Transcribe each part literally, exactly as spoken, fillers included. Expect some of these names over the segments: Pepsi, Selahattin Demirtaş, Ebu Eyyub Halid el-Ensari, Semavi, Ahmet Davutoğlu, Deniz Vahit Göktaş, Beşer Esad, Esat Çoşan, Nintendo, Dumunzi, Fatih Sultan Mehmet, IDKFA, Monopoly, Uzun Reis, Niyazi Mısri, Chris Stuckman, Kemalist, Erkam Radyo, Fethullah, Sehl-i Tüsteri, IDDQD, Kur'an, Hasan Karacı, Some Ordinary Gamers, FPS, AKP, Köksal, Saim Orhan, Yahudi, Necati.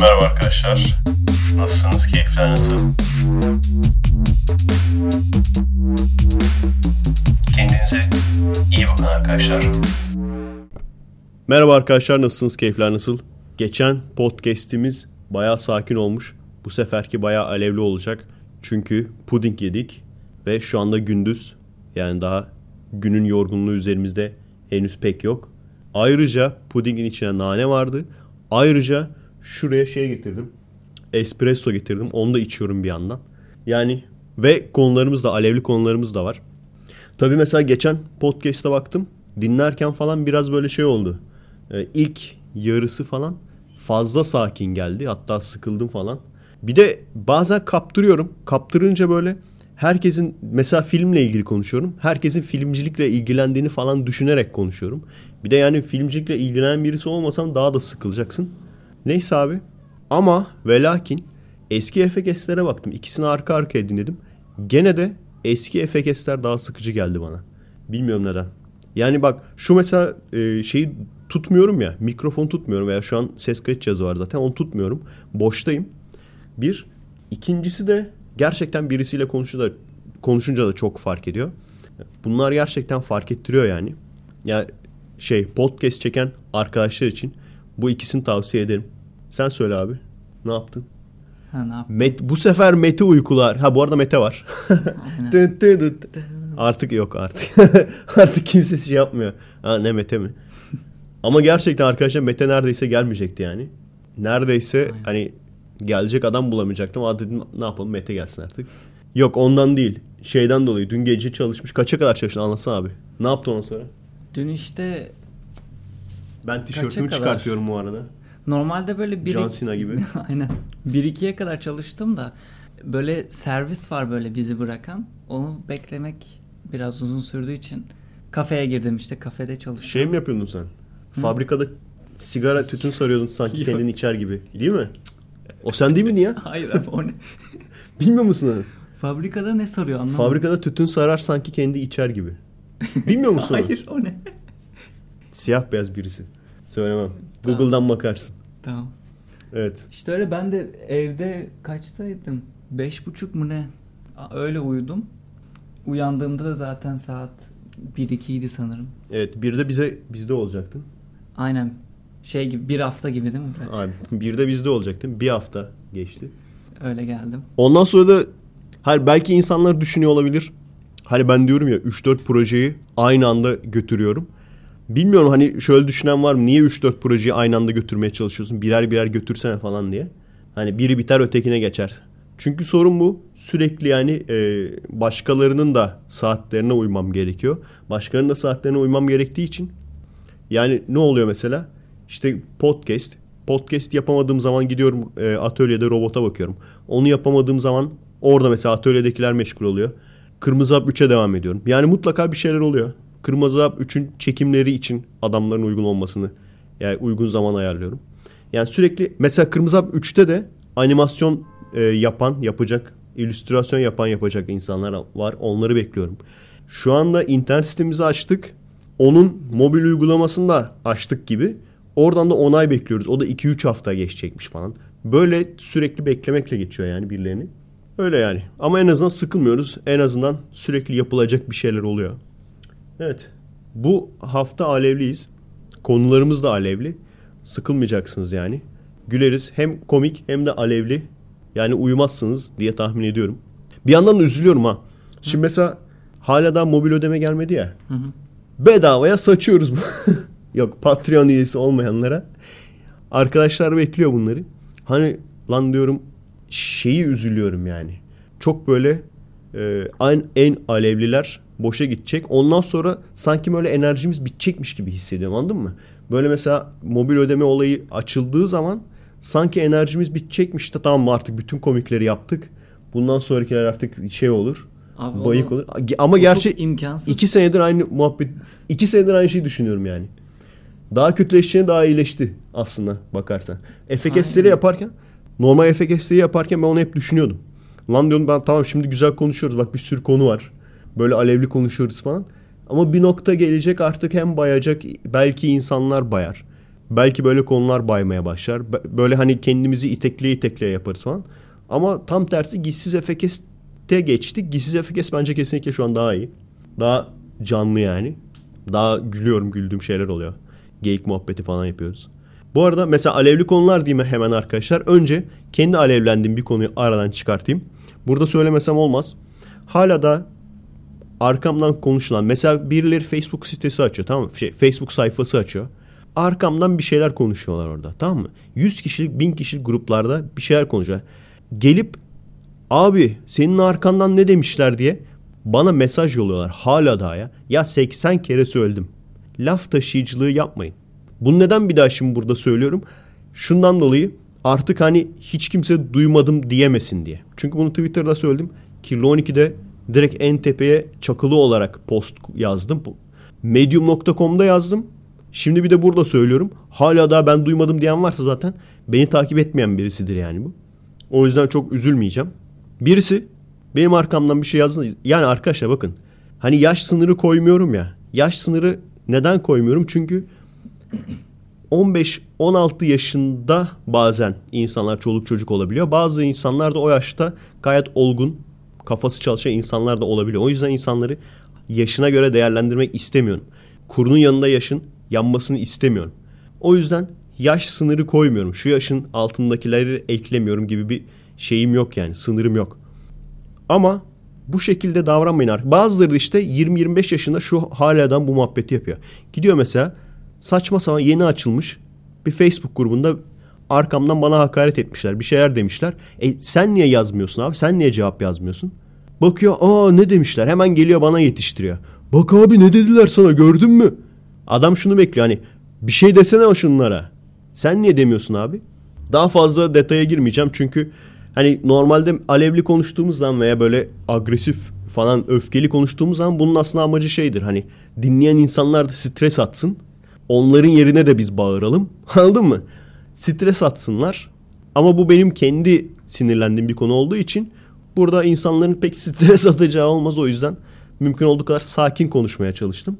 Merhaba arkadaşlar. Nasılsınız? Keyifler nasıl? Kendinize iyi bakın arkadaşlar. Merhaba arkadaşlar. Nasılsınız? Keyifler nasıl? Geçen podcast'imiz bayağı sakin olmuş. Bu seferki bayağı alevli olacak. Çünkü puding yedik ve şu anda gündüz. Yani daha günün yorgunluğu üzerimizde henüz pek yok. Ayrıca pudingin içine nane vardı. Ayrıca şuraya şey getirdim. Espresso getirdim. Onu da içiyorum bir yandan. Yani ve konularımız da, alevli konularımız da var. Tabii mesela geçen podcast'a baktım. Dinlerken falan biraz böyle şey oldu. Ee, ilk yarısı falan fazla sakin geldi. Hatta sıkıldım falan. Bir de bazen kaptırıyorum. Kaptırınca böyle herkesin mesela filmle ilgili konuşuyorum. Herkesin filmcilikle ilgilendiğini falan düşünerek konuşuyorum. Bir de yani filmcilikle ilgilenen birisi olmasam daha da sıkılacaksın. Neyse abi. Ama ve lakin eski F K S'lere baktım. İkisini arka arkaya dinledim. Gene de eski F K S'ler daha sıkıcı geldi bana. Bilmiyorum neden. Yani bak şu mesela e, şeyi tutmuyorum ya. Mikrofon tutmuyorum veya şu an ses kayıt cihazı var zaten. Onu tutmuyorum. Boştayım. Bir. İkincisi de gerçekten birisiyle konuşunca da, konuşunca da çok fark ediyor. Bunlar gerçekten fark ettiriyor yani. Ya yani şey podcast çeken arkadaşlar için bu ikisini tavsiye ederim. Sen söyle abi. Ne yaptın? Ha, ne yaptın? Met, bu sefer Mete uykular. Ha bu arada Mete var. Artık yok artık. Artık kimse şey yapmıyor. Ha ne Mete mi? Ama gerçekten arkadaşlar Mete neredeyse gelmeyecekti yani. Neredeyse aynen. Hani gelecek adam bulamayacaktım. Aa dedim ne yapalım Mete gelsin artık. Yok ondan değil. Şeyden dolayı dün gece çalışmış. Kaça kadar çalıştın anlatsana abi. Ne yaptın ondan sonra? Dün işte... Ben tişörtümü çıkartıyorum bu arada. Normalde böyle bir John Cena gibi. Aynen. bir ikiye kadar çalıştım da böyle servis var böyle bizi bırakan. Onu beklemek biraz uzun sürdüğü için kafeye girdim işte kafede çalıştım. Şey mi yapıyordun sen? Hı? Fabrikada sigara tütün sarıyordun sanki kendini içer gibi. Değil mi? O sen değil mi ya? Hayır abi o ne? Bilmiyor musun onu? Fabrikada ne sarıyor anlamadım. Fabrikada tütün sarar sanki kendi içer gibi. Bilmiyor musun onu? Hayır o ne? Siyah beyaz birisi. Söylemem. Tamam. Google'dan bakarsın. Tamam. Evet. İşte öyle ben de evde kaçtaydım? Beş buçuk mu ne? Öyle uyudum. Uyandığımda da zaten saat bir iki idi sanırım. Evet. Bir de bize bizde olacaktın. Aynen. Şey gibi bir hafta gibi değil mi? Aynen. Bir de bizde olacaktın. Bir hafta geçti. Öyle geldim. Ondan sonra da hayır belki insanlar düşünüyor olabilir. Hani ben diyorum ya üç dört projeyi aynı anda götürüyorum. Bilmiyorum hani şöyle düşünen var mı? Niye üç dört projeyi aynı anda götürmeye çalışıyorsun? Birer birer götürsene falan diye. Hani biri biter ötekine geçer. Çünkü sorun bu. Sürekli yani e, başkalarının da saatlerine uymam gerekiyor. Başkalarının da saatlerine uymam gerektiği için. Yani ne oluyor mesela? İşte podcast. Podcast yapamadığım zaman gidiyorum e, atölyede robota bakıyorum. Onu yapamadığım zaman orada mesela atölyedekiler meşgul oluyor. Kırmızı Hap üçe devam ediyorum. Yani mutlaka bir şeyler oluyor. Kırmızı Hap üçün çekimleri için adamların uygun olmasını yani uygun zaman ayarlıyorum. Yani sürekli mesela Kırmızı Hap üçte de animasyon e, yapan yapacak, illüstrasyon yapan yapacak insanlar var. Onları bekliyorum. Şu anda internet sitemizi açtık. Onun mobil uygulamasını da açtık gibi. Oradan da onay bekliyoruz. O da iki üç hafta geçecekmiş falan. Böyle sürekli beklemekle geçiyor yani birilerini. Öyle yani. Ama en azından sıkılmıyoruz. En azından sürekli yapılacak bir şeyler oluyor. Evet. Bu hafta alevliyiz. Konularımız da alevli. Sıkılmayacaksınız yani. Güleriz. Hem komik hem de alevli. Yani uyumazsınız diye tahmin ediyorum. Bir yandan da üzülüyorum ha. Şimdi hı. Mesela hala daha mobil ödeme gelmedi ya. Hı hı. Bedavaya saçıyoruz. Yok Patreon üyesi olmayanlara. Arkadaşlar bekliyor bunları. Hani lan diyorum şeyi üzülüyorum yani. Çok böyle e, en, en alevliler... boşa gidecek. Ondan sonra sanki böyle enerjimiz bitecekmiş gibi hissediyorum. Anladın mı? Böyle mesela mobil ödeme olayı açıldığı zaman sanki enerjimiz bitecekmiş de tamam mı artık bütün komikleri yaptık. Bundan sonrakiler artık şey olur. Abi bayık olur. Ama gerçi iki senedir aynı muhabbet. iki senedir aynı şeyi düşünüyorum yani. Daha kötüleşeceğine daha iyileşti aslında bakarsan. F K S'leri yaparken normal F K S'leri yaparken ben onu hep düşünüyordum. Lan diyorum ben tamam şimdi güzel konuşuyoruz. Bak bir sürü konu var. Böyle alevli konuşuruz falan. Ama bir nokta gelecek artık hem bayacak belki insanlar bayar. Belki böyle konular baymaya başlar. Böyle hani kendimizi itekleye itekleye yaparız falan. Ama tam tersi gizsiz F K S'te geçtik. Gizsiz F K S bence kesinlikle şu an daha iyi. Daha canlı yani. Daha gülüyorum, güldüğüm şeyler oluyor. Geyik muhabbeti falan yapıyoruz. Bu arada mesela alevli konular diyeyim hemen arkadaşlar. Önce kendi alevlendiğim bir konuyu aradan çıkartayım. Burada söylemesem olmaz. Hala da arkamdan konuşulan, mesela birileri Facebook sitesi açıyor, tamam mı? Şey, Facebook sayfası açıyor. Arkamdan bir şeyler konuşuyorlar orada, tamam mı? yüz kişilik, bin kişilik gruplarda bir şeyler konuşuyorlar. Gelip abi senin arkandan ne demişler diye bana mesaj yolluyorlar hala daha ya. Ya seksen kere söyledim. Laf taşıyıcılığı yapmayın. Bunu neden bir daha şimdi burada söylüyorum? Şundan dolayı artık hani hiç kimse duymadım diyemesin diye. Çünkü bunu Twitter'da söyledim. Kirli on iki'de direkt en tepeye çakılı olarak post yazdım. medium nokta com'da yazdım. Şimdi bir de burada söylüyorum. Hala daha ben duymadım diyen varsa zaten beni takip etmeyen birisidir yani bu. O yüzden çok üzülmeyeceğim. Birisi benim arkamdan bir şey yazdı. Yani arkadaşlar bakın. Hani yaş sınırı koymuyorum ya. Yaş sınırı neden koymuyorum? Çünkü on beş on altı yaşında bazen insanlar çoluk çocuk olabiliyor. Bazı insanlar da o yaşta gayet olgun, kafası çalışan insanlar da olabiliyor. O yüzden insanları yaşına göre değerlendirmek istemiyorum. Kurunun yanında yaşın yanmasını istemiyorum. O yüzden yaş sınırı koymuyorum. Şu yaşın altındakileri eklemiyorum gibi bir şeyim yok yani. Sınırım yok. Ama bu şekilde davranmayın artık. Bazıları işte yirmi yirmi beş yaşında şu haladan bu muhabbeti yapıyor. Gidiyor mesela saçma sapan yeni açılmış bir Facebook grubunda arkamdan bana hakaret etmişler. Bir şeyler demişler. E sen niye yazmıyorsun abi? Sen niye cevap yazmıyorsun? Bakıyor, aa ne demişler? Hemen geliyor bana yetiştiriyor. Bak abi ne dediler sana, gördün mü? Adam şunu bekliyor hani, bir şey desene o şunlara. Sen niye demiyorsun abi? Daha fazla detaya girmeyeceğim çünkü hani normalde alevli konuştuğumuz zaman veya böyle agresif falan öfkeli konuştuğumuz zaman bunun aslında amacı şeydir. Hani dinleyen insanlar da stres atsın. Onların yerine de biz bağıralım. Anladın mı? Stres atsınlar. Ama bu benim kendi sinirlendiğim bir konu olduğu için burada insanların pek stres atacağı olmaz. O yüzden mümkün olduğu kadar sakin konuşmaya çalıştım.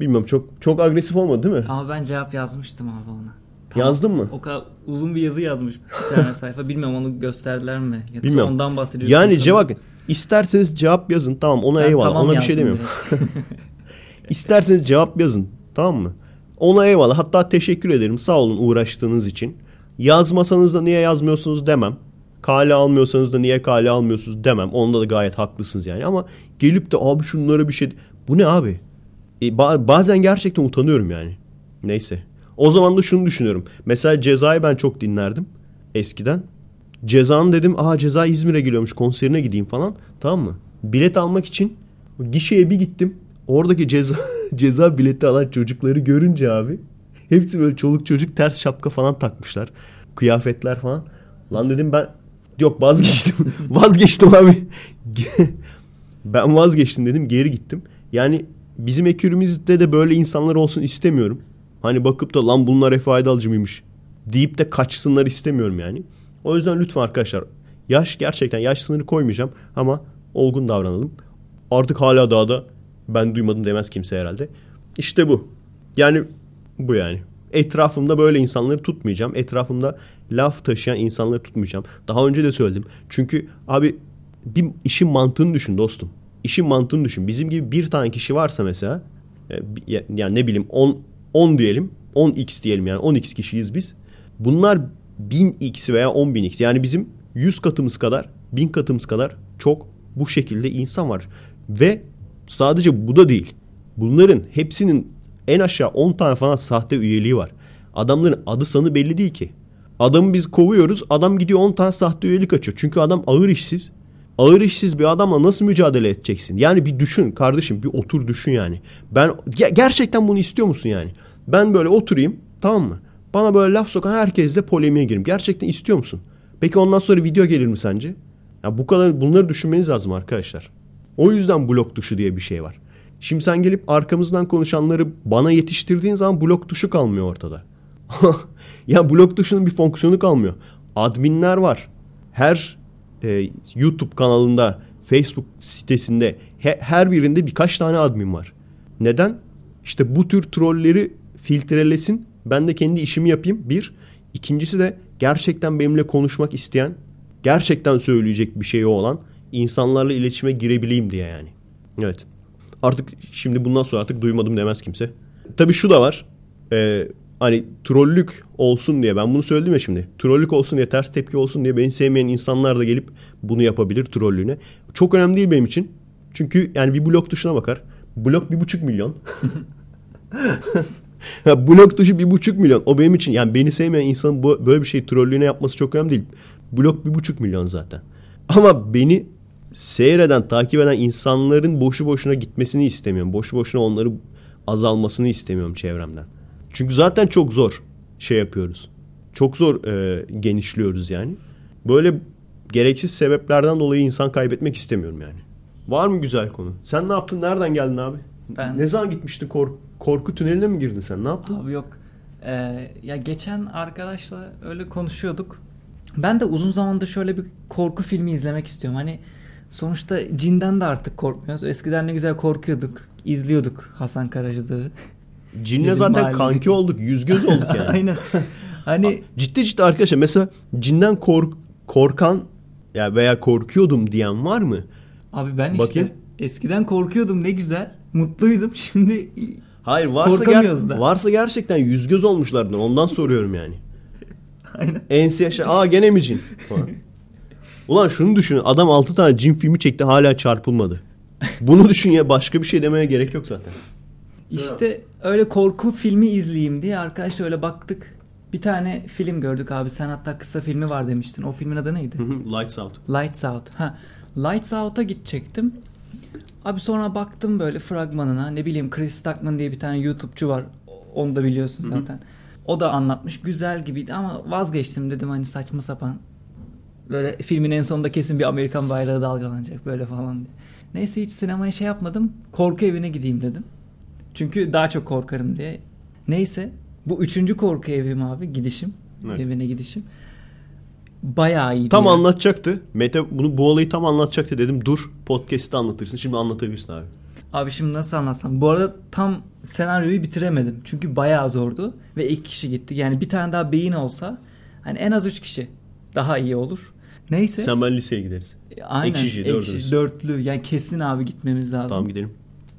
Bilmiyorum, çok çok agresif olmadı değil mi? Ama ben cevap yazmıştım abi ona. Tamam. Yazdın mı? O kadar uzun bir yazı yazmış bir tane sayfa. Bilmiyorum onu gösterdiler mi? Ya bilmiyorum. Ondan bahsediyorsun. Yani cevap, isterseniz cevap yazın. Tamam, ona ben eyvallah. Tamam, ona bir şey demiyorum. İsterseniz cevap yazın. Tamam mı? Ona eyvallah. Hatta teşekkür ederim. Sağ olun uğraştığınız için. Yazmasanız da niye yazmıyorsunuz demem. Kale almıyorsanız da niye kale almıyorsunuz demem. Onda da gayet haklısınız yani. Ama gelip de abi şunlara bir şey... Bu ne abi? E, bazen gerçekten utanıyorum yani. Neyse. O zaman da şunu düşünüyorum. Mesela Ceza'yı ben çok dinlerdim eskiden. Ceza'nın dedim, aha Ceza İzmir'e geliyormuş, konserine gideyim falan. Tamam mı? Bilet almak için gişeye bir gittim. Oradaki Ceza Ceza bileti alan çocukları görünce abi, hepsi böyle çoluk çocuk ters şapka falan takmışlar. Kıyafetler falan. Lan dedim ben, yok vazgeçtim. vazgeçtim abi. Ben vazgeçtim dedim, geri gittim. Yani bizim ekürimizde de böyle insanlar olsun istemiyorum. Hani bakıp da lan bunlar refahi dalıcı mıymış deyip de kaçsınlar istemiyorum yani. O yüzden lütfen arkadaşlar, yaş gerçekten yaş sınırı koymayacağım ama olgun davranalım. Artık hala daha da ben duymadım demez kimse herhalde. İşte bu. Yani bu yani. Etrafımda böyle insanları tutmayacağım. Etrafımda laf taşıyan insanları tutmayacağım. Daha önce de söyledim. Çünkü abi bir işin mantığını düşün dostum. İşin mantığını düşün. Bizim gibi bir tane kişi varsa mesela, yani ne bileyim on on diyelim. on x diyelim yani. on x kişiyiz biz. Bunlar bin x veya on bin x. Yani bizim yüz katımız kadar, bin katımız kadar çok bu şekilde insan var. Ve sadece bu da değil. Bunların hepsinin en aşağı on tane falan sahte üyeliği var. Adamların adı sanı belli değil ki. Adamı biz kovuyoruz. Adam gidiyor on tane sahte üyelik açıyor. Çünkü adam ağır işsiz. Ağır işsiz bir adamla nasıl mücadele edeceksin? Yani bir düşün kardeşim. Bir otur düşün yani. Ben gerçekten bunu istiyor musun yani? Ben böyle oturayım, tamam mı? Bana böyle laf sokan herkesle polemiğe gireyim. Gerçekten istiyor musun? Peki ondan sonra video gelir mi sence? Ya bu kadar, bunları düşünmeniz lazım arkadaşlar. O yüzden blok tuşu diye bir şey var. Şimdi sen gelip arkamızdan konuşanları bana yetiştirdiğin zaman blok tuşu kalmıyor ortada. Ya blok tuşunun bir fonksiyonu kalmıyor. Adminler var. Her e, YouTube kanalında, Facebook sitesinde he, her birinde birkaç tane admin var. Neden? İşte bu tür trolleri filtrelesin Ben de kendi işimi yapayım bir. İkincisi de gerçekten benimle konuşmak isteyen, gerçekten söyleyecek bir şeyi olan insanlarla iletişime girebileyim diye yani. Evet. Artık şimdi bundan sonra artık duymadım demez kimse. Tabii şu da var. Ee, hani trollük olsun diye ben bunu söyledim ya şimdi. Trollük olsun diye, ters tepki olsun diye beni sevmeyen insanlar da gelip bunu yapabilir trollüğüne. Çok önemli değil benim için. Çünkü yani bir blok tuşuna bakar. Blok bir buçuk milyon. Blok tuşu bir buçuk milyon. O benim için yani beni sevmeyen insanın bu, böyle bir şeyi trollüğüne yapması çok önemli değil. Blok bir buçuk milyon zaten. Ama beni seyreden, takip eden insanların boşu boşuna gitmesini istemiyorum. Boşu boşuna onları azalmasını istemiyorum çevremden. Çünkü zaten çok zor şey yapıyoruz. Çok zor e, genişliyoruz yani. Böyle gereksiz sebeplerden dolayı insan kaybetmek istemiyorum yani. Var mı güzel konu? Sen ne yaptın? Nereden geldin abi? Ben... Ne zaman gitmiştin? Kork- korku tüneline mi girdin sen? Ne yaptın? Abi yok. Ee, ya geçen arkadaşla öyle konuşuyorduk. Ben de uzun zamandır şöyle bir korku filmi izlemek istiyorum. Hani sonuçta cinden de artık korkmuyoruz. Eskiden ne güzel korkuyorduk. İzliyorduk Hasan Karacı'yı. Cinle bizim zaten mahallede kanki olduk. Yüz göz olduk yani. Aynen. Hani... Ciddi ciddi arkadaşlar. Mesela cinden kork- korkan ya veya korkuyordum diyen var mı? Abi ben bakayım. işte eskiden korkuyordum ne güzel. Mutluydum. Şimdi hayır, varsa korkamıyoruz ger- da. Varsa gerçekten yüz göz olmuşlardı. Ondan soruyorum yani. Aynen. Ensi yaşa. Aa gene mi cin? Ulan şunu düşünün. Adam altı tane cin filmi çekti. Hala çarpılmadı. Bunu düşün ya. Başka bir şey demeye gerek yok zaten. İşte öyle korku filmi izleyeyim diye arkadaşlar öyle baktık. Bir tane film gördük abi. Sen hatta kısa filmi var demiştin. O filmin adı neydi? Lights Out. Lights Out. Ha. Lights Out'a gidecektim. Abi sonra baktım böyle fragmanına. Ne bileyim Chris Stuckman diye bir tane YouTube'cu var. Onu da biliyorsun zaten. Hı hı. O da anlatmış. Güzel gibiydi ama vazgeçtim dedim hani saçma sapan. Böyle filmin en sonunda kesin bir Amerikan bayrağı dalgalanacak böyle falan diye. Neyse hiç sinemaya şey yapmadım. Korku evine gideyim dedim. Çünkü daha çok korkarım diye. Neyse bu üçüncü korku evim abi gidişim. Evet. Evine gidişim. Bayağı iyiydi. Tam yani. Anlatacaktı. Mete bunu bu olayı tam anlatacaktı dedim. Dur podcast'te anlatırsın. Şimdi anlatabilirsin abi. Abi şimdi nasıl anlatsam? Bu arada tam senaryoyu bitiremedim. Çünkü bayağı zordu. Ve iki kişi gitti. Yani bir tane daha beyin olsa hani en az üç kişi daha iyi olur. Neyse. Sen ben liseye gideriz. Aynen. Ekşi, dördümüz. Dörtlü. Yani kesin abi gitmemiz lazım. Tamam gidelim.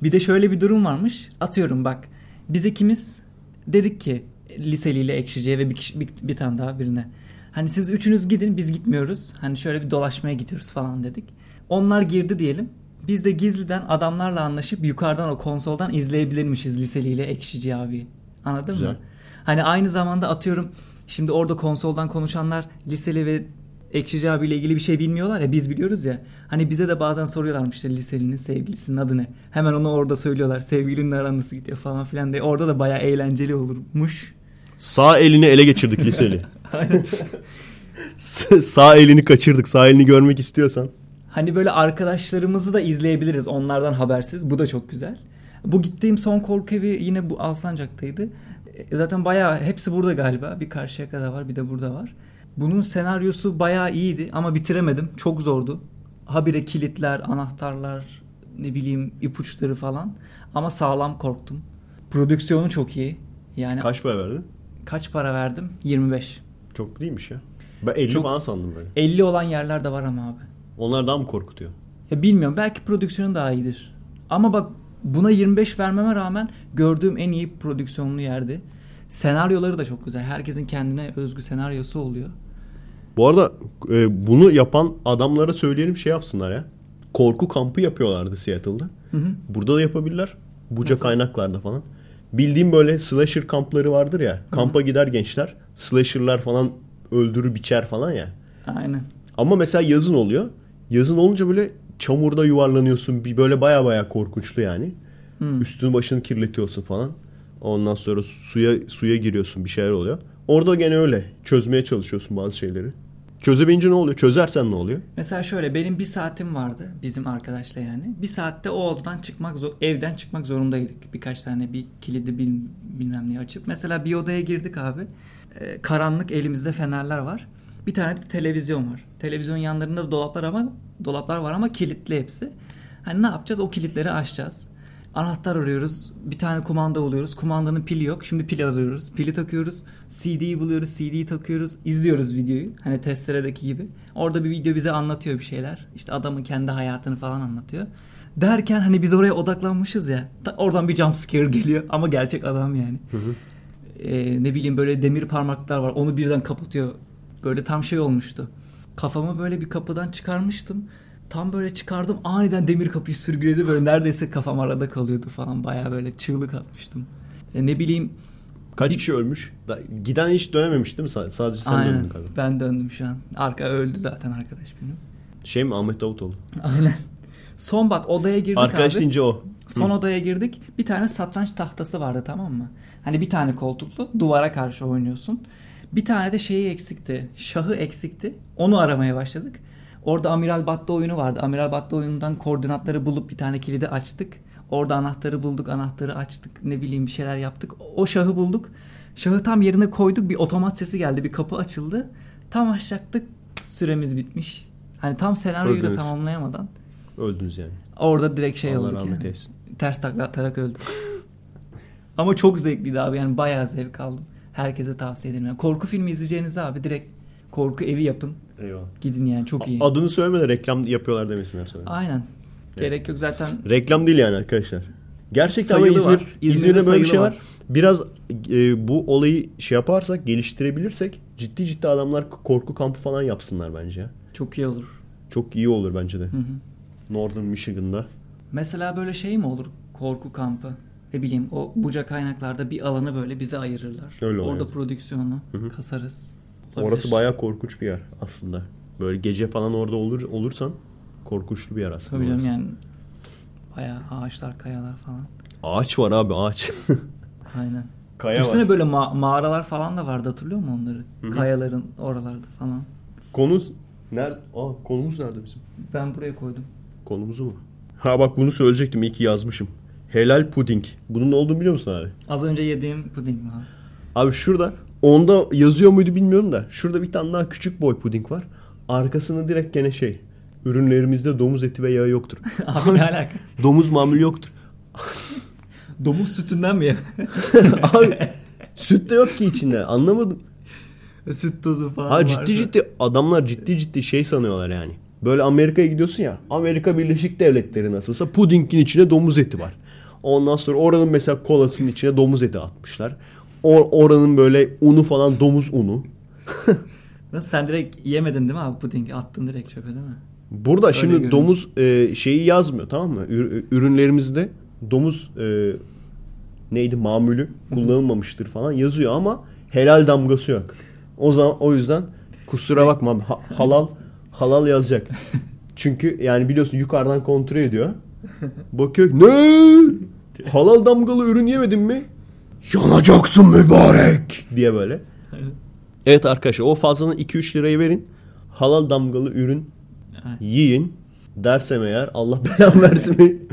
Bir de şöyle bir durum varmış. Atıyorum bak. Biz ikimiz dedik ki liseliyle Ekşici'ye ve bir, kişi, bir, bir tane daha birine. Hani siz üçünüz gidin biz gitmiyoruz. Hani şöyle bir dolaşmaya gidiyoruz falan dedik. Onlar girdi diyelim. Biz de gizliden adamlarla anlaşıp yukarıdan o konsoldan izleyebilirmişiz liseliyle Ekşici abi. Anladın Güzel. mı? Hani aynı zamanda atıyorum şimdi orada konsoldan konuşanlar liseli ve Ekşici abiyle ilgili bir şey bilmiyorlar ya biz biliyoruz ya. Hani bize de bazen soruyorlarmış işte liselinin sevgilisinin adı ne? Hemen onu orada söylüyorlar. Sevgilinin aran nasıl gidiyor falan filan diye. Orada da bayağı eğlenceli olurmuş. Sağ elini ele geçirdik liseli. Sağ elini kaçırdık. Sağ elini görmek istiyorsan. Hani böyle arkadaşlarımızı da izleyebiliriz onlardan habersiz. Bu da çok güzel. Bu gittiğim son korku evi yine bu Alsancak'taydı. Zaten bayağı hepsi burada galiba. Bir Karşıyaka'da var bir de burada var. Bunun senaryosu bayağı iyiydi ama bitiremedim. Çok zordu. Habire kilitler, anahtarlar, ne bileyim ipuçları falan. Ama sağlam korktum. Prodüksiyonu çok iyi. Yani kaç para verdin? Kaç para verdim? yirmi beş Çok değilmiş ya. Ben elli çok, falan sandım böyle. elli olan yerler de var ama abi. Onlar daha mı korkutuyor? Ya bilmiyorum. Belki prodüksiyonu daha iyidir. Ama bak buna yirmi beş vermeme rağmen gördüğüm en iyi prodüksiyonlu yerdi. Senaryoları da çok güzel. Herkesin kendine özgü senaryosu oluyor. Bu arada e, bunu yapan adamlara söyleyelim şey yapsınlar ya. Korku kampı yapıyorlardı Seattle'da. Hı hı. Burada da yapabilirler. Buca Nasıl? Kaynaklarda falan. Bildiğim böyle slasher kampları vardır ya. Kampa Hı-hı. gider gençler. Slasher'lar falan öldürür biçer falan ya. Aynen. Ama mesela yazın oluyor. Yazın olunca böyle çamurda yuvarlanıyorsun. Bir böyle baya baya korkunçlu yani. Hı. Üstünü başını kirletiyorsun falan. Ondan sonra suya suya giriyorsun bir şeyler oluyor. Orada gene öyle. Çözmeye çalışıyorsun bazı şeyleri. Çözemeyince ne oluyor? Çözersen ne oluyor? Mesela şöyle benim bir saatim vardı bizim arkadaşla yani. Bir saatte o odadan çıkmak zor, evden çıkmak zorundaydık. Birkaç tane bir kilidi bil, bilmem neyi açıp. Mesela bir odaya girdik abi. Ee, karanlık elimizde fenerler var. Bir tane de televizyon var. Televizyon yanlarında dolaplar ama dolaplar var ama kilitli hepsi. Hani ne yapacağız? O kilitleri açacağız. Anahtar arıyoruz. Bir tane kumanda buluyoruz. Kumandanın pili yok. Şimdi pil arıyoruz. Pili takıyoruz. C D'yi buluyoruz. C D'yi takıyoruz. İzliyoruz videoyu. Hani testeredeki gibi. Orada bir video bize anlatıyor bir şeyler. İşte adamın kendi hayatını falan anlatıyor. Derken hani biz oraya odaklanmışız ya. Oradan bir jump scare geliyor. Ama gerçek adam yani. Hı hı. Ee, ne bileyim böyle demir parmaklar var. Onu birden kapatıyor. Böyle tam şey olmuştu. Kafamı böyle bir kapıdan çıkarmıştım. Tam böyle çıkardım, aniden demir kapıyı sürgüledi, böyle neredeyse kafam arada kalıyordu falan, bayağı böyle çığlık atmıştım. E ne bileyim. Kaç bir... kişi ölmüş? Giden hiç dönememiş değil mi? S- sadece sen aynen, döndün galiba. Ben döndüm şu an. Arka öldü zaten arkadaş benim. Şey mi, Ahmet Davutoğlu? Aynen. Son bak odaya girdik arkadaş abi. Arkadaş deyince o. Son Hı. odaya girdik. Bir tane satranç tahtası vardı, tamam mı? Hani bir tane koltuklu, duvara karşı oynuyorsun. Bir tane de şeyi eksikti. Şahı eksikti. Onu aramaya başladık. Orada Amiral Battı oyunu vardı. Amiral Battı oyunundan koordinatları bulup bir tane kilidi açtık. Orada anahtarı bulduk, anahtarı açtık. Ne bileyim bir şeyler yaptık. O şahı bulduk. Şahı tam yerine koyduk. Bir otomat sesi geldi. Bir kapı açıldı. Tam açacaktık. Süremiz bitmiş. Hani tam senaryoyu Öldünüz. da tamamlayamadan. Öldünüz yani. Orada direkt şey Allah olduk yani. Ters takla atarak öldük. Ama çok zevkliydi abi. Yani bayağı zevk aldım. Herkese tavsiye ederim. Yani korku filmi izleyeceğiniz abi direkt korku evi yapın. Eyvallah. Gidin yani, çok iyi. Adını söylemeden reklam yapıyorlar demesinler sana. Aynen. Gerek evet. yok zaten. Reklam değil yani arkadaşlar. Gerçekten İzmir, İzmir'de, İzmir'de böyle bir şey var. var. Biraz e, bu olayı şey yaparsak, geliştirebilirsek ciddi ciddi adamlar korku kampı falan yapsınlar bence. Çok iyi olur. Çok iyi olur bence de. Hı hı. Northern Michigan'da. Mesela böyle şey mi olur korku kampı? Ne bileyim o buca kaynaklarda bir alanı böyle bize ayırırlar. Öyle Orada evet. prodüksiyonu hı hı. kasarız. Olabilir. Orası bayağı korkunç bir yer aslında. Böyle gece falan orada olur olursan korkunçlu bir yer aslında. Tabii canım yani bayağı ağaçlar, kayalar falan. Ağaç var abi, ağaç. Aynen. Kaya Üstüne var. Böyle ma- mağaralar falan da vardı, hatırlıyor musun onları? Hı-hı. Kayaların oralarda falan. Konumuz nerede? Aa, konumuz nerede bizim? Ben buraya koydum. Konumuzu mu? Ha bak bunu söyleyecektim, iyi ki yazmışım. Helal puding. Bunun ne olduğunu biliyor musun abi? Az önce yediğim puding mi abi? Abi şurada onda yazıyor muydu bilmiyorum da şurada bir tane daha küçük boy puding var. Arkasını direkt gene şey, ürünlerimizde domuz eti ve yağı yoktur. Abi ne alaka? Domuz mamul yoktur. Domuz sütünden mi ya? Abi süt de yok ki içinde, anlamadım. Süt tozu falan var. Ha ciddi varsa. ciddi adamlar ciddi ciddi şey sanıyorlar yani. Böyle Amerika'ya gidiyorsun ya, Amerika Birleşik Devletleri nasılsa pudingin içine domuz eti var. Ondan sonra oranın mesela kolasının içine domuz eti atmışlar. Or- oranın böyle unu falan domuz unu. Nasıl, sen direkt yemedin değil mi abi pudingi? Attın direkt çöpe değil mi? Burada öyle şimdi görünce. Domuz e, şeyi yazmıyor, tamam mı? Ür- ürünlerimizde domuz e, neydi mamülü kullanılmamıştır falan yazıyor ama helal damgası yok. O zaman o yüzden kusura bakma abi, ha- halal halal yazacak. Çünkü yani biliyorsun yukarıdan kontrol ediyor. Bakıyor ne? Halal damgalı ürün yemedin mi? Yanacaksın mübarek diye böyle. Aynen. Evet arkadaşlar, o fazlanın iki üç lirayı verin. Halal damgalı ürün Aynen. yiyin. Dersem eğer Allah belanı versin.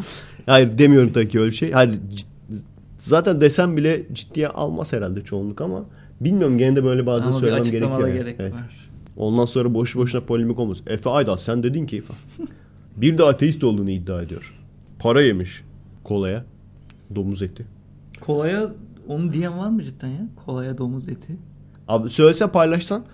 Hayır demiyorum tabii ki öyle bir şey. Hayır, cid- zaten desem bile ciddiye almaz herhalde çoğunluk ama bilmiyorum, gene de böyle bazen ama söylemem gerekiyor. Ama bir açıklamada gerek yani. Var. Evet. Ondan sonra boşu boşuna polemik olmaz. Efe Aydal sen dedin ki bir de ateist olduğunu iddia ediyor. Para yemiş kolaya domuz eti. Kolaya onu diyen var mı cidden ya? Kolaya domuz eti. Abi söylesen paylaşsan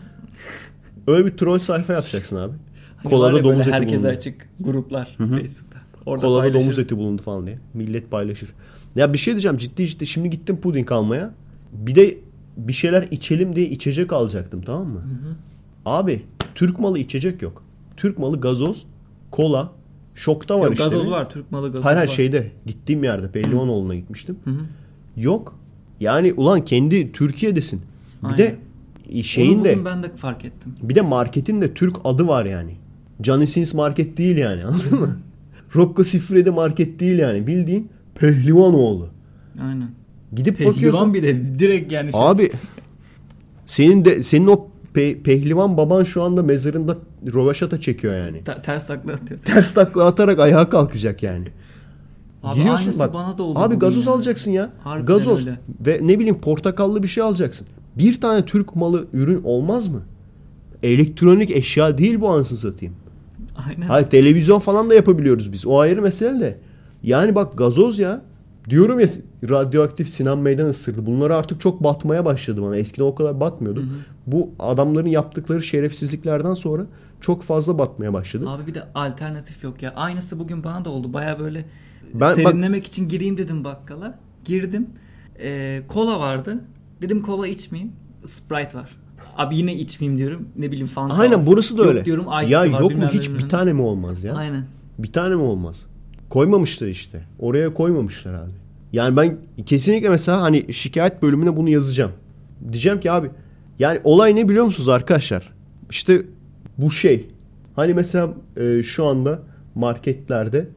öyle bir troll sayfa yapacaksın abi. Hani kolada domuz eti herkese bulundu. Herkese açık gruplar Hı-hı. Facebook'ta. Orada kolada domuz eti bulundu falan diye. Millet paylaşır. Ya bir şey diyeceğim ciddi ciddi. Şimdi gittim puding almaya. Bir de bir şeyler içelim diye içecek alacaktım, tamam mı? Hı-hı. Abi Türk malı içecek yok. Türk malı gazoz, kola, şokta var işte. Gazoz var, Türk malı gazoz Hayır, var. Her şeyde gittiğim yerde Pehlivanoğlu'na gitmiştim. Hı-hı. Yok. Yani ulan kendi Türkiye'desin. Bir Aynen. de şeyin de ben de fark ettim. Bir de marketin de Türk adı var yani. Johnny Sins market değil yani, anladın mı? Rocco Siffredi market değil yani. Bildiğin Pehlivanoğlu. Aynen. Gidip Pehlivan bakıyorsun. Pehlivan bir de direkt yani. Şey... Abi senin de senin o pe- pehlivan baban şu anda mezarında rövaşata çekiyor yani. Ta- ters takla atıyor. Ters takla atarak ayağa kalkacak yani. Abi giriyorsun bak. Bana da oldu abi gazoz yani. Alacaksın ya. Harbiden gazoz öyle. Ve ne bileyim portakallı bir şey alacaksın. Bir tane Türk malı ürün olmaz mı? Elektronik eşya değil bu, anasını satayım. Aynen. Hayır televizyon falan da yapabiliyoruz biz. O ayrı mesele de. Yani bak gazoz ya. Diyorum ya, radyoaktif Sinan Meydan ısırdı. Bunlara artık çok batmaya başladı bana. Eskiden o kadar batmıyordum. Hı hı. Bu adamların yaptıkları şerefsizliklerden sonra çok fazla batmaya başladı. Abi bir de alternatif yok ya. Aynısı bugün bana da oldu. Baya böyle ben, serinlemek bak... için gireyim dedim bakkala. Girdim. Ee, kola vardı. Dedim kola içmeyeyim. Sprite var. Abi yine içmeyeyim diyorum. Ne bileyim Fanta. Aynen var. Burası da yok öyle. Diyorum, ya var, yok mu hiç bir tane mi olmaz ya? Aynen. Bir tane mi olmaz? Koymamışlar işte. Oraya koymamışlar abi. Yani ben kesinlikle mesela hani şikayet bölümüne bunu yazacağım. Diyeceğim ki abi yani olay ne biliyor musunuz arkadaşlar? İşte bu şey. Hani mesela e, şu anda marketlerde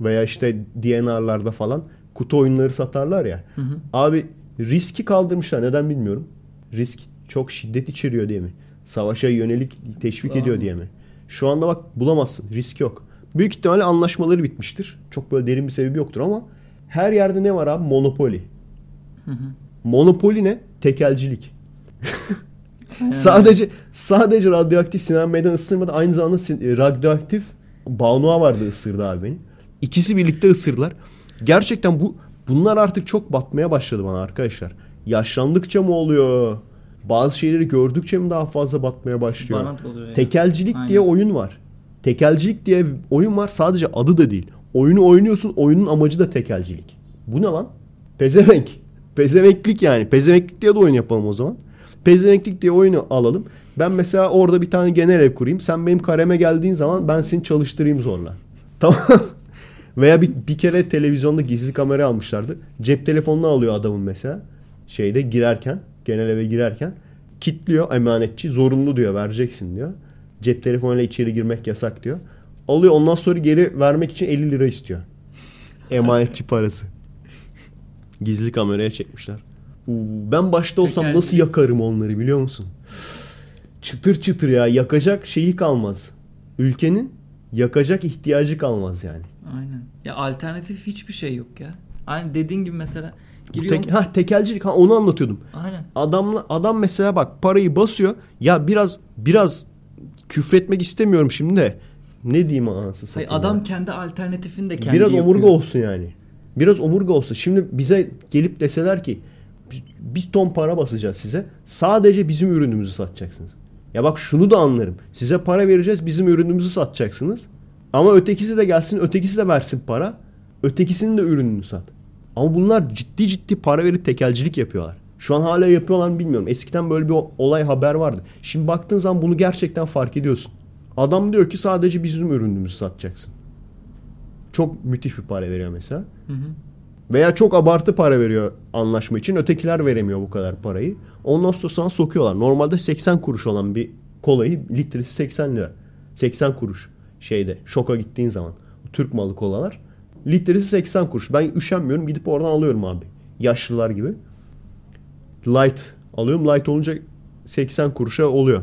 veya işte D N R'larda falan kutu oyunları satarlar ya. Hı hı. Abi riski kaldırmışlar. Neden bilmiyorum. Risk çok şiddet içeriyor diye mi? Savaşa yönelik teşvik tamam. ediyor diye mi? Şu anda bak bulamazsın. Risk yok. Büyük ihtimalle anlaşmaları bitmiştir. Çok böyle derin bir sebebi yoktur ama her yerde ne var abi? Monopoli. Hı hı. Monopoli ne? Tekelcilik. sadece sadece radyoaktif Sinan Meydan ısırmadı. Aynı zamanda radyoaktif Banua vardı, ısırdı abi beni. İkisi birlikte ısırdılar. Gerçekten bu bunlar artık çok batmaya başladı bana arkadaşlar. Yaşlandıkça mı oluyor? Bazı şeyleri gördükçe mi daha fazla batmaya başlıyor? Yani. Tekelcilik Aynen. diye oyun var. Tekelcilik diye oyun var. Sadece adı da değil. Oyunu oynuyorsun. Oyunun amacı da tekelcilik. Bu ne lan? Pezevenk. Pezevenklik yani. Pezevenklik diye de oyun yapalım o zaman. Pezevenklik diye oyunu alalım. Ben mesela orada bir tane genel ev kurayım. Sen benim kareme geldiğin zaman ben seni çalıştırayım zorla. Tamam. Veya bir, bir kere televizyonda gizli kamera almışlardı. Cep telefonunu alıyor adamın mesela. Şeyde girerken. Genel eve girerken. Kitliyor emanetçi. Zorunlu diyor. Vereceksin diyor. Cep telefonuyla içeri girmek yasak diyor. Alıyor, ondan sonra geri vermek için elli lira istiyor. Emanetçi parası. Gizli kameraya çekmişler. Ben başta olsam Tekel nasıl yakarım onları biliyor musun? Çıtır çıtır ya. Yakacak şeyi kalmaz. Ülkenin yakacak ihtiyacı kalmaz yani. Aynen. Ya alternatif hiçbir şey yok ya. Aynen dediğin gibi mesela. Tek, ha, tekelcilik. Ha, onu anlatıyordum. Aynen. Adamla, adam mesela bak parayı basıyor. Ya biraz biraz küfretmek istemiyorum şimdi de. Ne diyeyim anası satayım. Hayır, adam ya. Kendi alternatifini de kendi biraz yapıyor. Omurga olsun yani. Biraz omurga olsun. Şimdi bize gelip deseler ki bir ton para basacağız size. Sadece bizim ürünümüzü satacaksınız. Ya bak şunu da anlarım. Size para vereceğiz, bizim ürünümüzü satacaksınız. Ama ötekisi de gelsin, ötekisi de versin para. Ötekisinin de ürününü sat. Ama bunlar ciddi ciddi para verip tekelcilik yapıyorlar. Şu an hala yapıyorlar mı bilmiyorum. Eskiden böyle bir olay haber vardı. Şimdi baktığın zaman bunu gerçekten fark ediyorsun. Adam diyor ki sadece bizim ürünümüzü satacaksın. Çok müthiş bir para veriyor mesela. Hı hı. Veya çok abartı para veriyor anlaşma için. Ötekiler veremiyor bu kadar parayı. Ondan sonra sana sokuyorlar. Normalde seksen kuruş olan bir kolayı litresi seksen lira. seksen kuruş şeyde şoka gittiğin zaman. Türk malı kolalar. Litresi seksen kuruş. Ben üşenmiyorum, gidip oradan alıyorum abi. Yaşlılar gibi. Light alıyorum. Light olunca seksen kuruşa oluyor.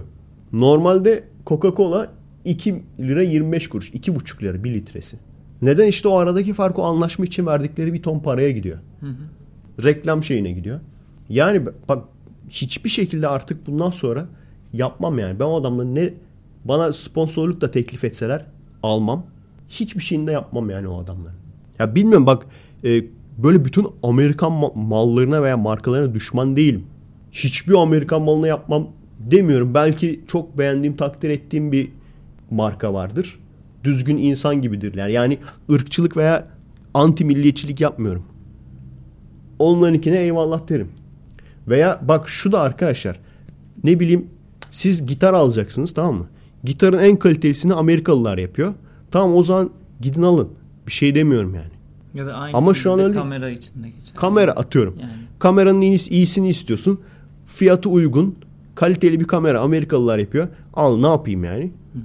Normalde Coca-Cola iki lira yirmi beş kuruş. iki buçuk lira bir litresi. Neden? İşte o aradaki fark o anlaşma için verdikleri bir ton paraya gidiyor. Hı hı. Reklam şeyine gidiyor. Yani bak hiçbir şekilde artık bundan sonra yapmam yani. Ben o adamla ne bana sponsorluk da teklif etseler almam. Hiçbir şeyini de yapmam yani o adamla. Ya bilmiyorum bak e, böyle bütün Amerikan ma- mallarına veya markalarına düşman değilim. Hiçbir Amerikan malına yapmam demiyorum. Belki çok beğendiğim, takdir ettiğim bir marka vardır. Düzgün insan gibidirler. Yani ırkçılık veya anti milliyetçilik yapmıyorum. Onlarınkine eyvallah derim. Veya bak şu da arkadaşlar. Ne bileyim siz gitar alacaksınız, tamam mı? Gitarın en kalitelisini Amerikalılar yapıyor. Tamam o zaman gidin alın. Bir şey demiyorum yani. Ya da ama şu an öyle kamera içinde geçer. Kamera atıyorum. Yani. Kameranın iyisini istiyorsun. Fiyatı uygun. Kaliteli bir kamera Amerikalılar yapıyor. Al ne yapayım yani. Hı hı.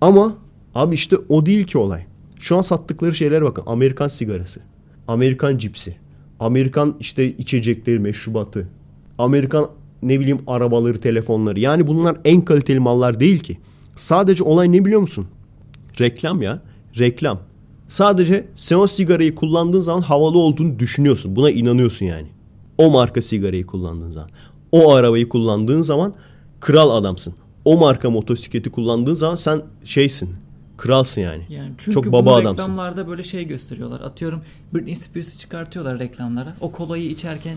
Ama abi işte o değil ki olay. Şu an sattıkları şeylere bakın. Amerikan sigarası. Amerikan cipsi. Amerikan işte içecekleri, meşrubatı. Amerikan ne bileyim arabaları, telefonları. Yani bunlar en kaliteli mallar değil ki. Sadece olay ne biliyor musun? Reklam ya. Reklam. Sadece sen o sigarayı kullandığın zaman havalı olduğunu düşünüyorsun. Buna inanıyorsun yani. O marka sigarayı kullandığın zaman. O arabayı kullandığın zaman kral adamsın. O marka motosikleti kullandığın zaman sen şeysin. Kralsın yani. Yani çünkü çok baba bu adamsın. Reklamlarda böyle şey gösteriyorlar. Atıyorum Britney Spears'ı çıkartıyorlar reklamlara. O kolayı içerken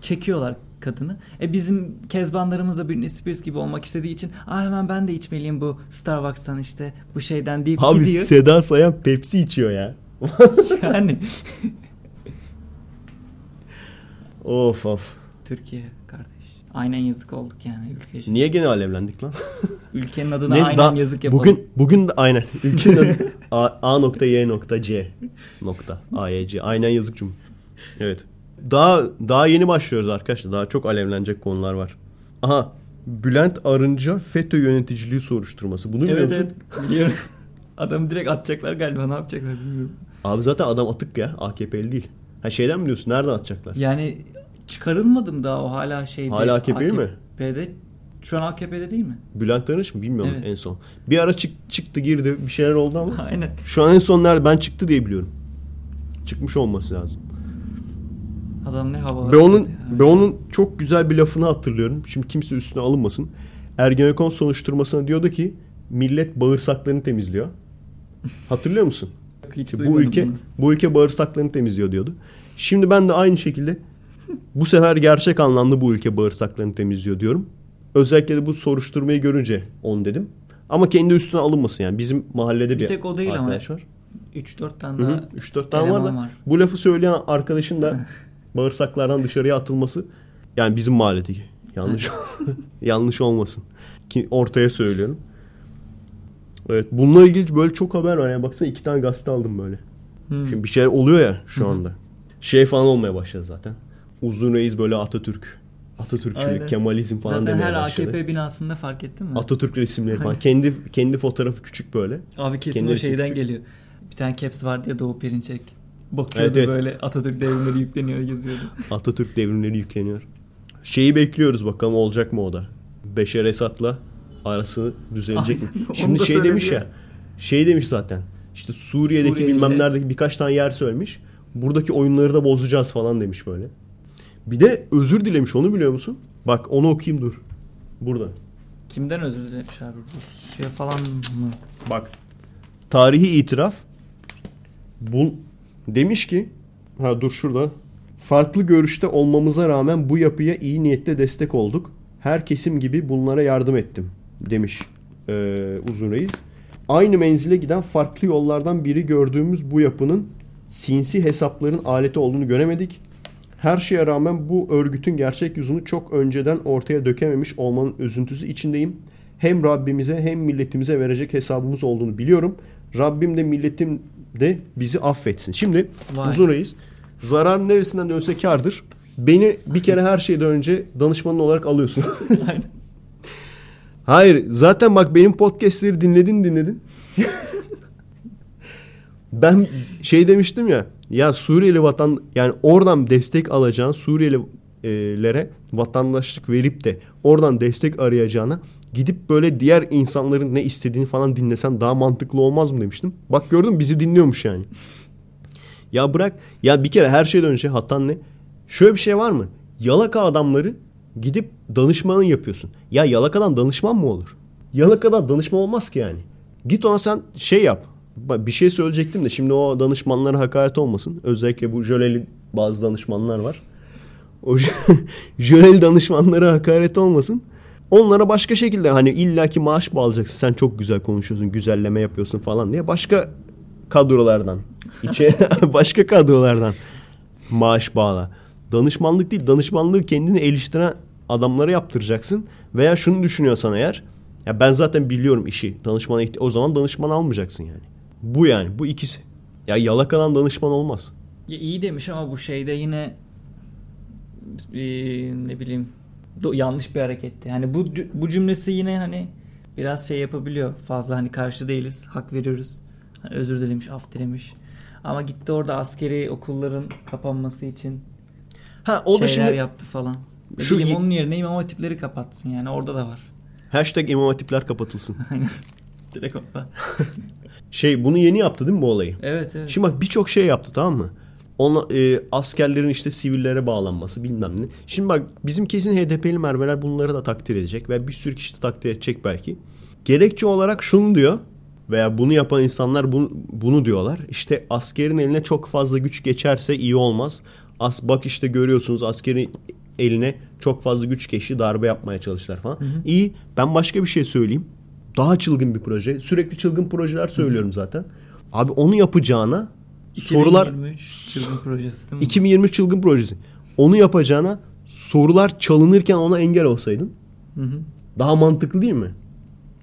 çekiyorlar kadını. E bizim kezbanlarımız da Britney Spears gibi olmak istediği için ah hemen ben de içmeliyim bu Starbucks'tan işte bu şeyden deyip abi gidiyor. Abi Seda Sayan Pepsi içiyor ya. Yani. Of of. Türkiye kardeş. Aynen yazık olduk yani ülkeye. Niye gene alevlendik lan? Ülkenin adına neyse, aynen daha, yazık yapalım. Bugün bugün de aynen. Ülkenin adı A, A nokta Y nokta C nokta A Y C. Aynen yazık cum. Evet. Daha daha yeni başlıyoruz arkadaşlar. Daha çok alevlenecek konular var. Aha. Bülent Arınca FETÖ yöneticiliği soruşturması. Bunu biliyor musun? Evet evet biliyorum. Adamı direkt atacaklar galiba. Ne yapacaklar bilmiyorum. Abi zaten adam atık ya. A K P'li değil. Ha şeyden mi diyorsun? Nereden atacaklar? Yani çıkarılmadım daha o hala şey değil. Hala A K P'li mi? A K P'de. Şu an A K P'de değil mi? Bülent Arınç mı? Bilmiyorum evet. En son. Bir ara çık, çıktı girdi. Bir şeyler oldu ama. Aynen. Şu an en son nerede? Ben çıktı diye biliyorum. Çıkmış olması lazım. Adam ne havalar. Ve onun, ve onun çok güzel bir lafını hatırlıyorum. Şimdi kimse üstüne alınmasın. Ergenekon soruşturmasına diyordu ki millet bağırsaklarını temizliyor. Hatırlıyor musun? Hiç bu ülke bunu. bu ülke bağırsaklarını temizliyor diyordu. Şimdi ben de aynı şekilde bu sefer gerçek anlamda bu ülke bağırsaklarını temizliyor diyorum. Özellikle de bu soruşturmayı görünce on dedim. Ama kendi üstüne alınmasın yani. Bizim mahallede bir, bir tek o değil arkadaş ama. Var. üç dört tane daha. üç dört tane var da var. Bu lafı söyleyen arkadaşın da bağırsaklardan dışarıya atılması yani bizim mahalledeki yanlış yanlış olmasın ki ortaya söylüyorum. Evet bununla ilgili böyle çok haber var yani baksana iki tane gazete aldım böyle. Hmm. Şimdi bir şeyler oluyor ya şu anda. Hmm. Şey falan olmaya başladı zaten. Uzun Reis böyle Atatürk, Atatürkçülük, aynen. Kemalizm falan zaten demeye başladı. Zaten her A K P binasında fark ettin mi? Atatürk resimleri falan. kendi kendi fotoğrafı küçük böyle. Abi kesin kendi o şeyden küçük. Geliyor. Bir tane caps vardı ya Doğu Perinçek. Bakıyordu evet, evet. Böyle Atatürk devrimleri yükleniyor geziyordu. Atatürk devrimleri yükleniyor. Şeyi bekliyoruz bakalım olacak mı o da. Beşer Esad'la arası düzelecek aynen, mi? Şimdi şey demiş ya. Şey demiş zaten. İşte Suriye'deki Suriye'yle. Bilmem neredeki birkaç tane yer söylemiş. Buradaki oyunları da bozacağız falan demiş böyle. Bir de özür dilemiş onu biliyor musun? Bak onu okuyayım dur. Burada. Kimden özür dilemiş abi? Rusya falan mı? Bak. Tarihi itiraf. Bu... Demiş ki, ha dur şurada, farklı görüşte olmamıza rağmen bu yapıya iyi niyetle destek olduk. Her kesim gibi bunlara yardım ettim demiş ee, Uzun Reis. Aynı menzile giden farklı yollardan biri gördüğümüz bu yapının sinsi hesapların aleti olduğunu göremedik. Her şeye rağmen bu örgütün gerçek yüzünü çok önceden ortaya dökememiş olmanın üzüntüsü içindeyim. Hem Rabbimize hem milletimize verecek hesabımız olduğunu biliyorum. Rabbim de milletim de bizi affetsin. Şimdi vay. Uzun Reis zarar neresinden dönse kârdır. Beni bir kere her şeyden önce danışmanın olarak alıyorsun. Hayır zaten bak benim podcastleri dinledin dinledin. Ben şey demiştim ya ya Suriyeli vatan yani oradan destek alacağın Suriyelilere vatandaşlık verip de oradan destek arayacağına gidip böyle diğer insanların ne istediğini falan dinlesen daha mantıklı olmaz mı demiştim. Bak gördün mü bizi dinliyormuş yani. Ya bırak ya bir kere her şeyden önce hatan ne? Şöyle bir şey var mı? Yalaka adamları gidip danışmanın yapıyorsun. Ya yalakadan danışman mı olur? Yalakadan danışman olmaz ki yani. Git ona sen şey yap. Bir şey söyleyecektim de şimdi o danışmanlara hakaret olmasın. Özellikle bu jöleli bazı danışmanlar var. O jöleli danışmanlara hakaret olmasın. Onlara başka şekilde hani illaki maaş mı alacaksın? Sen çok güzel konuşuyorsun, güzelleme yapıyorsun falan diye başka kadrolardan, içe başka kadrolardan maaş bağla. Danışmanlık değil, danışmanlığı kendini eleştiren adamlara yaptıracaksın. Veya şunu düşünüyorsan eğer, ya ben zaten biliyorum işi, danışmana ihti- o zaman danışman almayacaksın yani. Bu yani, bu ikisi. Ya yalakadan danışman olmaz. Ya iyi demiş ama bu şeyde yine ee, ne bileyim. Yanlış bir hareketti. Yani bu bu cümlesi yine hani biraz şey yapabiliyor. Fazla hani karşı değiliz. Hak veriyoruz. Hani özür dilemiş, af dilemiş. Ama gitti orada askeri okulların kapanması için ha, o şeyler da şimdi, yaptı falan. Şu bileyim, i- onun yerine imam hatipleri kapatsın. Yani orada da var. Hashtag imam hatipler kapatılsın. Aynen. Direkt orada. Şey bunu yeni yaptı değil mi bu olayı? Evet evet. Şimdi bak birçok şey yaptı tamam mı? Ona, e, askerlerin işte sivillere bağlanması bilmem ne. Şimdi bak bizim kesin H D P'li merveler bunları da takdir edecek. Ve bir sürü kişi de takdir edecek belki. Gerekçe olarak şunu diyor. veya bunu yapan insanlar bunu, bunu diyorlar. İşte askerin eline çok fazla güç geçerse iyi olmaz. As, bak işte görüyorsunuz askerin eline çok fazla güç geçti, darbe yapmaya çalıştılar falan. Hı hı. İyi, ben başka bir şey söyleyeyim. Daha çılgın bir proje. Sürekli çılgın projeler söylüyorum, hı hı, zaten. Abi onu yapacağına sorular... iki bin yirmi üç çılgın projesi değil mi? iki bin yirmi üç çılgın projesi. Onu yapacağına sorular çalınırken ona engel olsaydın, hı hı, daha mantıklı değil mi?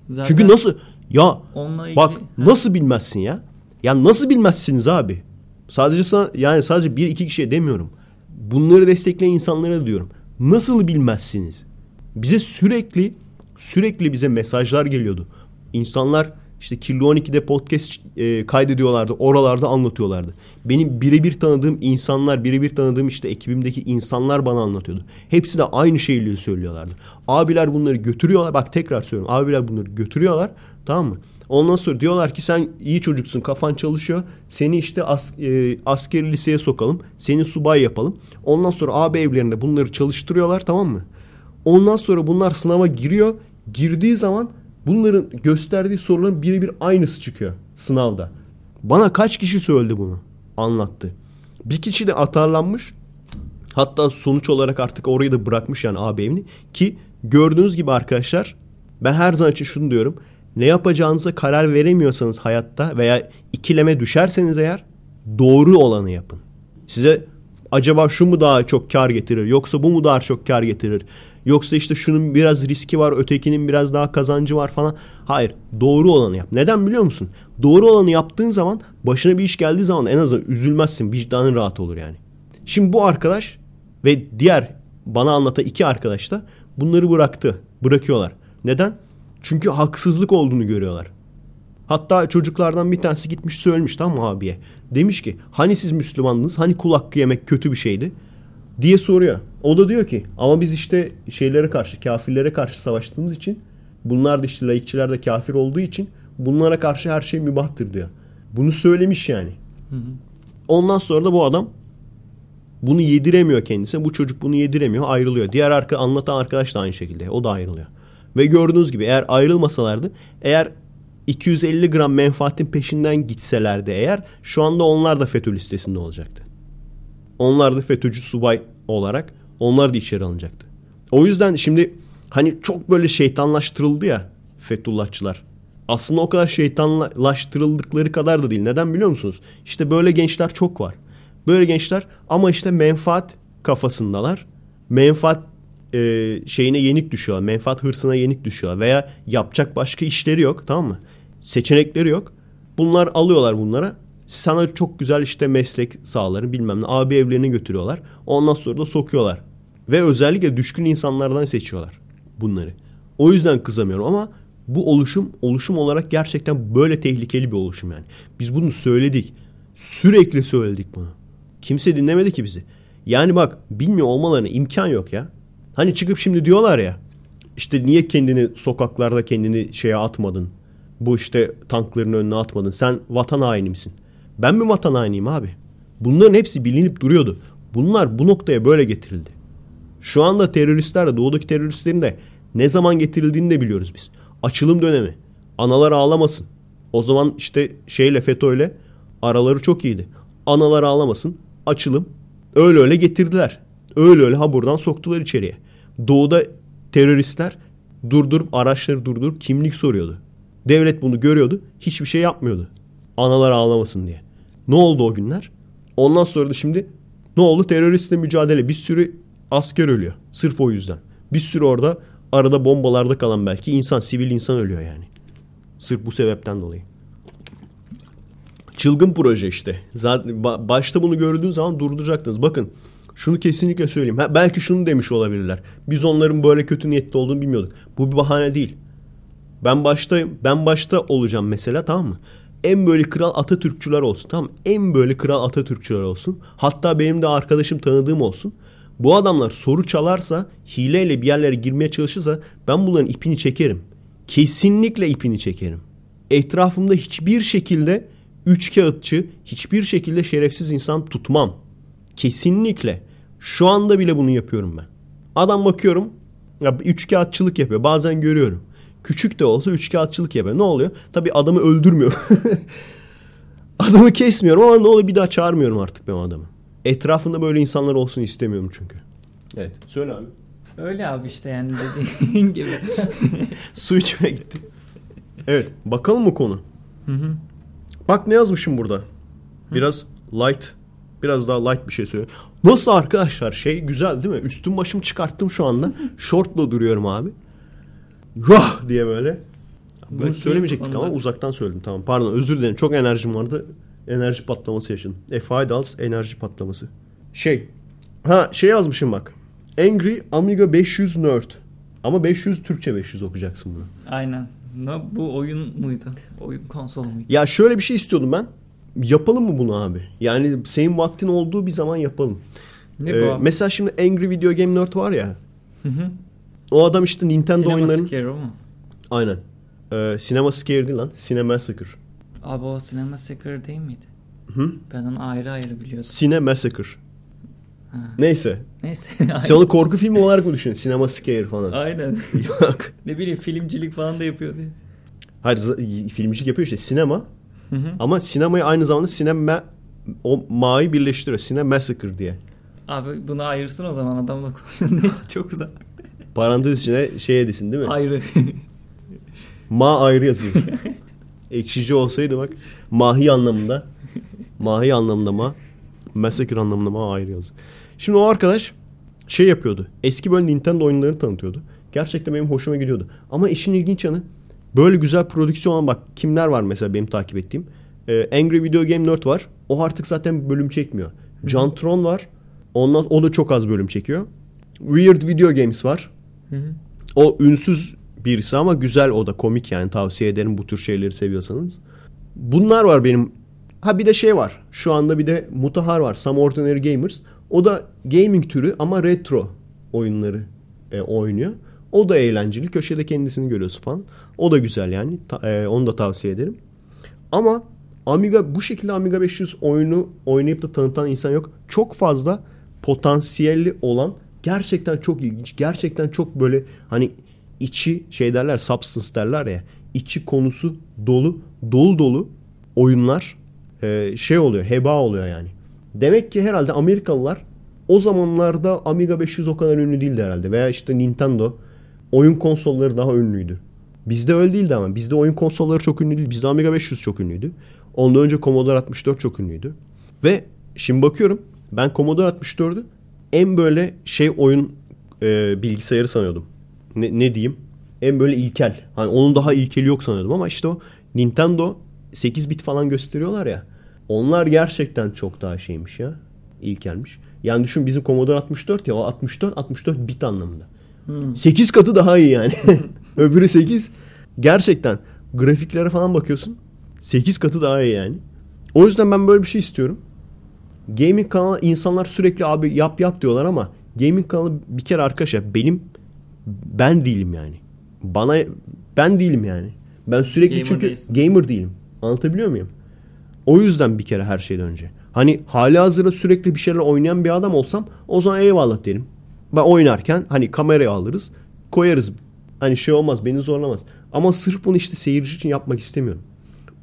Zaten çünkü nasıl... Ya ilgili, bak he. nasıl bilmezsin ya? Ya nasıl bilmezsiniz abi? Sadece sana, yani sadece bir iki kişiye demiyorum. Bunları destekleyen insanlara diyorum. Nasıl bilmezsiniz? Bize sürekli sürekli bize mesajlar geliyordu. İnsanlar işte Kirli on ikide podcast e, kaydediyorlardı. Oralarda anlatıyorlardı. Benim birebir tanıdığım insanlar, birebir tanıdığım işte ekibimdeki insanlar bana anlatıyordu. Hepsi de aynı şeyleri söylüyorlardı. Abiler bunları götürüyorlar. Bak tekrar söylüyorum. Abiler bunları götürüyorlar. Tamam mı? Ondan sonra diyorlar ki sen iyi çocuksun, kafan çalışıyor. Seni işte as, e, askeri liseye sokalım. Seni subay yapalım. Ondan sonra abi evlerinde bunları çalıştırıyorlar, tamam mı? Ondan sonra bunlar sınava giriyor. Girdiği zaman bunların gösterdiği soruların birebir aynısı çıkıyor sınavda. Bana kaç kişi söyledi bunu, anlattı. Bir kişi de atarlanmış. Hatta sonuç olarak artık orayı da bırakmış yani abi evini. Ki gördüğünüz gibi arkadaşlar, ben her zaman için şunu diyorum. Ne yapacağınıza karar veremiyorsanız hayatta veya ikileme düşerseniz eğer, doğru olanı yapın. Size acaba şu mu daha çok kar getirir, yoksa bu mu daha çok kar getirir, yoksa işte şunun biraz riski var, ötekinin biraz daha kazancı var falan. Hayır, doğru olanı yap. Neden biliyor musun? Doğru olanı yaptığın zaman başına bir iş geldiği zaman en azından üzülmezsin, vicdanın rahat olur yani. Şimdi bu arkadaş ve diğer bana anlatan iki arkadaş da bunları bıraktı. Bırakıyorlar. Neden? Çünkü haksızlık olduğunu görüyorlar. Hatta çocuklardan bir tanesi gitmiş söylemiş, tamam mı, abiye. Demiş ki hani siz Müslümandınız, hani kul hakkı yemek kötü bir şeydi diye soruyor. O da diyor ki ama biz işte şeylere karşı, kafirlere karşı savaştığımız için, bunlar da işte laikçiler de kafir olduğu için bunlara karşı her şey mübahtır diyor. Bunu söylemiş yani. Hı hı. Ondan sonra da bu adam bunu yediremiyor kendisine. Bu çocuk bunu yediremiyor, ayrılıyor. Diğer arka, anlatan arkadaş da aynı şekilde, o da ayrılıyor. Ve gördüğünüz gibi eğer ayrılmasalardı, eğer iki yüz elli gram menfaatin peşinden gitselerdi eğer, şu anda onlar da FETÖ listesinde olacaktı. Onlar da FETÖ'cü subay olarak onlar da içeri alınacaktı. O yüzden şimdi hani çok böyle şeytanlaştırıldı ya Fethullahçılar. Aslında o kadar şeytanlaştırıldıkları kadar da değil. Neden biliyor musunuz? İşte böyle gençler çok var. Böyle gençler ama işte menfaat kafasındalar. Menfaat E, şeyine yenik düşüyorlar. Menfaat hırsına yenik düşüyorlar. Veya yapacak başka işleri yok. Tamam mı? Seçenekleri yok. Bunlar alıyorlar bunlara. Sana çok güzel işte meslek sağları bilmem ne. Abi evlerine götürüyorlar. Ondan sonra da sokuyorlar. Ve özellikle düşkün insanlardan seçiyorlar bunları. O yüzden kızamıyorum ama bu oluşum oluşum olarak gerçekten böyle tehlikeli bir oluşum yani. Biz bunu söyledik. Sürekli söyledik bunu. Kimse dinlemedi ki bizi. Yani bak, bilmiyor olmalarına imkan yok ya. Hani çıkıp şimdi diyorlar ya işte niye kendini sokaklarda kendini şeye atmadın, bu işte tankların önüne atmadın, sen vatan haini misin? Ben mi vatan hainiyim abi? Bunların hepsi bilinip duruyordu. Bunlar bu noktaya böyle getirildi. Şu anda teröristler de, doğudaki teröristlerin de ne zaman getirildiğini de biliyoruz biz. Açılım dönemi. Analar ağlamasın. O zaman işte şeyle, FETÖ'yle araları çok iyiydi. Analar ağlamasın. Açılım. Öyle öyle getirdiler. Öyle öyle ha buradan soktular içeriye. Doğuda teröristler durdurup araçları durdurup kimlik soruyordu. Devlet bunu görüyordu. Hiçbir şey yapmıyordu. Analar ağlamasın diye. Ne oldu o günler? Ondan sonra da şimdi ne oldu? Teröristle mücadele. Bir sürü asker ölüyor. Sırf o yüzden. Bir sürü orada arada bombalarda kalan belki insan, sivil insan ölüyor yani. Sırf bu sebepten dolayı. Çılgın proje işte. Zaten başta bunu gördüğün zaman durduracaktınız. Bakın. Şunu kesinlikle söyleyeyim. Ha, belki şunu demiş olabilirler. Biz onların böyle kötü niyetli olduğunu bilmiyorduk. Bu bir bahane değil. Ben başta ben başta olacağım mesela, tamam mı? En böyle kral Atatürkçüler olsun, tamam mı? En böyle kral Atatürkçüler olsun. Hatta benim de arkadaşım, tanıdığım olsun. Bu adamlar soru çalarsa, hileyle bir yerlere girmeye çalışırsa ben bunların ipini çekerim. Kesinlikle ipini çekerim. Etrafımda hiçbir şekilde üçkağıtçı, hiçbir şekilde şerefsiz insan tutmam. Kesinlikle. Şu anda bile bunu yapıyorum ben. Adam bakıyorum ya, üç kağıtçılık yapıyor. Bazen görüyorum. Küçük de olsa üçkağıtçılık yapıyor. Ne oluyor? Tabii adamı öldürmüyor. Adamı kesmiyorum ama ne oluyor? Bir daha çağırmıyorum artık ben o adamı. Etrafında böyle insanlar olsun istemiyorum çünkü. Evet. Söyle abi. Öyle abi işte yani dediğin gibi. Su içmeye gitti. Evet. Bakalım mı konu? Hı hı. Bak ne yazmışım burada. Biraz light. Biraz daha light bir şey söylüyorum. Nasıl arkadaşlar? Şey güzel değil mi? Üstüm başım çıkarttım şu anda. Şortla duruyorum abi. Rah diye böyle. Bunu söylemeyecektik ama uzaktan söyledim. Tamam pardon özür dilerim. Çok enerjim vardı. Enerji patlaması yaşadım. F-Idals enerji patlaması. Şey. Ha şey yazmışım bak. Angry Amiga beş yüz Nerd. Ama beş yüz Türkçe beş yüz okuyacaksın bunu. Aynen. Ne, bu oyun muydu? Oyun konsolu muydu? Ya şöyle bir şey istiyordum ben. Yapalım mı bunu abi? Yani senin vaktin olduğu bir zaman yapalım. Ne ee, bu abi? Mesela şimdi Angry Video Game Nerd var ya. Hı hı. O adam işte Nintendo Cinema oyunlarının... Cinemassacre o mu? Aynen. Ee, Cinemassacre değil lan. Cinemassacre. Abi o Cinemassacre değil miydi? Hı? Ben onu ayrı ayrı biliyordum. Cinemassacre. Ha. Neyse. Neyse. Sen onu korku filmi olarak mı düşünüyorsun? Cinemassacre falan. Aynen. Yok. Ne bileyim filmcilik falan da yapıyor diye. Hayır filmcilik yapıyor işte. Sinema. Hı hı. Ama sinemayı aynı zamanda sinema o ma'yı birleştiriyor. Cinemassacre diye. Abi bunu ayırsın o zaman adamla konuşun. Neyse çok uzak. Parantez içine şey edesin değil mi? Ayrı. Ma ayrı yazıyor. Ekşici olsaydı bak. Mahi anlamında. Mahi anlamında ma. Massacre anlamında ma ayrı yazıyor. Şimdi o arkadaş şey yapıyordu. Eski böyle Nintendo oyunlarını tanıtıyordu. Gerçekten benim hoşuma gidiyordu. Ama işin ilginç yanı böyle güzel prodüksiyon olan bak kimler var mesela benim takip ettiğim. Ee, Angry Video Game Nerd var. O artık zaten bölüm çekmiyor. JonTron var. Ondan, o da çok az bölüm çekiyor. Weird Video Games var. Hı hı. O ünsüz birisi ama güzel o da komik yani tavsiye ederim bu tür şeyleri seviyorsanız. Bunlar var benim. Ha bir de şey var. Şu anda bir de Mutahar var. Some Ordinary Gamers. O da gaming türü ama retro oyunları e, oynuyor. O da eğlenceli. Köşede kendisini görüyorsun falan. O da güzel yani. Ta, e, onu da tavsiye ederim. Ama Amiga bu şekilde Amiga beş yüz oyunu oynayıp da tanıtan insan yok. Çok fazla potansiyelli olan gerçekten çok ilginç. Gerçekten çok böyle hani içi şey derler substance derler ya. İçi konusu dolu. Dolu dolu oyunlar e, şey oluyor. Heba oluyor yani. Demek ki herhalde Amerikalılar o zamanlarda Amiga beş yüz o kadar ünlü değildi herhalde. Veya işte Nintendo oyun konsolları daha ünlüydü. Bizde öyle değildi ama. Bizde oyun konsolları çok ünlü değil. Bizde Amiga beş yüz çok ünlüydü. Ondan önce Commodore altmış dört çok ünlüydü. Ve şimdi bakıyorum ben Commodore altmış dördü en böyle şey oyun e, bilgisayarı sanıyordum. Ne, ne diyeyim? En böyle ilkel. Hani onun daha ilkeli yok sanıyordum ama işte o Nintendo sekiz bit falan gösteriyorlar ya. Onlar gerçekten çok daha şeymiş ya. İlkelmiş. Yani düşün bizim Commodore altmış dört ya o altmış dört altmış dört bit anlamında. Hmm. sekiz katı daha iyi yani. Öbürü sekiz. Gerçekten grafiklere falan bakıyorsun. sekiz katı daha iyi yani. O yüzden ben böyle bir şey istiyorum. Gaming kanalı insanlar sürekli abi yap yap diyorlar ama gaming kanalı bir kere arkadaşlar benim ben değilim yani. Bana ben değilim yani. Ben sürekli gamer çünkü değilsin. Gamer değilim. Anlatabiliyor muyum? O yüzden bir kere her şeyden önce. Hani halihazırda sürekli bir şeyler oynayan bir adam olsam o zaman eyvallah derim. Ben oynarken hani kamerayı alırız, koyarız. Hani şey olmaz, beni zorlamaz. Ama sırf bunu işte seyirci için yapmak istemiyorum.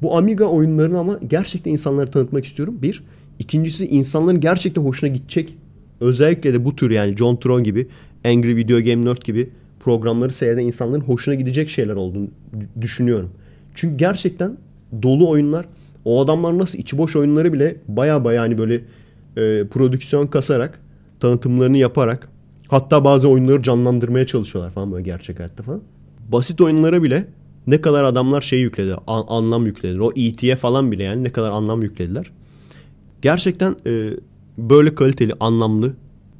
Bu Amiga oyunlarını ama gerçekten insanları tanıtmak istiyorum. Bir. İkincisi insanların gerçekten hoşuna gidecek. Özellikle de bu tür yani JonTron gibi, Angry Video Game Nerd gibi programları seyreden insanların hoşuna gidecek şeyler olduğunu düşünüyorum. Çünkü gerçekten dolu oyunlar, o adamlar nasıl içi boş oyunları bile baya baya hani böyle e, prodüksiyon kasarak, tanıtımlarını yaparak, hatta bazı oyunları canlandırmaya çalışıyorlar falan böyle gerçek hayatta falan. Basit oyunlara bile ne kadar adamlar şey yükledi, an, anlam yüklediler. O E T'ye falan bile yani ne kadar anlam yüklediler. Gerçekten e, böyle kaliteli, anlamlı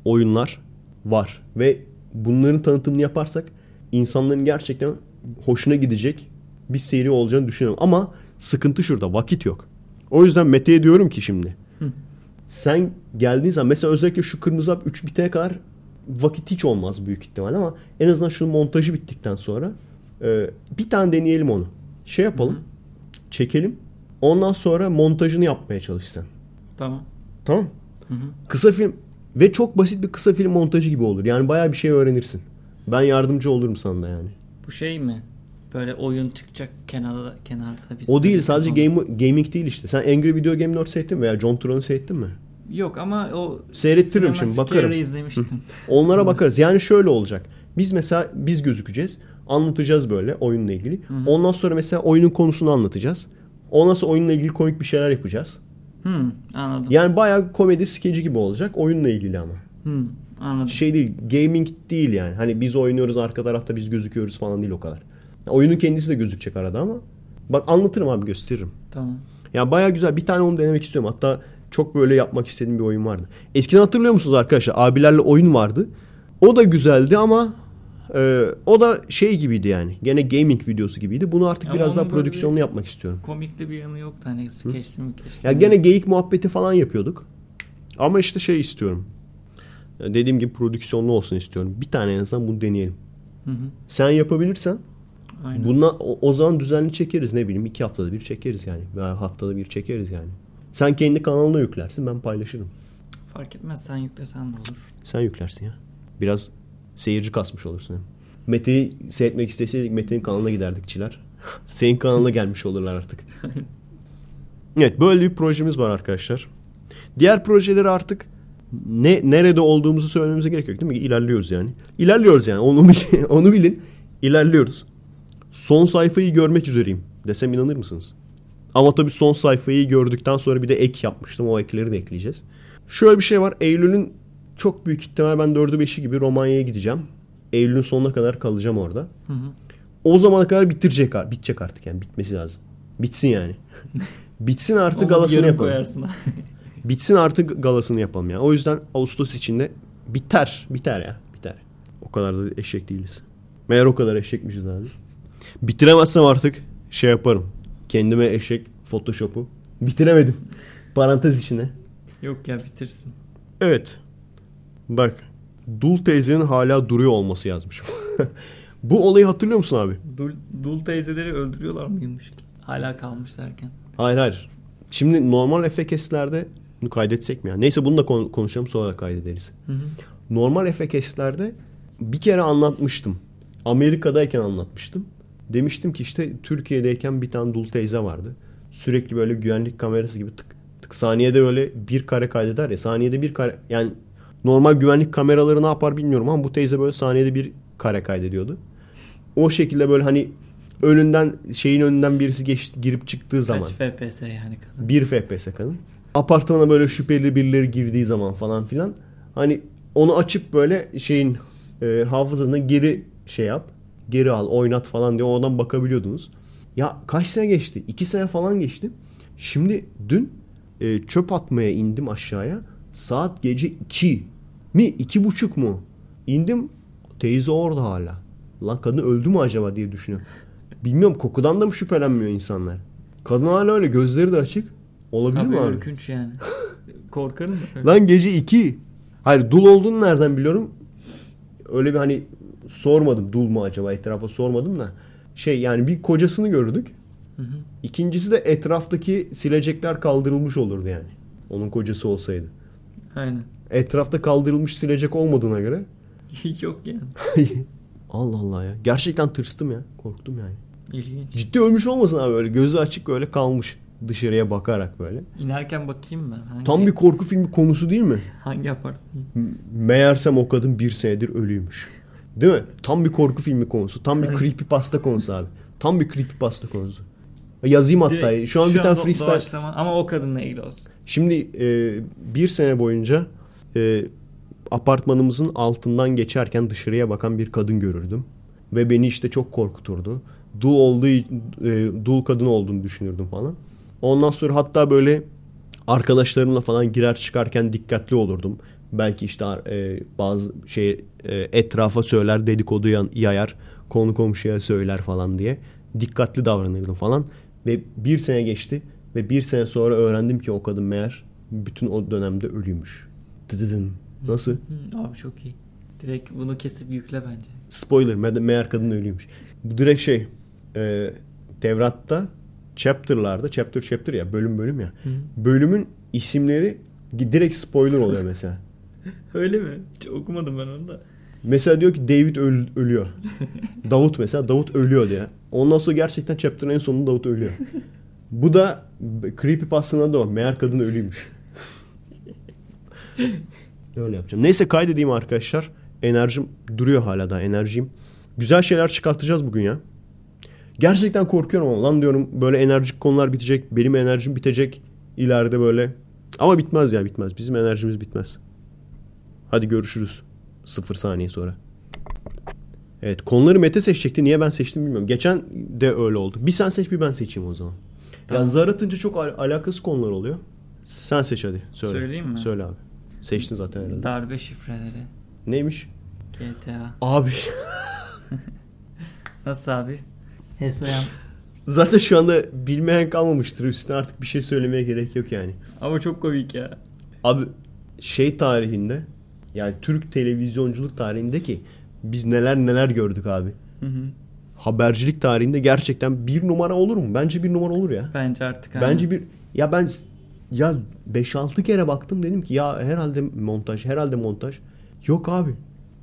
oyunlar var. Ve bunların tanıtımını yaparsak insanların gerçekten hoşuna gidecek bir seri olacağını düşünüyorum. Ama sıkıntı şurada, vakit yok. O yüzden Mete'ye diyorum ki şimdi. Hı. Sen geldiğin zaman mesela özellikle şu kırmızı hap üç bitene kadar vakit hiç olmaz büyük ihtimal ama en azından şunun montajı bittikten sonra e, bir tane deneyelim onu. Şey yapalım, hı hı. Çekelim. Ondan sonra montajını yapmaya çalışsan. Tamam. Tamam. Hı hı. Kısa film ve çok basit bir kısa film montajı gibi olur. Yani bayağı bir şey öğrenirsin. Ben yardımcı olurum sana yani. Bu şey mi? Böyle oyun çıkacak kenarda kenarda biz. O değil, sadece game, gaming değil işte. Sen Angry Video Game Nerd seyrettin mi veya JonTron'u seyrettin mi? Yok ama o seyrettiririm şimdi, bakarım. İzlemiştim. Onlara bakarız. Yani şöyle olacak. Biz mesela biz gözükeceğiz. Anlatacağız böyle oyunla ilgili. Hı hı. Ondan sonra mesela oyunun konusunu anlatacağız. Ondan sonra oyunla ilgili komik bir şeyler yapacağız. Hı, anladım. Yani bayağı komedi skeci gibi olacak oyunla ilgili ama. Hı, anladım. Şey değil, gaming değil yani. Hani biz oynuyoruz, arka tarafta biz gözüküyoruz falan değil o kadar. Oyunun kendisi de gözükecek arada ama. Bak anlatırım abi, gösteririm. Tamam. Ya bayağı güzel. Bir tane onu denemek istiyorum. Hatta çok böyle yapmak istediğim bir oyun vardı. Eskiden hatırlıyor musunuz arkadaşlar? Abilerle oyun vardı. O da güzeldi ama e, o da şey gibiydi yani. Gene gaming videosu gibiydi. Bunu artık ya biraz daha prodüksiyonlu bir yapmak istiyorum. Komikli bir yanı yoktu. Hani skeçli mi keşli. Ya gene geyik muhabbeti falan yapıyorduk. Ama işte şey istiyorum. Dediğim gibi prodüksiyonlu olsun istiyorum. Bir tane en azından bunu deneyelim. Hı hı. Sen yapabilirsen. Aynen. Bundan, o, o zaman düzenli çekeriz, ne bileyim iki haftada bir çekeriz yani veya haftada bir çekeriz yani. Sen kendi kanalına yüklersin, ben paylaşırım. Fark etmez, sen yüklesen de olur. Sen yüklersin ya. Biraz seyirci kasmış olursun. Yani. Mete'yi seyretmek isteseydik Mete'nin kanalına giderdikçiler. Senin kanalına gelmiş olurlar artık. Evet, böyle bir projemiz var arkadaşlar. Diğer projeleri artık ne nerede olduğumuzu söylememize gerek yok değil mi? İlerliyoruz yani. İlerliyoruz yani. Onu onu bilin. İlerliyoruz. Son sayfayı görmek üzereyim desem inanır mısınız? Ama tabii son sayfayı gördükten sonra bir de ek yapmıştım. O ekleri de ekleyeceğiz. Şöyle bir şey var. Eylül'ün çok büyük ihtimal ben dördü beşi gibi Romanya'ya gideceğim. Eylül'ün sonuna kadar kalacağım orada. Hı hı. O zamana kadar bitirecek, bitecek artık yani, bitmesi lazım. Bitsin yani. Bitsin artık galasını yapalım. Bitsin artık galasını yapalım yani. O yüzden Ağustos içinde biter. Biter ya. Biter. O kadar da eşek değiliz. Meğer o kadar eşekmişiz abi. Bitiremezsem artık şey yaparım. Kendime eşek Photoshop'u bitiremedim. Parantez içine. Yok ya, bitirsin. Evet. Bak. Dul teyzenin hala duruyor olması yazmışım. Bu olayı hatırlıyor musun abi? Dul, dul teyzeleri öldürüyorlar mıymış ki? Hala kalmış derken. Hayır hayır. Şimdi normal F K S'lerde bunu kaydetsek mi ya? Neyse bunu da kon- konuşalım sonra da kaydederiz. Hı hı. Normal F K S'lerde bir kere anlatmıştım. Amerika'dayken anlatmıştım. Demiştim ki işte Türkiye'deyken bir tane dul teyze vardı. Sürekli böyle güvenlik kamerası gibi tık tık saniyede böyle bir kare kaydeder ya. Saniyede bir kare, yani normal güvenlik kameraları ne yapar bilmiyorum ama bu teyze böyle saniyede bir kare kaydediyordu. O şekilde böyle hani önünden şeyin önünden birisi geç, girip çıktığı zaman. Kaç F P S yani kadın? Bir F P S kadın. Apartmana böyle şüpheli birileri girdiği zaman falan filan. Hani onu açıp böyle şeyin e, hafızasına geri şey yap. Geri al, oynat falan diye oradan bakabiliyordunuz. Ya kaç sene geçti? İki sene falan geçti. Şimdi dün e, çöp atmaya indim aşağıya. Saat gece iki mi? İki buçuk mu? İndim. Teyze orada hala. Lan kadın öldü mü acaba diye düşünüyorum. Bilmiyorum, kokudan da mı şüphelenmiyor insanlar? Kadın hala öyle, gözleri de açık. Olabilir abi mi abi? Ürkünç yani. Korkarım. Lan gece iki. Hayır, dul olduğunu nereden biliyorum? Öyle bir hani sormadım dul mu acaba, etrafa sormadım da şey yani bir kocasını gördük. Hı hı. İkincisi de etraftaki silecekler kaldırılmış olurdu yani. Onun kocası olsaydı. Aynen. Etrafta kaldırılmış silecek olmadığına göre. Yok yani. Allah Allah ya. Gerçekten tırstım ya. Korktum yani. İlginç. Ciddi ölmüş olmasın abi, böyle gözü açık böyle kalmış dışarıya bakarak böyle. İnerken bakayım ben. Hangi... Tam bir korku filmi konusu değil mi? Hangi apartman? Meğersem o kadın bir senedir ölüymüş. Değil mi? Tam bir korku filmi konusu. Tam bir creepypasta konusu abi. Tam bir creepypasta konusu. Yazayım hatta. Direkt, şu an şu bir tane freestyle. Ama o kadınla ilgili olsun. Şimdi e, bir sene boyunca e, apartmanımızın altından geçerken dışarıya bakan bir kadın görürdüm. Ve beni işte çok korkuturdu. Dul olduğu, e, dul kadın olduğunu düşünürdüm falan. Ondan sonra hatta böyle arkadaşlarımla falan girer çıkarken dikkatli olurdum. Belki işte e, bazı şey e, etrafa söyler, dedikodu yayar, konu komşuya söyler falan diye dikkatli davranırdım falan. Ve bir sene geçti ve bir sene sonra öğrendim ki o kadın meğer bütün o dönemde ölüymüş. Dıdıdın. Nasıl? Abi çok iyi. Direkt bunu kesip yükle bence. Spoiler, me- meğer kadın ölüymüş. Bu direkt şey e, Tevrat'ta chapter'larda chapter chapter ya bölüm bölüm ya. Hı. Bölümün isimleri direkt spoiler oluyor mesela. Öyle mi? Hiç okumadım ben onu da. Mesela diyor ki David öl- ölüyor. Davut mesela. Davut ölüyor diye. Ondan sonra gerçekten chapter'ın en sonunda Davut ölüyor. Bu da creepypasta'na da o. Meğer kadın ölüymüş. Öyle yapacağım. Neyse kaydedeyim arkadaşlar. Enerjim duruyor hala daha. Enerjim. Güzel şeyler çıkartacağız bugün ya. Gerçekten korkuyorum ama lan diyorum böyle enerjik konular bitecek. Benim enerjim bitecek. İleride böyle. Ama bitmez ya bitmez. Bizim enerjimiz bitmez. Hadi görüşürüz. Sıfır saniye sonra. Evet, konuları Mete seçecekti. Niye ben seçtim bilmiyorum. Geçen de öyle oldu. Bir sen seç bir ben seçeyim o zaman. Tamam. Yani zar atınca çok al- alakasız konular oluyor. Sen seç hadi. Söyle. Söyleyeyim mi? Söyle abi. Seçtin zaten herhalde. Darbe şifreleri. Neymiş? G T A. Abi. Nasıl abi? Hesoyan. Zaten şu anda bilmeyen kalmamıştır. Üstüne artık bir şey söylemeye gerek yok yani. Ama çok komik ya. Abi şey tarihinde yani Türk televizyonculuk tarihinde ki biz neler neler gördük abi. Hı hı. Habercilik tarihinde gerçekten bir numara olur mu? Bence bir numara olur ya. Bence artık. Bence hani. bir ya ben ya beş altı kere baktım dedim ki ya herhalde montaj, herhalde montaj. Yok abi.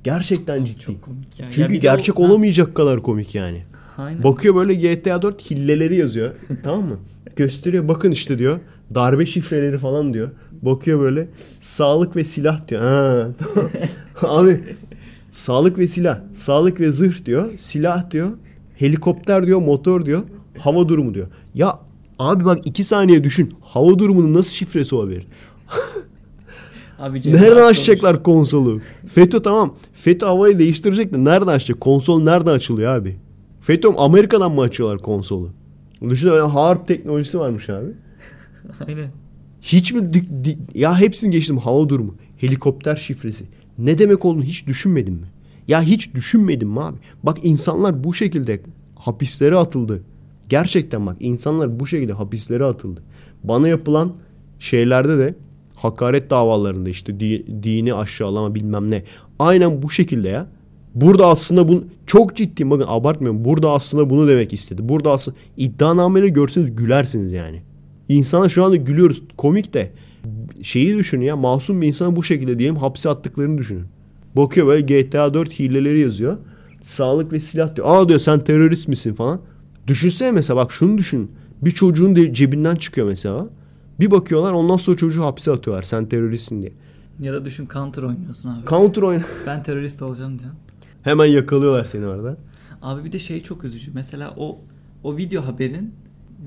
Gerçekten abi ciddi. Çok komik ya. Çünkü ya gerçek o, olamayacak ha. kadar komik yani. Aynen. Bakıyor böyle G T A dört hilleleri yazıyor. Tamam mı? Gösteriyor. Bakın işte diyor. Darbe şifreleri falan diyor. Bakıyor böyle. Sağlık ve silah diyor. Ha, tamam. Abi sağlık ve silah. Sağlık ve zırh diyor. Silah diyor. Helikopter diyor. Motor diyor. Hava durumu diyor. Ya abi bak iki saniye düşün. Hava durumunun nasıl şifresi olabilir? Nereden açacaklar konsolu? FETÖ tamam. FETÖ havayı değiştirecek de nereden açacak? Konsol nereden açılıyor abi? FETÖ Amerika'dan mı açıyorlar konsolu? Düşün öyle harp teknolojisi varmış abi. Aynen. Hiç mi di- di- ya hepsini geçtim hava durumu, helikopter şifresi. Ne demek olduğunu hiç düşünmedin mi? Ya hiç düşünmedin mi abi? Bak insanlar bu şekilde hapislere atıldı. Gerçekten bak insanlar bu şekilde hapislere atıldı. Bana yapılan şeylerde de hakaret davalarında işte di- dini aşağılama bilmem ne. Aynen bu şekilde ya. Burada aslında bunu çok ciddiyim bakın abartmıyorum. Burada aslında bunu demek istedi. Burada aslında iddianameleri görseniz gülersiniz yani. İnsana şu anda gülüyoruz. Komik de şeyi düşünün ya. Masum bir insana bu şekilde diyelim hapse attıklarını düşünün. Bakıyor böyle G T A dört hileleri yazıyor. Sağlık ve silah diyor. Aa diyor sen terörist misin falan. Düşünsene mesela bak şunu düşün. Bir çocuğun cebinden çıkıyor mesela. Bir bakıyorlar ondan sonra çocuğu hapse atıyorlar. Sen teröristsin diye. Ya da düşün counter oynuyorsun abi. Counter oynuyorsun. Ben terörist olacağım diyorsun. Hemen yakalıyorlar seni orada. Abi bir de şey çok üzücü. Mesela o o video haberin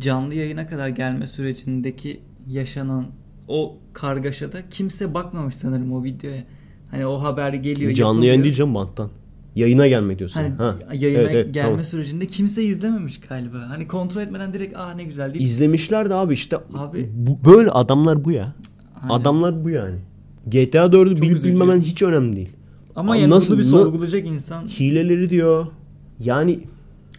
canlı yayına kadar gelme sürecindeki yaşanan o kargaşada kimse bakmamış sanırım o videoya. Hani o haber geliyor. Canlı yayın değil canım banttan. Yayına gelme diyorsun. Hani ha. Yayına evet, evet, gelme tamam. Sürecinde kimse izlememiş galiba. Hani kontrol etmeden direkt ah ne güzel deyip. İzlemişler de abi işte. Abi, bu, böyle adamlar bu ya. Aynen. Adamlar bu yani. G T A dördü bil, bilmemen hiç önemli değil. Ama yani nasıl bir sorgulayacak insan? Hileleri diyor. Yani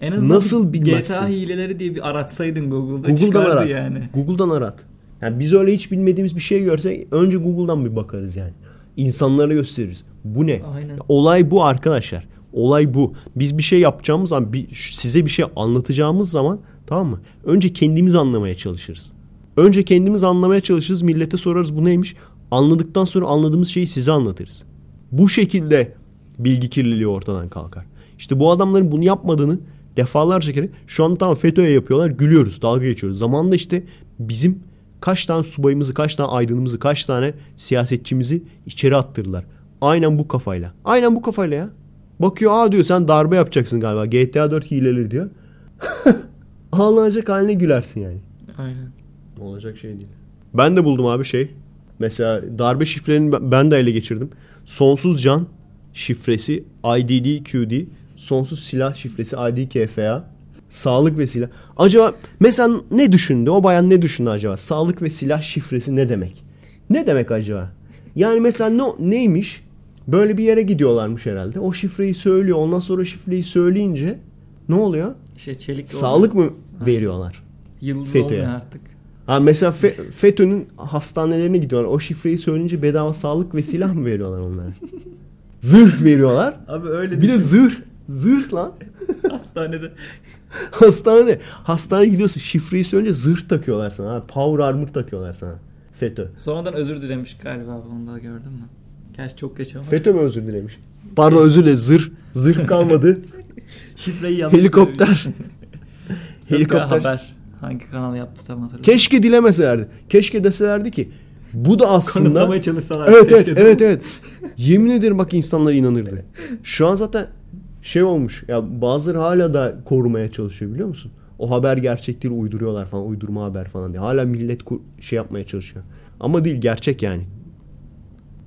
en azından nasıl bilmezsin? G T A hileleri diye bir aratsaydın Google'da Google'dan çıkardı arat. Yani. Google'dan arat. Yani biz öyle hiç bilmediğimiz bir şey görsek önce Google'dan bir bakarız yani. İnsanlara gösteririz. Bu ne? Aynen. Olay bu arkadaşlar. Olay bu. Biz bir şey yapacağımız zaman, size bir şey anlatacağımız zaman tamam mı? Önce kendimiz anlamaya çalışırız. Önce kendimiz anlamaya çalışırız. Millete sorarız bu neymiş? Anladıktan sonra anladığımız şeyi size anlatırız. Bu şekilde bilgi kirliliği ortadan kalkar. İşte bu adamların bunu yapmadığını defalarca kere şu anda tamam FETÖ'ye yapıyorlar. Gülüyoruz, dalga geçiyoruz. Zamanında işte bizim kaç tane subayımızı, kaç tane aydınımızı, kaç tane siyasetçimizi içeri attırdılar. Aynen bu kafayla. Aynen bu kafayla ya. Bakıyor aa diyor sen darbe yapacaksın galiba. G T A dört hileleri diyor. Ağlanacak haline gülersin yani. Aynen. Olacak şey değil. Ben de buldum abi şey. Mesela darbe şifrelerini ben de ele geçirdim. Sonsuz can şifresi I D D Q D, sonsuz silah şifresi I D K F A, sağlık ve silah. Acaba mesela ne düşündü? O bayan ne düşündü acaba? Sağlık ve silah şifresi ne demek? Ne demek acaba? Yani mesela ne, neymiş? Böyle bir yere gidiyorlarmış herhalde. O şifreyi söylüyor. Ondan sonra şifreyi söyleyince ne oluyor? İşte çelik sağlık olmuyor. Mı veriyorlar? Yıldız FETÖ'ye. Olmuyor artık. Ha mesela Fe- FETÖ'nün hastanelerine gidiyorlar. O şifreyi söyleyince bedava sağlık ve silah mı veriyorlar onlara? Zırh veriyorlar. Abi öyle bir düşün. De zırh. Zırh lan. Hastanede. Hastanede. Hastaneye gidiyorsun. Şifreyi söyleyince zırh takıyorlar sana. Power armor takıyorlar sana. FETÖ. Sonradan özür dilemiş galiba. Onu da gördün mü? Gerçi çok geç ama. FETÖ mü özür dilemiş? Pardon özür dilerim. Zırh. Zırh kalmadı. Şifreyi yanlış helikopter. Helikopter. Haber. Hangi kanal yaptı tam hatırlamıyorum. Keşke dilemeselerdi. Keşke deselerdi ki bu da aslında... Kanıtlamaya çalışsalardı. Evet evet, evet evet. Yemin ederim bak insanlar inanırdı. Şu an zaten şey olmuş. Ya bazıları hala da korumaya çalışıyor biliyor musun? O haber gerçek değil uyduruyorlar falan. Uydurma haber falan diye. Hala millet kur- şey yapmaya çalışıyor. Ama değil gerçek yani.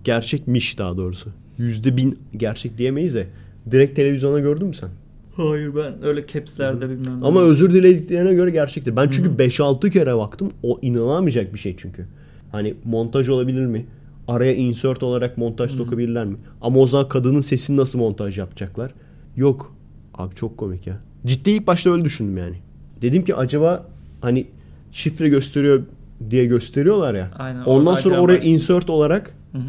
Gerçekmiş daha doğrusu. Yüzde bin gerçek diyemeyiz de. Direkt televizyona gördün mü sen? Hayır ben öyle capslerde bilmem. Ama bilmem. Özür dilediklerine göre gerçektir. Ben çünkü beş altı kere baktım. O inanamayacak bir şey çünkü. Hani montaj olabilir mi? Araya insert olarak montaj sokabilirler mi? Ama o zaman kadının sesini nasıl montaj yapacaklar? Yok. Abi çok komik ya. Ciddi ilk başta öyle düşündüm yani. Dedim ki acaba hani şifre gösteriyor diye gösteriyorlar ya. Aynen, ondan sonra oraya başladım. Insert olarak hı hı.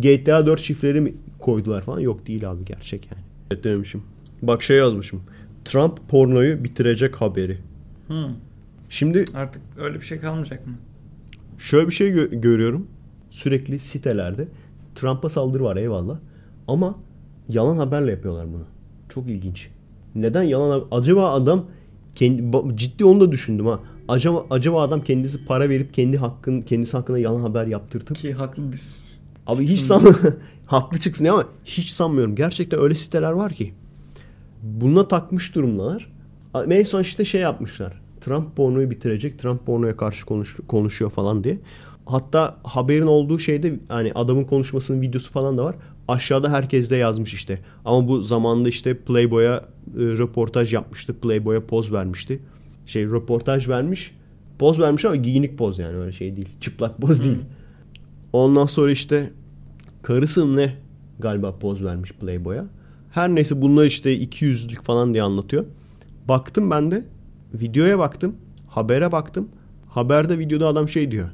G T A dört şifreleri mi koydular falan? Yok değil abi gerçek yani. Evet dememişim. Bak şey yazmışım. Trump pornoyu bitirecek haberi. Hı. Şimdi artık öyle bir şey kalmayacak mı? Şöyle bir şey gö- görüyorum. Sürekli sitelerde Trump'a saldırı var eyvallah. Ama yalan haberle yapıyorlar bunu. Çok ilginç. Neden yalan haber? Acaba adam kendi, ciddi onu da düşündüm ha. Acaba acaba adam kendisi para verip kendi hakkın kendisi hakkında yalan haber yaptırtıp ki haklıdır. Abi çıksın hiç sanmıyorum. Haklı çıksın ama hiç sanmıyorum. Gerçekten öyle siteler var ki. Bununla takmış durumdalar. En son işte şey yapmışlar. Trump pornoyu bitirecek. Trump pornoya karşı konuş, konuşuyor falan diye. Hatta haberin olduğu şeyde hani adamın konuşmasının videosu falan da var. Aşağıda herkes de yazmış işte. Ama bu zamanında işte Playboy'a e, röportaj yapmıştı. Playboy'a poz vermişti. Şey röportaj vermiş. Poz vermiş ama giyinik poz yani öyle şey değil. Çıplak poz değil. Ondan sonra işte karısı ne galiba poz vermiş Playboy'a. Her neyse bunlar işte iki yüzlük falan diye anlatıyor. Baktım ben de. Videoya baktım. Habere baktım. Haberde videoda adam şey diyor.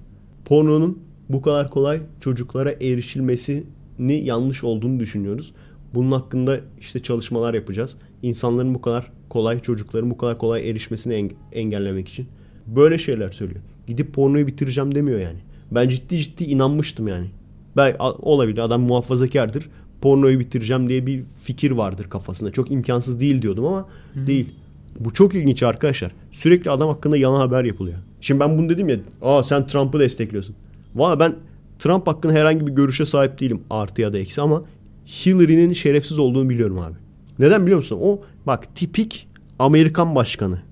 Pornonun bu kadar kolay çocuklara erişilmesini yanlış olduğunu düşünüyoruz. Bunun hakkında işte çalışmalar yapacağız. İnsanların bu kadar kolay çocukların bu kadar kolay erişmesini enge- engellemek için. Böyle şeyler söylüyor. Gidip pornoyu bitireceğim demiyor yani. Ben ciddi ciddi inanmıştım yani. Ben, olabilir adam muhafazakardır. Pornoyu bitireceğim diye bir fikir vardır kafasında. Çok imkansız değil diyordum ama hmm. değil. Bu çok ilginç arkadaşlar. Sürekli adam hakkında yalan haber yapılıyor. Şimdi ben bunu dedim ya. Aa sen Trump'ı destekliyorsun. Valla ben Trump hakkında herhangi bir görüşe sahip değilim. Artı ya da eksi ama Hillary'nin şerefsiz olduğunu biliyorum abi. Neden biliyor musun? O bak tipik Amerikan başkanı.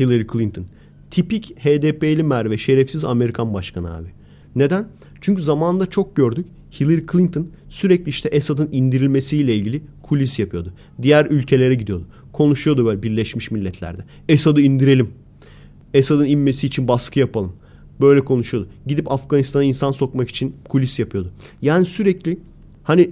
Hillary Clinton. Tipik H D P'li Merve. Şerefsiz Amerikan başkanı abi. Neden? Çünkü zamanında çok gördük. Hillary Clinton sürekli işte Esad'ın indirilmesiyle ilgili kulis yapıyordu. Diğer ülkelere gidiyordu. Konuşuyordu böyle Birleşmiş Milletler'de. Esad'ı indirelim. Esad'ın inmesi için baskı yapalım. Böyle konuşuyordu. Gidip Afganistan'a insan sokmak için kulis yapıyordu. Yani sürekli hani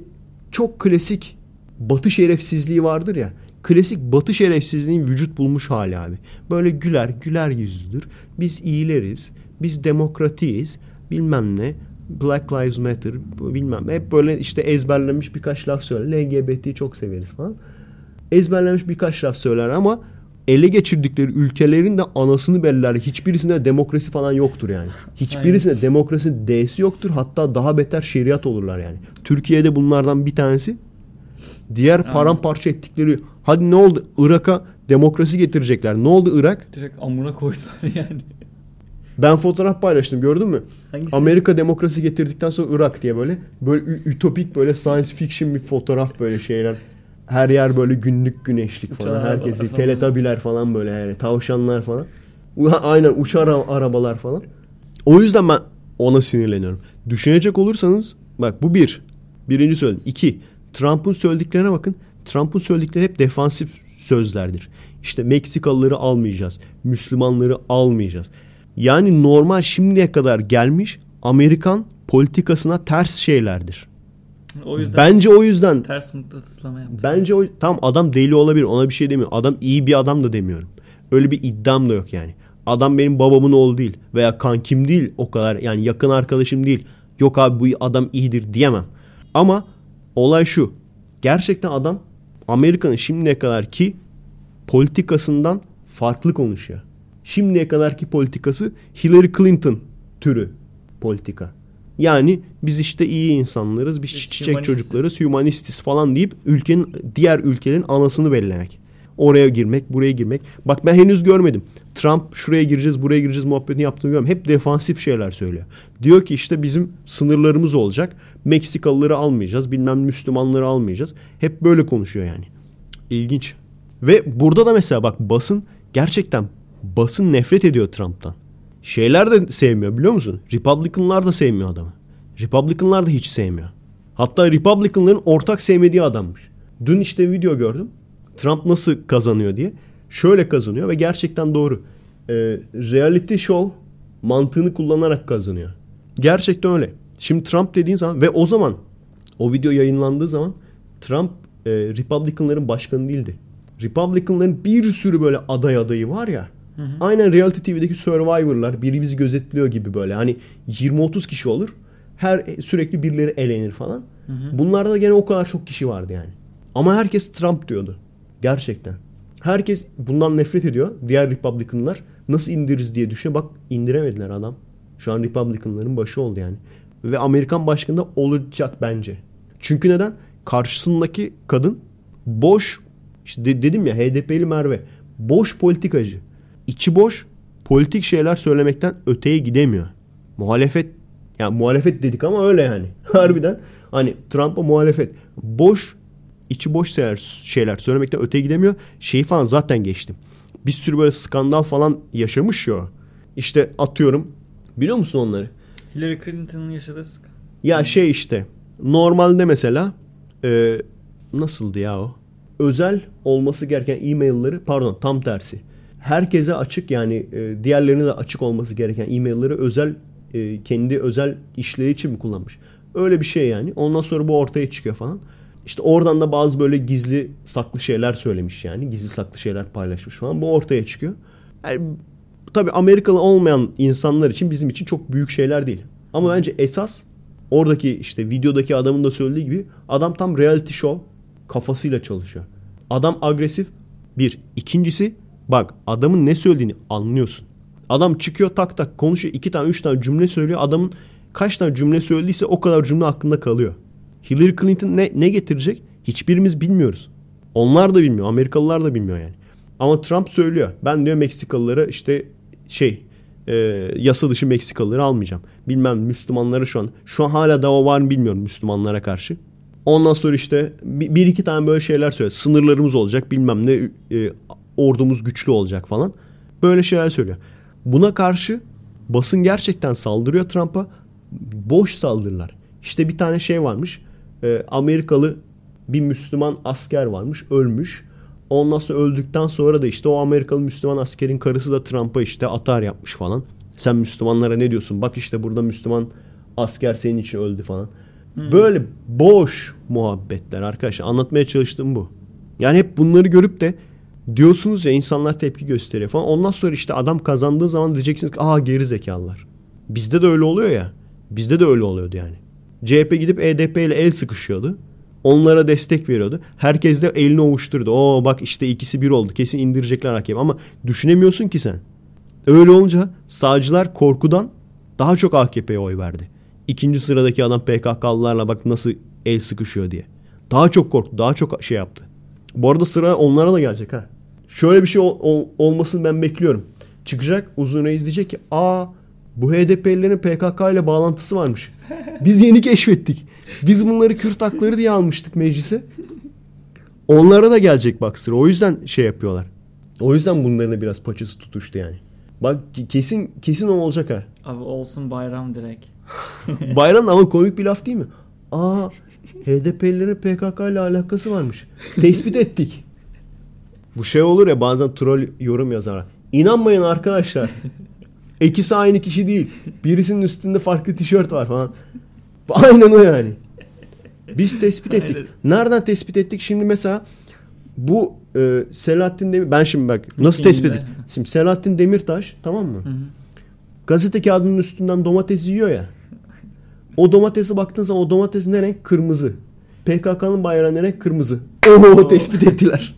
çok klasik Batı şerefsizliği vardır ya. Klasik Batı şerefsizliğinin vücut bulmuş hali abi. Böyle güler güler yüzlüdür. Biz iyileriz. Biz demokratiyiz. Bilmem ne. Black Lives Matter bilmem hep böyle işte ezberlemiş birkaç laf söyler. L G B T'yi çok severiz falan. Ezberlemiş birkaç laf söyler ama ele geçirdikleri ülkelerin de anasını belirler. Hiçbirisinde demokrasi falan yoktur yani. Hiçbirisinde demokrasi D'si yoktur. Hatta daha beter şeriat olurlar yani. Türkiye'de bunlardan bir tanesi. Diğer paramparça ettikleri hadi ne oldu? Irak'a demokrasi getirecekler. Ne oldu Irak? Direkt amına koydular yani. Ben fotoğraf paylaştım gördün mü? Hangisi? Amerika demokrasi getirdikten sonra Irak diye böyle böyle ü- ütopik böyle science fiction bir fotoğraf böyle şeyler. Her yer böyle günlük güneşlik falan. Uçan herkesi teletabiler falan böyle yani tavşanlar falan. Aynen uçar arabalar falan. O yüzden ben ona sinirleniyorum. Düşünecek olursanız bak bu bir. Birinci söyledim. İki. Trump'ın söylediklerine bakın. Trump'ın söyledikleri hep defansif sözlerdir. İşte Meksikalıları almayacağız. Müslümanları almayacağız. Yani normal şimdiye kadar gelmiş Amerikan politikasına ters şeylerdir. O yüzden bence o yüzden ters mıknatıslama yaptı. Bence o tam adam deli olabilir. Ona bir şey demiyorum. Adam iyi bir adam da demiyorum. Öyle bir iddiam da yok yani. Adam benim babamın oğlu değil veya kankim değil o kadar yani yakın arkadaşım değil. Yok abi bu adam iyidir diyemem. Ama olay şu. Gerçekten adam Amerika'nın şimdiye kadarki politikasından farklı konuşuyor. Şimdiye kadarki politikası Hillary Clinton türü politika. Yani biz işte iyi insanlarız, biz çiçek çocuklarız, humanistiz falan deyip ülkenin, diğer ülkenin anasını bellemek. Oraya girmek, buraya girmek. Bak ben henüz görmedim. Trump şuraya gireceğiz, buraya gireceğiz muhabbetini yaptığını görmedim. Hep defansif şeyler söylüyor. Diyor ki işte bizim sınırlarımız olacak. Meksikalıları almayacağız, bilmem Müslümanları almayacağız. Hep böyle konuşuyor yani. İlginç. Ve burada da mesela bak basın, gerçekten basın nefret ediyor Trump'tan. Şeyler de sevmiyor biliyor musun? Republican'lar da sevmiyor adamı. Republican'lar da hiç sevmiyor. Hatta Republican'ların ortak sevmediği adammış. Dün işte video gördüm. Trump nasıl kazanıyor diye. Şöyle kazanıyor ve gerçekten doğru. E, reality show mantığını kullanarak kazanıyor. Gerçekten öyle. Şimdi Trump dediğin zaman ve o zaman o video yayınlandığı zaman Trump e, Republican'ların başkanı değildi. Republican'ların bir sürü böyle aday adayı var ya. Hı hı. Aynen Reality T V'deki Survivor'lar, biri bizi gözetliyor gibi böyle. Hani yirmi otuz kişi olur. Her sürekli birileri elenir falan. Hı hı. Bunlarda da gene o kadar çok kişi vardı yani. Ama herkes Trump diyordu. Gerçekten. Herkes bundan nefret ediyor. Diğer Republican'lar nasıl indiririz diye düşünüyor. Bak indiremediler adam. Şu an Republican'ların başı oldu yani. Ve Amerikan başkanı da olacak bence. Çünkü neden? Karşısındaki kadın boş, işte de- dedim ya H D P'li Merve. Boş politikacı. İçi boş, politik şeyler söylemekten öteye gidemiyor. Muhalefet, yani muhalefet dedik ama öyle yani. Harbiden hani Trump'a muhalefet. Boş, içi boş şeyler söylemekten öteye gidemiyor. Şey falan zaten geçtim. Bir sürü böyle skandal falan yaşamış ya. İşte atıyorum. Biliyor musun onları? Hillary Clinton'ın yaşadığı skandal. Ya şey işte. Normalde mesela e, nasıldı ya o? Özel olması gereken e-mailleri, pardon tam tersi. Herkese açık yani e, diğerlerine de açık olması gereken e-mailleri özel e, kendi özel işleri için mi kullanmış? Öyle bir şey yani. Ondan sonra bu ortaya çıkıyor falan. İşte oradan da bazı böyle gizli saklı şeyler söylemiş yani. Gizli saklı şeyler paylaşmış falan. Bu ortaya çıkıyor. Yani, tabii Amerikalı olmayan insanlar için bizim için çok büyük şeyler değil. Ama bence esas oradaki işte videodaki adamın da söylediği gibi adam tam reality show kafasıyla çalışıyor. Adam agresif bir. İkincisi bak adamın ne söylediğini anlıyorsun. Adam çıkıyor tak tak konuşuyor. iki tane üç tane cümle söylüyor. Adamın kaç tane cümle söylediyse o kadar cümle aklında kalıyor. Hillary Clinton ne, ne getirecek? Hiçbirimiz bilmiyoruz. Onlar da bilmiyor. Amerikalılar da bilmiyor yani. Ama Trump söylüyor. Ben diyor Meksikalılara işte şey e, yasa dışı Meksikalıları almayacağım. Bilmem Müslümanlara şu an. Şu an hala dava var mı bilmiyorum Müslümanlara karşı. Ondan sonra işte bir, bir iki tane böyle şeyler söylüyor. Sınırlarımız olacak bilmem ne e, ordumuz güçlü olacak falan. Böyle şeyler söylüyor. Buna karşı basın gerçekten saldırıyor Trump'a. Boş saldırılar. İşte bir tane şey varmış. Amerikalı bir Müslüman asker varmış, ölmüş. Ondan sonra öldükten sonra da işte o Amerikalı Müslüman askerin karısı da Trump'a işte atar yapmış falan. Sen Müslümanlara ne diyorsun? Bak işte burada Müslüman asker senin için öldü falan. Hmm. Böyle boş muhabbetler arkadaşlar. Anlatmaya çalıştım bu. Yani hep bunları görüp de diyorsunuz ya insanlar tepki gösteriyor falan. Ondan sonra işte adam kazandığı zaman diyeceksiniz ki aa geri zekalılar. Bizde de öyle oluyor ya. Bizde de öyle oluyordu yani. C H P gidip E D P ile el sıkışıyordu. Onlara destek veriyordu. Herkes de elini ovuşturdu. Oo bak işte ikisi bir oldu. Kesin indirecekler A K P. Ama düşünemiyorsun ki sen. Öyle olunca sağcılar korkudan daha çok A K P'ye oy verdi. İkinci sıradaki adam P K K'lılarla bak nasıl el sıkışıyor diye. Daha çok korktu. Daha çok şey yaptı. Bu arada sıra onlara da gelecek ha. Şöyle bir şey ol, ol, olmasını ben bekliyorum. Çıkacak Uzun Reis diyecek ki aa bu H D P'lilerin P K K ile bağlantısı varmış. Biz yeni keşfettik. Biz bunları Kürt hakları diye almıştık meclise. Onlara da gelecek bak sıra. O yüzden şey yapıyorlar. O yüzden bunların da biraz paçası tutuştu yani. Bak kesin kesin o olacak ha. Abi olsun bayram direkt. Bayram ama komik bir laf değil mi? Aa H D P'lilerin P K K ile alakası varmış. Tespit ettik. Bu şey olur ya bazen troll yorum yazarlar. İnanmayın arkadaşlar. İkisi aynı kişi değil. Birisinin üstünde farklı tişört var falan. Aynen o yani. Biz tespit ettik. Aynen. Nereden tespit ettik? Şimdi mesela bu e, Selahattin Demirtaş. Ben şimdi bak nasıl tespit edeyim? Şimdi Selahattin Demirtaş tamam mı? Hı hı. Gazete kağıdının üstünden domates yiyor ya. O domatese baktığın zaman o domates ne renk? Kırmızı. P K K'nın bayrağı ne renk? Kırmızı. Oho tespit ettiler.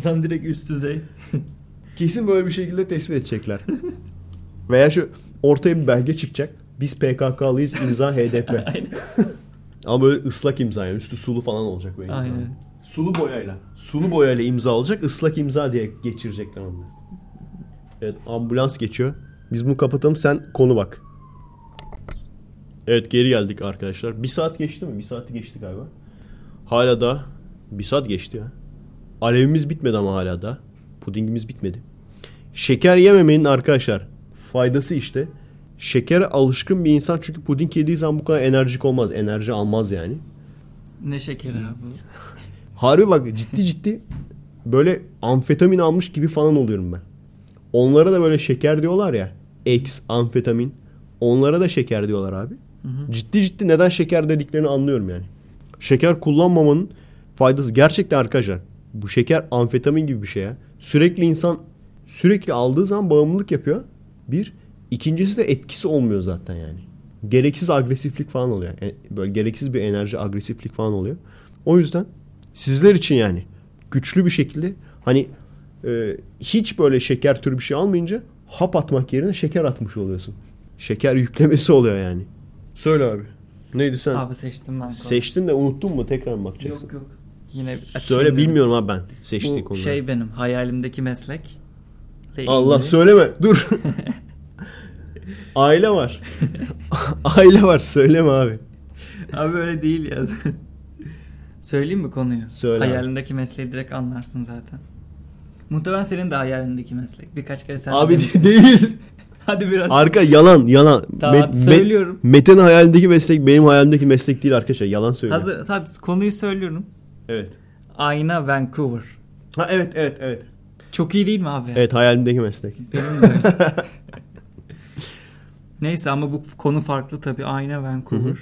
Adam direkt üst düzey. Kesin böyle bir şekilde tespit edecekler. Veya şu ortaya bir belge çıkacak. Biz P K K'lıyız, imza H D P. Ama böyle ıslak imza, yani üstü sulu falan olacak böyle imza. Aynen. Sulu boyayla. Sulu boyayla imza olacak, ıslak imza diye geçirecekler onu. Evet, ambulans geçiyor. Biz bunu kapatalım, sen konu bak. Evet, geri geldik arkadaşlar. Bir saat geçti mi? Bir saati geçti galiba. Hala da bir saat geçti ya. Alevimiz bitmedi ama hala da. Pudingimiz bitmedi. Şeker yememenin arkadaşlar faydası işte. Şekere alışkın bir insan çünkü puding yediği zaman bu kadar enerjik olmaz. Enerji almaz yani. Ne şekeri abi? Harbi bak, ciddi ciddi böyle amfetamin almış gibi falan oluyorum ben. Onlara da böyle şeker diyorlar ya. Eks, amfetamin. Onlara da şeker diyorlar abi. Hı hı. Ciddi ciddi neden şeker dediklerini anlıyorum yani. Şeker kullanmamanın faydası gerçekten arkadaşlar. Bu şeker amfetamin gibi bir şey ya. Sürekli insan sürekli aldığı zaman bağımlılık yapıyor. Bir. İkincisi de etkisi olmuyor zaten yani. Gereksiz agresiflik falan oluyor. Yani böyle gereksiz bir enerji, agresiflik falan oluyor. O yüzden sizler için yani güçlü bir şekilde hani e, hiç böyle şeker türü bir şey almayınca hap atmak yerine şeker atmış oluyorsun. Şeker yüklemesi oluyor yani. Söyle abi. Neydi sen? Abi seçtim ben. Seçtin de unuttun mu? Tekrar mı bakacaksın? Yok yok. Yine söyle, bilmiyorum abi ben seçtiği konuları. Bu şey benim hayalimdeki meslek. Allah söyleme. Dur. Aile var. Aile var. Söyleme abi. Abi öyle değil ya. Söyleyeyim mi konuyu? Söyle. Hayalindeki mesleği direkt anlarsın zaten. Muhtemelen senin de hayalindeki meslek. Birkaç kere sen abi demiştin. Değil. Hadi biraz. Arka yalan yalan. Tamam, Met, söylüyorum. Mete'nin hayalindeki meslek benim hayalimdeki meslek değil arkadaşlar. Yalan söylüyorum. Hazır. Sadece konuyu söylüyorum. Evet. Ayna Vancouver. Ha evet evet evet. Çok iyi değil mi abi? Evet, hayalimdeki meslek. Benim de. Neyse ama bu konu farklı tabii. Ayna Vancouver. Hı hı.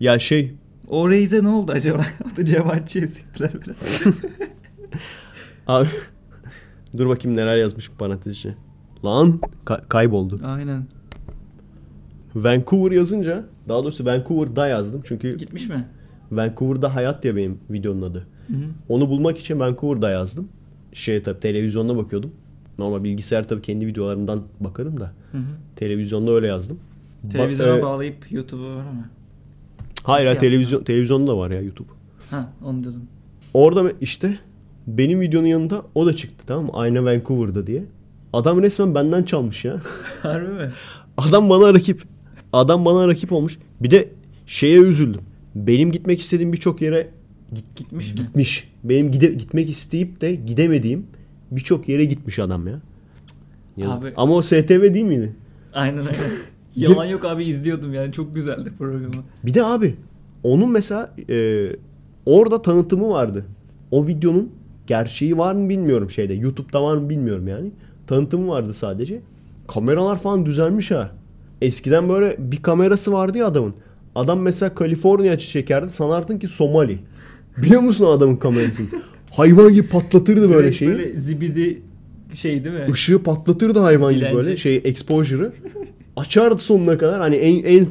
Ya şey. O Reis'e ne oldu acaba? O da Cevatçı'ya siktiler biraz. Abi. Dur bakayım neler yazmış parantezce. Lan ka- kayboldu. Aynen. Vancouver yazınca, daha doğrusu Vancouver'da yazdım çünkü. Gitmiş mi? Vancouver'da hayat ya benim videonun adı. Hı hı. Onu bulmak için Vancouver'da yazdım. Şey tabii televizyonda bakıyordum. Normal bilgisayar tabii kendi videolarımdan bakarım da. Hı hı. Televizyonda öyle yazdım. Televizyona ba- bağlayıp YouTube'u var ama. Hayır ya, televizyon televizyonda da var ya YouTube. Ha, onu dedim. Orada işte benim videonun yanında o da çıktı, tamam mı? Ayna Vancouver'da diye. Adam resmen benden çalmış ya. Harbi mi? Adam bana rakip. Adam bana rakip olmuş. Bir de şeye üzüldüm. Benim gitmek istediğim birçok yere git, gitmiş mi? Gitmiş. Benim gide, gitmek isteyip de gidemediğim birçok yere gitmiş adam ya. Abi, ama o S T V değil miydi? Aynen aynen. Yalan yok abi, izliyordum yani, çok güzeldi programı. Bir de abi onun mesela e, orada tanıtımı vardı. O videonun gerçeği var mı bilmiyorum şeyde. YouTube'da var mı bilmiyorum yani. Tanıtımı vardı sadece. Kameralar falan düzelmiş ha. Eskiden böyle bir kamerası vardı ya adamın. Adam mesela Kaliforniya çekerdi. Sanardın ki Somali. Biliyor musun adamın kamerasını? Hayvan gibi patlatırdı böyle şeyi. Böyle zibidi şey değil mi? Işığı patlatırdı hayvan Dilenci. Gibi böyle şey exposure'ı. Açardı sonuna kadar. Hani en en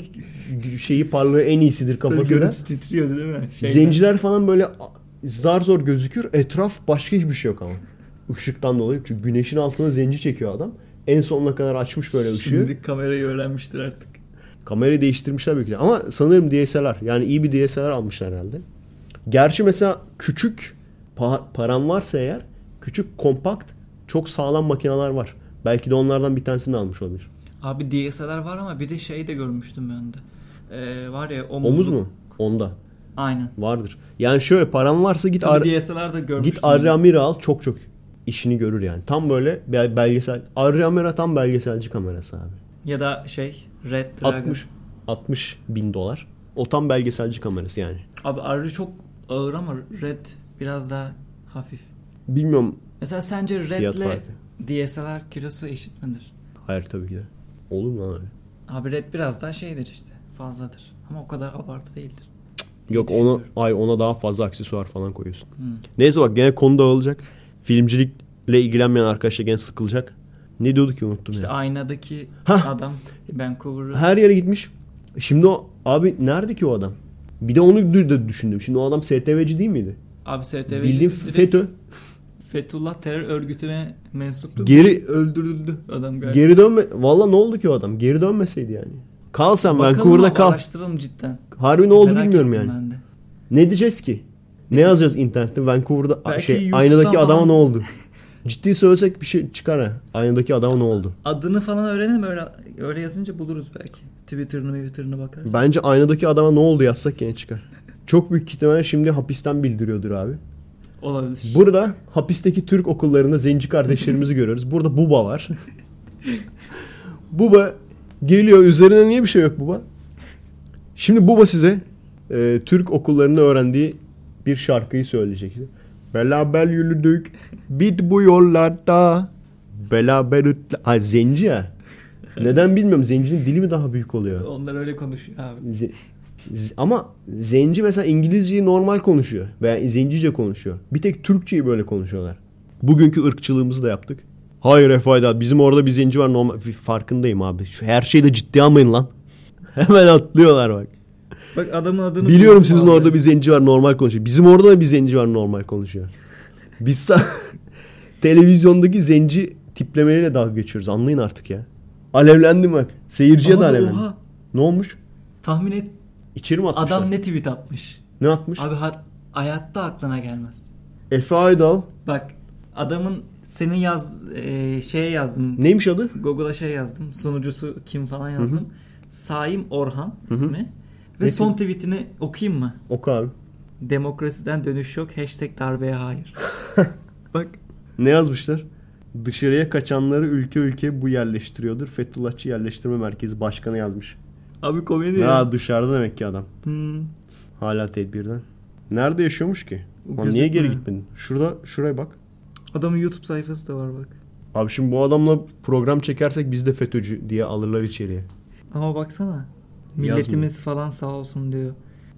şeyi parlığı en iyisidir kafasıyla. Görüntü titriyordu değil mi? Şeyden. Zenciler falan böyle zar zor gözükür. Etraf başka hiçbir şey yok ama. Işıktan dolayı. Çünkü güneşin altına zenci çekiyor adam. En sonuna kadar açmış böyle ışığı. Şimdi kamerayı öğrenmiştir artık. Kamerayı değiştirmişler belki de. Ama sanırım D S L R. Yani iyi bir D S L R almışlar herhalde. Gerçi mesela küçük pa- param varsa eğer, küçük kompakt çok sağlam makineler var. Belki de onlardan bir tanesini almış olabilir. Abi D S L R var ama bir de şey de görmüştüm ben de. Ee, var ya omuz. Omuz mu? Onda. Aynen. Vardır. Yani şöyle param varsa git ar- D S L R'da görmüştüm. Git Arri Amira al, çok çok işini görür yani. Tam böyle belgesel. Arri Amira tam belgeselci kamerası abi. Ya da şey Red Dragon. altmış bin dolar. O tam belgeselci kamerası yani. Abi Arri çok ağır ama Red biraz daha hafif. Bilmiyorum. Mesela sence Red'le D S L R kilosu eşit midir? Hayır tabii ki de. Olur mu abi? Abi Red biraz daha şeydir işte. Fazladır. Ama o kadar abartı değildir. Yok ona, ay ona daha fazla aksesuar falan koyuyorsun. Hmm. Neyse bak gene konu dağılacak. Filmcilikle ilgilenmeyen arkadaşlar gene sıkılacak. Ne diyordu ki unuttum ya. İşte yani. Aynadaki Hah. adam Vancouver'ı. Her yere gitmiş. Şimdi o abi nerede ki o adam? Bir de onu düşündüm. Şimdi o adam S T V'ci değil miydi? Abi S T V'ci. Bildiğin FETÖ. Fethullah terör örgütüne mensuptu. Geri öldürüldü adam galiba. Geri dönme. Valla ne oldu ki o adam? Geri dönmeseydi yani. Kal sen, ben kurda kal. Araştıralım cidden. Harbi ne oldu bilmiyorum yani. Ne diyeceğiz ki? Ne yazacağız internette? Vancouver'da şey, YouTube'dan aynadaki adama falan ne oldu? Ciddi söylesek bir şey çıkar ha. Aynadaki adama ne oldu? Adını falan öğrenelim, öyle öyle yazınca buluruz belki. Twitter'ını, Twitter'ına bakarsın. Bence aynadaki adama ne oldu yazsak yine çıkar. Çok büyük ihtimalle şimdi hapisten bildiriyordur abi. Olabilir. Burada hapisteki Türk okullarında zenci kardeşlerimizi görüyoruz. Burada Buba var. Buba geliyor, üzerine niye bir şey yok Buba? Şimdi Buba size e, Türk okullarında öğrendiği bir şarkıyı söyleyecekti. Beraber yürüdük bit bu yollarda. Beraber ha, zenci ya. Neden bilmiyorum. Zencinin dili mi daha büyük oluyor? Onlar öyle konuşuyor abi. Z- z- ama zenci mesela İngilizceyi normal konuşuyor. Veya zencice konuşuyor. Bir tek Türkçeyi böyle konuşuyorlar. Bugünkü ırkçılığımızı da yaptık. Hayır Efayda, bizim orada bir zenci var. Normal. Farkındayım abi. Her şeyi de ciddiye almayın lan. Hemen atlıyorlar bak. Bak adamın adını biliyorum, sizin abi orada bir zenci var normal konuşuyor. Bizim orada da bir zenci var normal konuşuyor. Biz sa- televizyondaki zenci tiplemeleriyle dalga geçiyoruz. Anlayın artık ya. Alevlendim bak. Seyirciye de alevlendim. Oha. Ne olmuş? Tahmin et. İçeri mi atmışlar? Adam ne tweet atmış? Ne atmış? Abi ha- hayatta aklına gelmez. Efe Aydal. Bak adamın senin yaz e- şeye yazdım. Neymiş adı? Google'a şey yazdım. Sunucusu kim falan yazdım. Hı-hı. Saim Orhan ismi. Hı-hı. Ve son tweetini okuyayım mı? Oku abi. Demokrasiden dönüş yok. Hashtag darbeye hayır. Bak. Ne yazmışlar? Dışarıya kaçanları ülke ülke bu yerleştiriyordur. Fethullahçı Yerleştirme Merkezi Başkanı yazmış. Abi komedi ya. Ha, dışarıda demek ki adam. Hmm. Hala tedbirden. Nerede yaşıyormuş ki? Lan niye geri gitmedin? Şurada, şuraya bak. Adamın YouTube sayfası da var bak. Abi şimdi bu adamla program çekersek biz de FETÖ'cü diye alırlar içeriye. Ama baksana. Milletimiz yazmıyor falan sağ olsun diyor.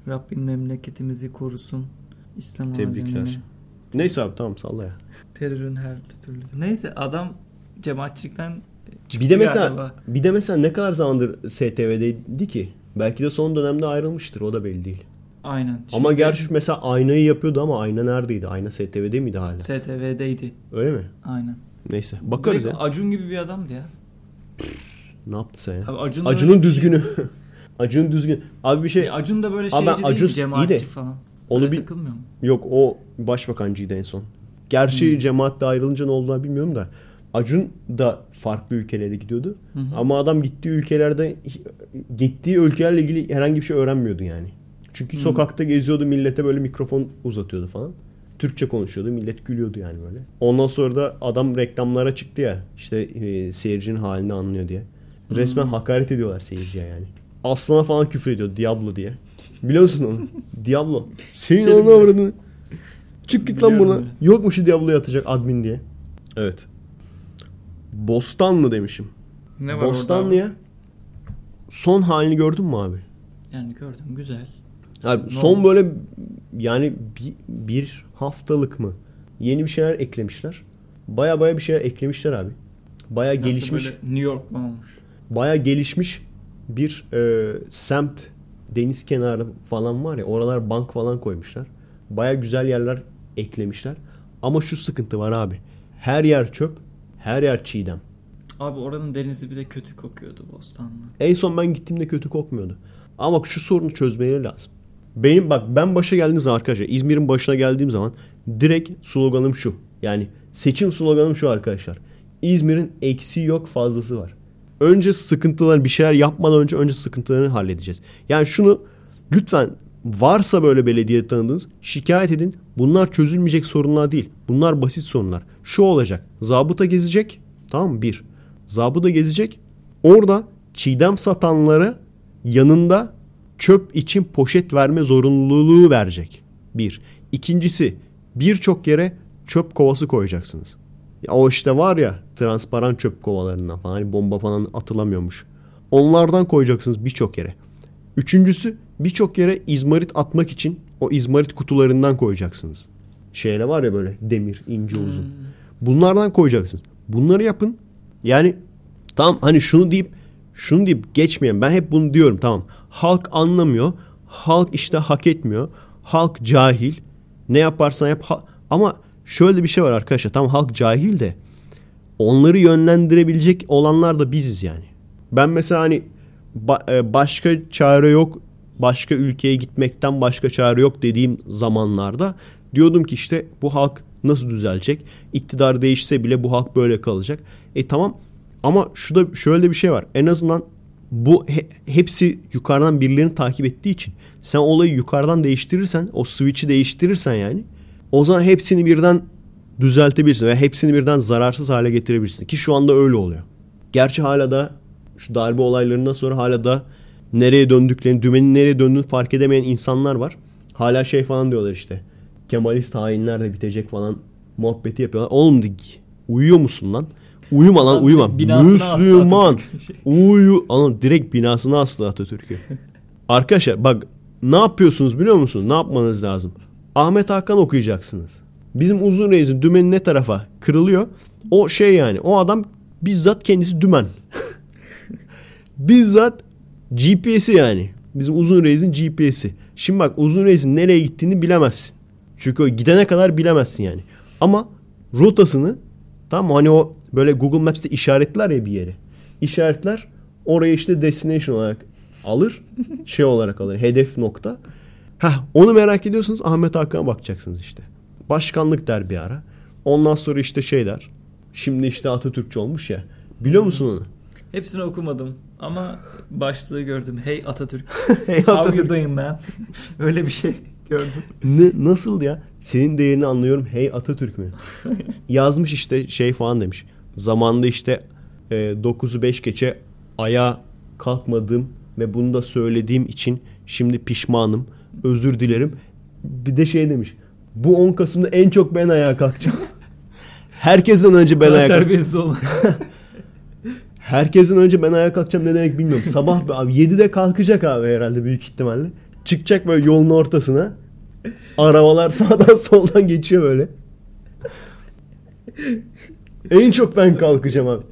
Rabbim memleketimizi korusun. İslam alemini. Tebrikler. Neyse abi tamam salla ya. Terörün her türlü. Neyse adam cemaatçilikten çıktı bir de mesela galiba. Bir de mesela ne kadar zamandır S T V'deydi ki? Belki de son dönemde ayrılmıştır, o da belli değil. Aynen. Çünkü ama gerçi mesela aynayı yapıyordu ama ayna neredeydi? Ayna S T V'de miydi hala? S T V'deydi. Öyle mi? Aynen. Neyse bakarız ya. Acun gibi bir adamdı ya. Ne yaptı sen ya? Abi, Acun'un düzgünü. Şey... Acun düzgün. Abi bir şey. Acun da böyle şeyci değil mi? Cemaatçi falan. Onu bir... takılmıyor mu? Yok, o başbakancıydı en son. Gerçi hmm. cemaatle ayrılınca ne olduğunu bilmiyorum da. Acun da farklı ülkelere gidiyordu. Hı hı. Ama adam gittiği ülkelerde gittiği ülkelerle ilgili herhangi bir şey öğrenmiyordu yani. Çünkü hı. sokakta geziyordu, millete böyle mikrofon uzatıyordu falan. Türkçe konuşuyordu, millet gülüyordu yani böyle. Ondan sonra da adam reklamlara çıktı ya. İşte e, seyircinin halini anlıyor diye. Resmen hı. hakaret ediyorlar seyirciye yani. Aslana falan küfür ediyor. Diablo diye. Biliyor musun onu? Diablo. Senin ona avradını. Çık git lan buna. Yok mu şu Diablo'ya atacak admin diye. Evet. Bostanlı demişim. Ne var Bostanlı'ya? Son halini gördün mü abi? Yani gördüm. Güzel. Abi son olmuş? Böyle yani bir, bir haftalık mı? Yeni bir şeyler eklemişler. Baya baya bir şeyler eklemişler abi. Baya gelişmiş. New York mu olmuş? Baya gelişmiş. Bir e, semt, deniz kenarı falan var ya, oralar bank falan koymuşlar. Baya güzel yerler eklemişler. Ama şu sıkıntı var abi. Her yer çöp, her yer çiğdem. Abi oranın denizi bir de kötü kokuyordu Bostanlı. En son ben gittiğimde kötü kokmuyordu. Ama şu sorunu çözmeleri lazım. Benim bak ben başa geldiğim zaman arkadaşlar, İzmir'in başına geldiğim zaman direkt sloganım şu. Yani seçim sloganım şu arkadaşlar. İzmir'in eksiği yok, fazlası var. Önce sıkıntıları, bir şeyler yapmadan önce önce sıkıntılarını halledeceğiz. Yani şunu lütfen, varsa böyle belediye tanıdığınız, şikayet edin. Bunlar çözülmeyecek sorunlar değil. Bunlar basit sorunlar. Şu olacak. Zabıta gezecek. Tamam mı? Bir. Zabıta gezecek. Orada çiğdem satanlara yanında çöp için poşet verme zorunluluğu verecek. Bir. İkincisi, birçok yere çöp kovası koyacaksınız. Ya o işte var ya, transparan çöp kovalarından falan, hani bomba falan atılamıyormuş. Onlardan koyacaksınız birçok yere. Üçüncüsü, birçok yere izmarit atmak için o izmarit kutularından koyacaksınız. Şeyler var ya böyle demir, ince uzun. Hmm. Bunlardan koyacaksınız. Bunları yapın. Yani tamam, hani şunu deyip şunu deyip geçmeyin. Ben hep bunu diyorum, tamam. Halk anlamıyor. Halk işte hak etmiyor. Halk cahil. Ne yaparsan yap. Ha- Ama şöyle bir şey var arkadaşlar. Tam halk cahil de onları yönlendirebilecek olanlar da biziz yani. Ben mesela hani ba- başka çare yok, başka ülkeye gitmekten başka çare yok dediğim zamanlarda diyordum ki işte bu halk nasıl düzelecek? İktidar değişse bile bu halk böyle kalacak. E tamam ama şu da şöyle bir şey var. En azından bu he, hepsi yukarıdan birilerini takip ettiği için sen olayı yukarıdan değiştirirsen, o switch'i değiştirirsen yani o zaman hepsini birden düzeltebilirsin ve hepsini birden zararsız hale getirebilirsin ki şu anda öyle oluyor. Gerçi hala da şu darbe olaylarından sonra hala da nereye döndüklerini, dümenin nereye döndüğünü fark edemeyen insanlar var. Hala şey falan diyorlar işte. Kemalist hainler de bitecek falan muhabbeti yapıyorlar. Oğlum dik. Uyuyor musun lan? Uyuma lan, uyuma. Müslüman. Uyu. Oğlum direkt binasına aslı Atatürk'ü. Arkadaşlar bak ne yapıyorsunuz biliyor musunuz? Ne yapmanız lazım? Ahmet Hakan okuyacaksınız. Bizim Uzun Reis'in dümeni ne tarafa kırılıyor? O şey yani. O adam bizzat kendisi dümen. Bizzat G P S'i yani. Bizim Uzun Reis'in G P S'i. Şimdi bak Uzun Reis'in nereye gittiğini bilemezsin. Çünkü o gidene kadar bilemezsin yani. Ama rotasını, tamam mı? Hani o böyle Google Maps'te işaretler ya bir yeri. İşaretler oraya işte destination olarak alır. Şey olarak alır. Hedef nokta. Heh, onu merak ediyorsunuz. Ahmet Hakan'a bakacaksınız işte. Başkanlık der bir ara. Ondan sonra işte şey der. Şimdi işte Atatürkçü olmuş ya. Biliyor musun onu? Hepsini okumadım. Ama başlığı gördüm. Hey Atatürk. Hey Atatürk. How you doing man? Öyle bir şey gördüm. Ne, nasıl ya? Senin değerini anlıyorum. Hey Atatürk mü? Yazmış işte şey falan demiş. Zamanında işte e, dokuzu beş geçe ayağa kalkmadığım ve bunu da söylediğim için şimdi pişmanım. Özür dilerim. Bir de şey demiş. Bu on Kasım'da en çok ben ayağa kalkacağım. Herkesten önce ben ayağa kalkacağım. Herkesten önce ben ayağa kalkacağım ne demek bilmiyorum. Sabah abi yedide kalkacak abi herhalde büyük ihtimalle. Çıkacak böyle yolun ortasına. Arabalar sağdan soldan geçiyor böyle. En çok ben kalkacağım abi.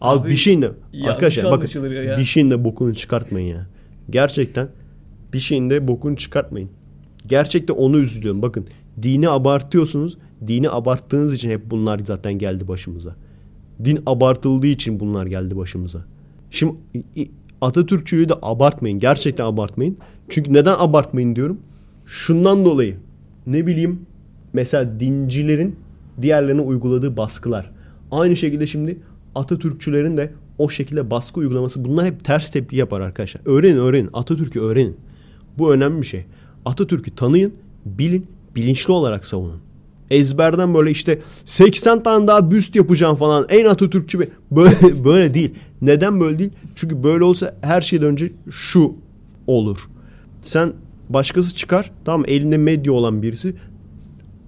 Abi, abi bir şeyin de arkadaşlar bakın ya. Bir şeyin de bokunu çıkartmayın ya. Gerçekten bir şeyin de bokunu çıkartmayın. Gerçekten onu üzülüyorum. Bakın dini abartıyorsunuz. Dini abarttığınız için hep bunlar zaten geldi başımıza. Din abartıldığı için bunlar geldi başımıza. Şimdi Atatürkçülüğü de abartmayın. Gerçekten abartmayın. Çünkü neden abartmayın diyorum? Şundan dolayı ne bileyim mesela dincilerin diğerlerine uyguladığı baskılar. Aynı şekilde şimdi Atatürkçülerin de o şekilde baskı uygulaması. Bunlar hep ters tepki yapar arkadaşlar. Öğrenin öğrenin. Atatürk'ü öğrenin. Bu önemli bir şey. Atatürk'ü tanıyın, bilin, bilinçli olarak savunun. Ezberden böyle işte seksen tane daha büst yapacağım falan. En Atatürkçü bir... Böyle, böyle değil. Neden böyle değil? Çünkü böyle olsa her şeyden önce şu olur. Sen başkası çıkar. Tamam elinde medya olan birisi.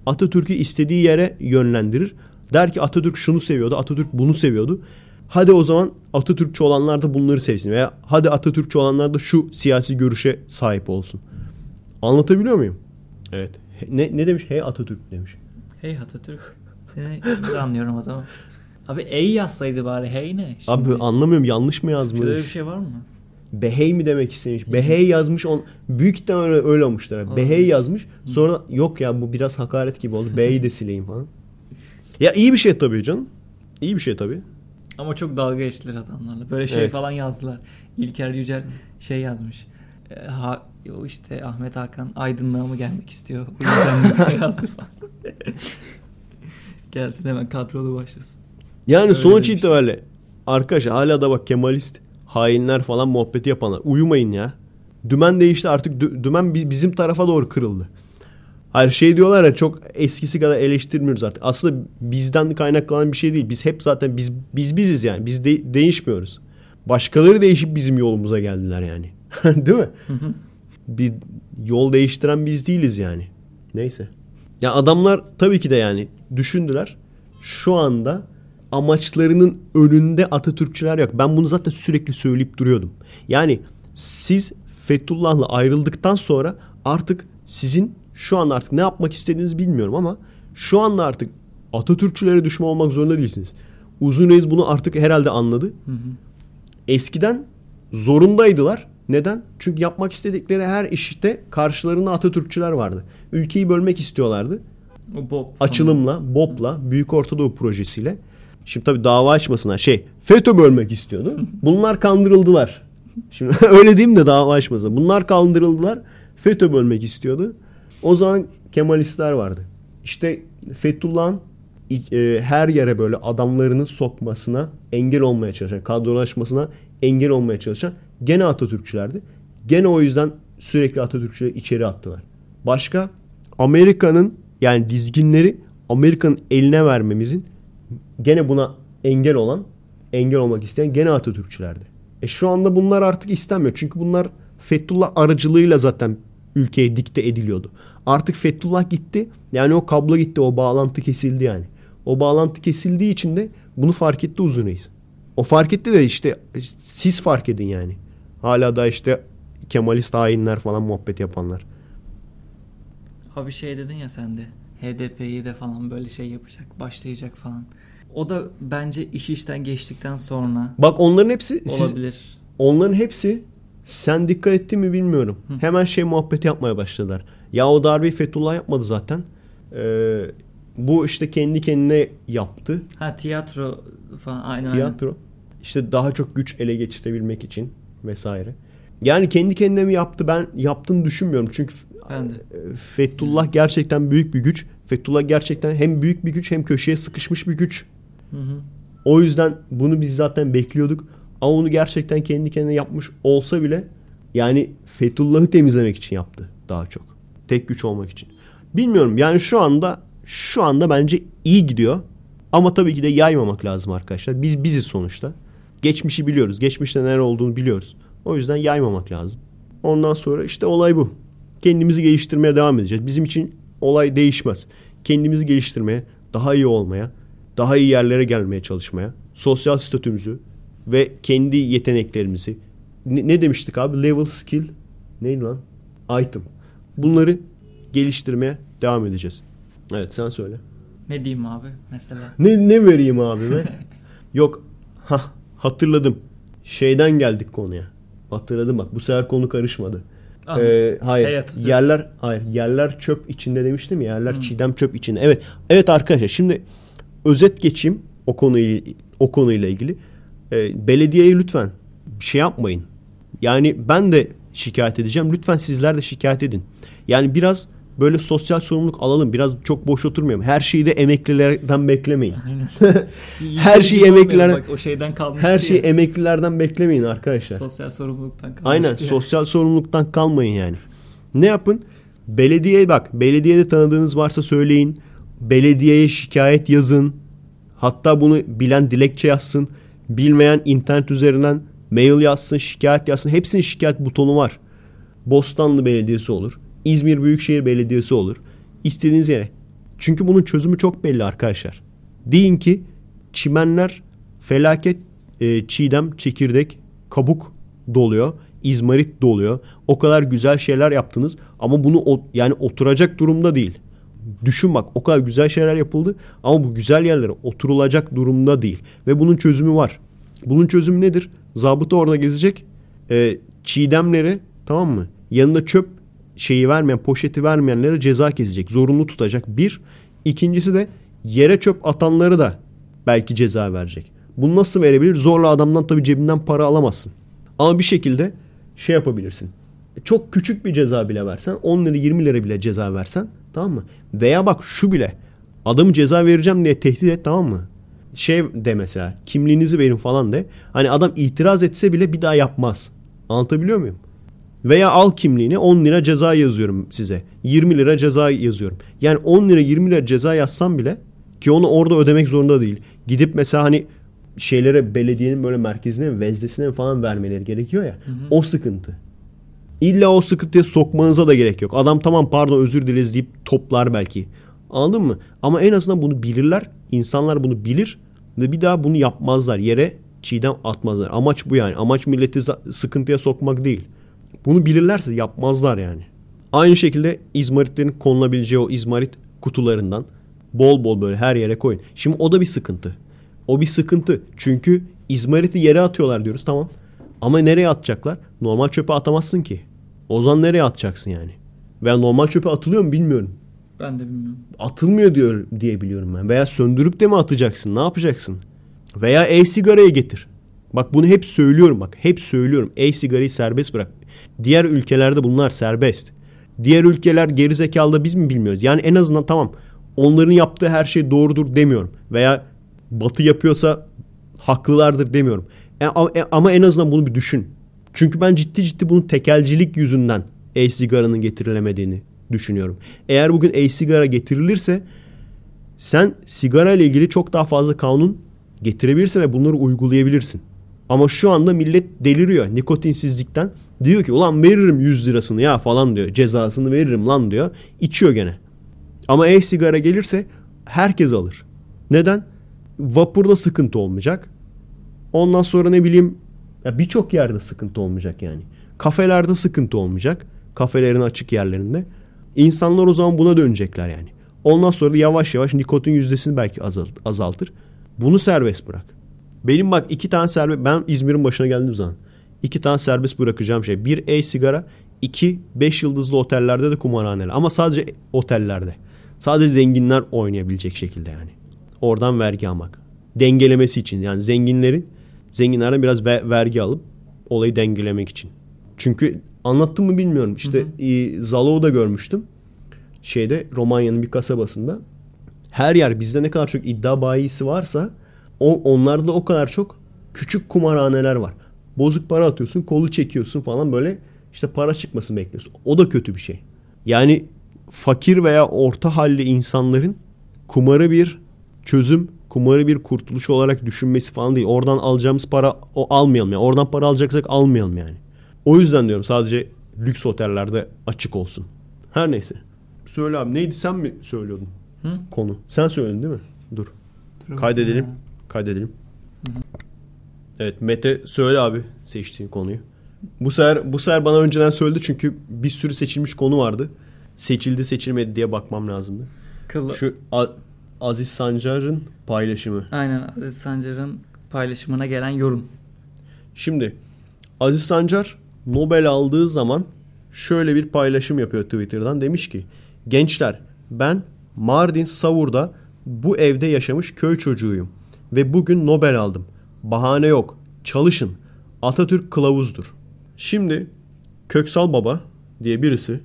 Atatürk'ü istediği yere yönlendirir. Der ki Atatürk şunu seviyordu. Atatürk bunu seviyordu. Hadi o zaman Atatürkçü olanlar da bunları sevsin. Veya hadi Atatürkçü olanlar da şu siyasi görüşe sahip olsun. Anlatabiliyor muyum? Evet. Ne, ne demiş? Hey Atatürk demiş. Hey Atatürk. Seni anlıyorum adamım. Abi ey yazsaydı bari hey ne? Şimdi abi anlamıyorum yanlış mı yazmış? Şöyle bir şey var mı? Behey mi demek istemiş? Behey yazmış. On, büyük ihtimalle öyle, öyle olmuşlar. Abi. Behey yazmış. Sonra yok ya bu biraz hakaret gibi oldu. Behey de sileyim falan. Ya iyi bir şey tabii canım. İyi bir şey tabii. Ama çok dalga geçtiler adamlarla. Böyle şey evet. Falan yazdılar. İlker Yücel şey yazmış. Ha, o işte Ahmet Hakan aydınlığa mı gelmek istiyor? O yüzden yazdı falan. Gelsin hemen kadrolu başlasın. Yani öyle sonuç itibariyle şey. Arkadaşlar hala da bak Kemalist hainler falan muhabbeti yapanlar. Uyumayın ya. Dümen değişti artık. D- dümen bizim tarafa doğru kırıldı. Her şey diyorlar ya çok eskisi kadar eleştirmiyoruz artık. Aslında bizden kaynaklanan bir şey değil. Biz hep zaten biz biz biziz yani. Biz de- değişmiyoruz. Başkaları değişip bizim yolumuza geldiler yani. Değil mi? Hı hı. Bir yol değiştiren biz değiliz yani. Neyse. Ya adamlar tabii ki de yani düşündüler. Şu anda amaçlarının önünde Atatürkçüler yok. Ben bunu zaten sürekli söyleyip duruyordum. Yani siz Fethullah'la ayrıldıktan sonra artık sizin şu anda artık ne yapmak istediğinizi bilmiyorum ama şu anda artık Atatürkçülere düşman olmak zorunda değilsiniz. Uzun Reis bunu artık herhalde anladı. Hı hı. Eskiden zorundaydılar. Neden? Çünkü yapmak istedikleri her işte karşılarında Atatürkçüler vardı. Ülkeyi bölmek istiyorlardı. Bob, açılımla, tamam. Bob'la, Büyük Ortadoğu projesiyle. Şimdi tabii dava açmasına şey, FETÖ bölmek istiyordu. Bunlar kandırıldılar. Şimdi öyle diyeyim de dava açmasın. Bunlar kaldırıldılar. FETÖ bölmek istiyordu. O zaman Kemalistler vardı. İşte Fethullah'ın e, her yere böyle adamlarını sokmasına engel olmaya çalışan, kadrolaşmasına engel olmaya çalışan gene Atatürkçülerdi. Gene o yüzden sürekli Atatürkçüleri içeri attılar. Başka, Amerika'nın yani dizginleri Amerika'nın eline vermemizin gene buna engel olan, engel olmak isteyen gene Atatürkçülerdi. E şu anda bunlar artık istenmiyor. Çünkü bunlar Fethullah aracılığıyla zaten ülkeye dikte ediliyordu. Artık Fethullah gitti. Yani o kablo gitti. O bağlantı kesildi yani. O bağlantı kesildiği için de bunu fark etti Uzun Reis. O fark etti de işte siz fark edin yani. Hala da işte Kemalist hainler falan muhabbet yapanlar. Abi şey dedin ya sen de. H D P'yi de falan böyle şey yapacak, başlayacak falan. O da bence iş işten geçtikten sonra. Bak onların hepsi olabilir. Siz, onların hepsi sen dikkat ettin mi bilmiyorum. Hı. Hemen şey muhabbeti yapmaya başladılar. Ya o darbeyi Fethullah yapmadı zaten. Ee, bu işte kendi kendine yaptı. Ha tiyatro falan aynen. Tiyatro. Aynen. İşte daha çok güç ele geçirebilmek için vesaire. Yani kendi kendine mi yaptı, ben yaptığını düşünmüyorum. Çünkü ben de. Fethullah Hı. gerçekten büyük bir güç. Fethullah gerçekten hem büyük bir güç hem köşeye sıkışmış bir güç. Hı hı. O yüzden bunu biz zaten bekliyorduk. Ama onu gerçekten kendi kendine yapmış olsa bile yani Fethullah'ı temizlemek için yaptı daha çok. Tek güç olmak için. Bilmiyorum yani şu anda şu anda bence iyi gidiyor. Ama tabii ki de yaymamak lazım arkadaşlar. Biz biziz sonuçta. Geçmişi biliyoruz. Geçmişte neler olduğunu biliyoruz. O yüzden yaymamak lazım. Ondan sonra işte olay bu. Kendimizi geliştirmeye devam edeceğiz. Bizim için olay değişmez. Kendimizi geliştirmeye, daha iyi olmaya, daha iyi yerlere gelmeye çalışmaya, sosyal statümüzü ve kendi yeteneklerimizi ne, ne demiştik abi? Level, skill, neydi lan? Item. Bunları geliştirmeye devam edeceğiz. Evet sen söyle. Ne diyeyim abi mesela? Ne ne vereyim abi ben? Yok. Hah, hatırladım. Şeyden geldik konuya. Hatırladım bak. Bu sefer konu karışmadı. Ah, ee, hayır. Yerler hayır. Yerler çöp içinde demiştim ya. Yerler hmm. çiğdem çöp içinde. Evet. Evet arkadaşlar şimdi özet geçeyim o konuyu o konuyla ilgili. E, belediyeye lütfen şey yapmayın. Yani ben de şikayet edeceğim. Lütfen sizler de şikayet edin. Yani biraz böyle sosyal sorumluluk alalım. Biraz çok boş oturmayalım. Her şeyi de emeklilerden beklemeyin. her şeyi emeklilerden bak, o şeyden kalmıştı. Her şeyi emeklilerden beklemeyin arkadaşlar. Sosyal sorumluluktan kalmayın. Aynen, diye. Sosyal sorumluluktan kalmayın yani. Ne yapın? Belediyeye bak. Belediyede tanıdığınız varsa söyleyin. Belediyeye şikayet yazın. Hatta bunu bilen dilekçe yazsın. Bilmeyen internet üzerinden mail yazsın, şikayet yazsın. Hepsinin şikayet butonu var. Bostanlı Belediyesi olur. İzmir Büyükşehir Belediyesi olur. İstediğiniz yere. Çünkü bunun çözümü çok belli arkadaşlar. Deyin ki çimenler felaket, e, çiğdem, çekirdek, kabuk doluyor. İzmarit doluyor. O kadar güzel şeyler yaptınız ama bunu o, yani oturacak durumda değil. Düşün bak, o kadar güzel şeyler yapıldı ama bu güzel yerlere oturulacak durumda değil. Ve bunun çözümü var. Bunun çözümü nedir? Zabıta orada gezecek. E, çiğdemleri, tamam mı? Yanında çöp şeyi vermeyen, poşeti vermeyenlere ceza kesecek. Zorunlu tutacak. Bir. İkincisi de yere çöp atanları da belki ceza verecek. Bunu nasıl verebilir? Zorla adamdan tabii cebinden para alamazsın. Ama bir şekilde şey yapabilirsin. Çok küçük bir ceza bile versen, on lira yirmi lira bile ceza versen, tamam mı? Veya bak şu bile, adamı ceza vereceğim diye tehdit et, tamam mı? Şey de mesela, kimliğinizi verin falan de. Hani adam itiraz etse bile bir daha yapmaz. Anlatabiliyor muyum? Veya al kimliğini, on lira ceza yazıyorum size. yirmi lira ceza yazıyorum. Yani on lira yirmi lira ceza yazsam bile, ki onu orada ödemek zorunda değil. Gidip mesela hani şeylere, belediyenin böyle merkezine mi, vezdesine mi falan vermeleri gerekiyor ya. Hı hı. O sıkıntı. İlla o sıkıntıya sokmanıza da gerek yok. Adam tamam pardon özür dileriz deyip toplar belki. Anladın mı? Ama en azından bunu bilirler. İnsanlar bunu bilir. Ve bir daha bunu yapmazlar. Yere çiğdem atmazlar. Amaç bu yani. Amaç milleti sıkıntıya sokmak değil. Bunu bilirlerse yapmazlar yani. Aynı şekilde izmaritlerin konulabileceği o izmarit kutularından bol bol böyle her yere koyun. Şimdi o da bir sıkıntı. O bir sıkıntı. Çünkü izmariti yere atıyorlar diyoruz, tamam. Ama nereye atacaklar? Normal çöpe atamazsın ki. O zaman nereye atacaksın yani? Veya normal çöpe atılıyor mu bilmiyorum. Ben de bilmiyorum. Atılmıyor diyor diye biliyorum ben. Veya söndürüp de mi atacaksın? Ne yapacaksın? Veya e-sigarayı getir. Bak bunu hep söylüyorum bak. Hep söylüyorum. E-sigarayı serbest bırak. Diğer ülkelerde bunlar serbest. Diğer ülkeler gerizekalı da biz mi bilmiyoruz? Yani en azından tamam. Onların yaptığı her şey doğrudur demiyorum. Veya Batı yapıyorsa haklılardır demiyorum. E, ama en azından bunu bir düşün. Çünkü ben ciddi ciddi bunun tekelcilik yüzünden e-sigaranın getirilemediğini düşünüyorum. Eğer bugün e-sigara getirilirse sen sigara ile ilgili çok daha fazla kanun getirebilirsin ve bunları uygulayabilirsin. Ama şu anda millet deliriyor nikotinsizlikten. Diyor ki ulan veririm yüz lirasını ya falan diyor. Cezasını veririm lan diyor. İçiyor gene. Ama e-sigara gelirse herkes alır. Neden? Vapurda sıkıntı olmayacak. Ondan sonra ne bileyim birçok yerde sıkıntı olmayacak yani. Kafelerde sıkıntı olmayacak. Kafelerin açık yerlerinde. İnsanlar o zaman buna dönecekler yani. Ondan sonra yavaş yavaş nikotin yüzdesini belki azaltır. Bunu serbest bırak. Benim bak iki tane serbest... Ben İzmir'in başına geldiğim zaman iki tane serbest bırakacağım şey. Bir e-sigara. İki beş yıldızlı otellerde de kumarhaneler. Ama sadece otellerde. Sadece zenginler oynayabilecek şekilde yani. Oradan vergi almak. Dengelemesi için. Yani zenginlerin zenginlerden biraz ve, vergi alıp olayı dengelemek için. Çünkü anlattım mı bilmiyorum. İşte e, Zalo'da görmüştüm. Şeyde Romanya'nın bir kasabasında. Her yer bizde ne kadar çok iddia bayisi varsa o, onlarda o kadar çok küçük kumarhaneler var. Bozuk para atıyorsun, kolu çekiyorsun falan böyle işte para çıkmasını bekliyorsun. O da kötü bir şey. Yani fakir veya orta halli insanların kumarı bir çözüm, kumarı bir kurtuluş olarak düşünmesi falan değil. Oradan alacağımız para o almayalım yani. Oradan para alacaksak almayalım yani. O yüzden diyorum sadece lüks otellerde açık olsun. Her neyse. Söyle abi neydi sen mi söylüyordun? Hı? Konu. Sen söyledin değil mi? Dur. Trump Kaydedelim. Ya. Kaydedelim. Hı hı. Evet Mete söyle abi seçtiğin konuyu. Bu sefer, bu sefer bana önceden söyledi çünkü bir sürü seçilmiş konu vardı. Seçildi seçilmedi diye bakmam lazımdı. Kılı. Şu A- Aziz Sancar'ın paylaşımı. Aynen Aziz Sancar'ın paylaşımına gelen yorum. Şimdi Aziz Sancar Nobel aldığı zaman şöyle bir paylaşım yapıyor Twitter'dan. Demiş ki gençler ben Mardin Savur'da bu evde yaşamış köy çocuğuyum ve bugün Nobel aldım. Bahane yok. Çalışın. Atatürk kılavuzdur. Şimdi Köksal Baba diye birisi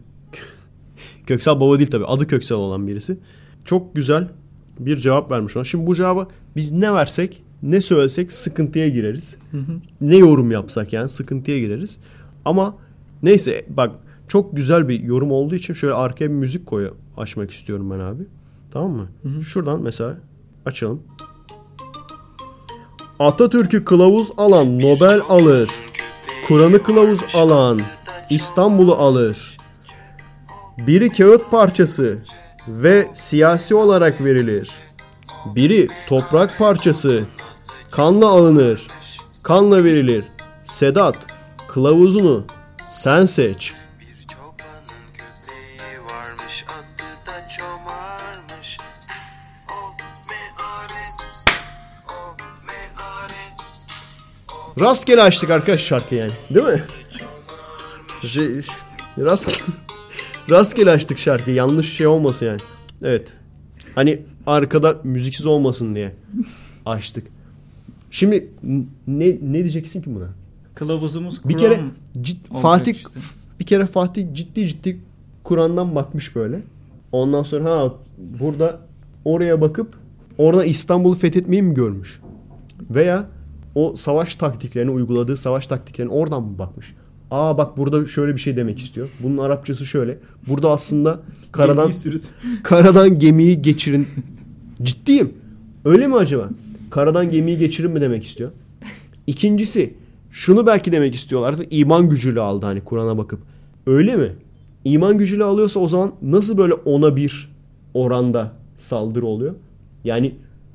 Köksal Baba değil tabii. Adı Köksal olan birisi. Çok güzel bir cevap vermiş ona. Şimdi bu cevaba biz ne versek, ne söylesek sıkıntıya gireriz. Hı hı. Ne yorum yapsak yani sıkıntıya gireriz. Ama neyse bak çok güzel bir yorum olduğu için şöyle arkaya bir müzik koyu açmak istiyorum ben abi. Tamam mı? Hı hı. Şuradan mesela açalım. Atatürk'ü kılavuz alan Nobel alır. Kur'an'ı kılavuz alan İstanbul'u alır. Biri kağıt parçası ve siyasi olarak verilir. Biri toprak parçası. Kanla alınır. Kanla verilir. Sedat, kılavuzunu sen seç. Rastgele açtık arkadaş şarkı yani. Değil mi? Şey, rastgele, rastgele açtık şarkı. Yanlış şey olmasın yani. Evet. Hani arkada müziksiz olmasın diye açtık. Şimdi ne ne diyeceksin ki buna? Kılavuzumuz Kur'an. Bir kere cid- Fatih işte. Bir kere Fatih ciddi ciddi Kur'an'dan bakmış böyle. Ondan sonra ha burada oraya bakıp oradan İstanbul'u fethetmeyi mi görmüş? Veya o savaş taktiklerini uyguladığı savaş taktiklerini oradan mı bakmış? Aa bak burada şöyle bir şey demek istiyor. Bunun Arapçası şöyle. Burada aslında karadan karadan gemiyi geçirin. Ciddiyim. Öyle mi acaba? Karadan gemiyi geçirin mi demek istiyor? İkincisi şunu belki demek istiyorlardı. İman gücüyle aldı hani Kur'an'a bakıp. Öyle mi? İman gücüyle alıyorsa o zaman nasıl böyle ona bir oranda saldırı oluyor? Yani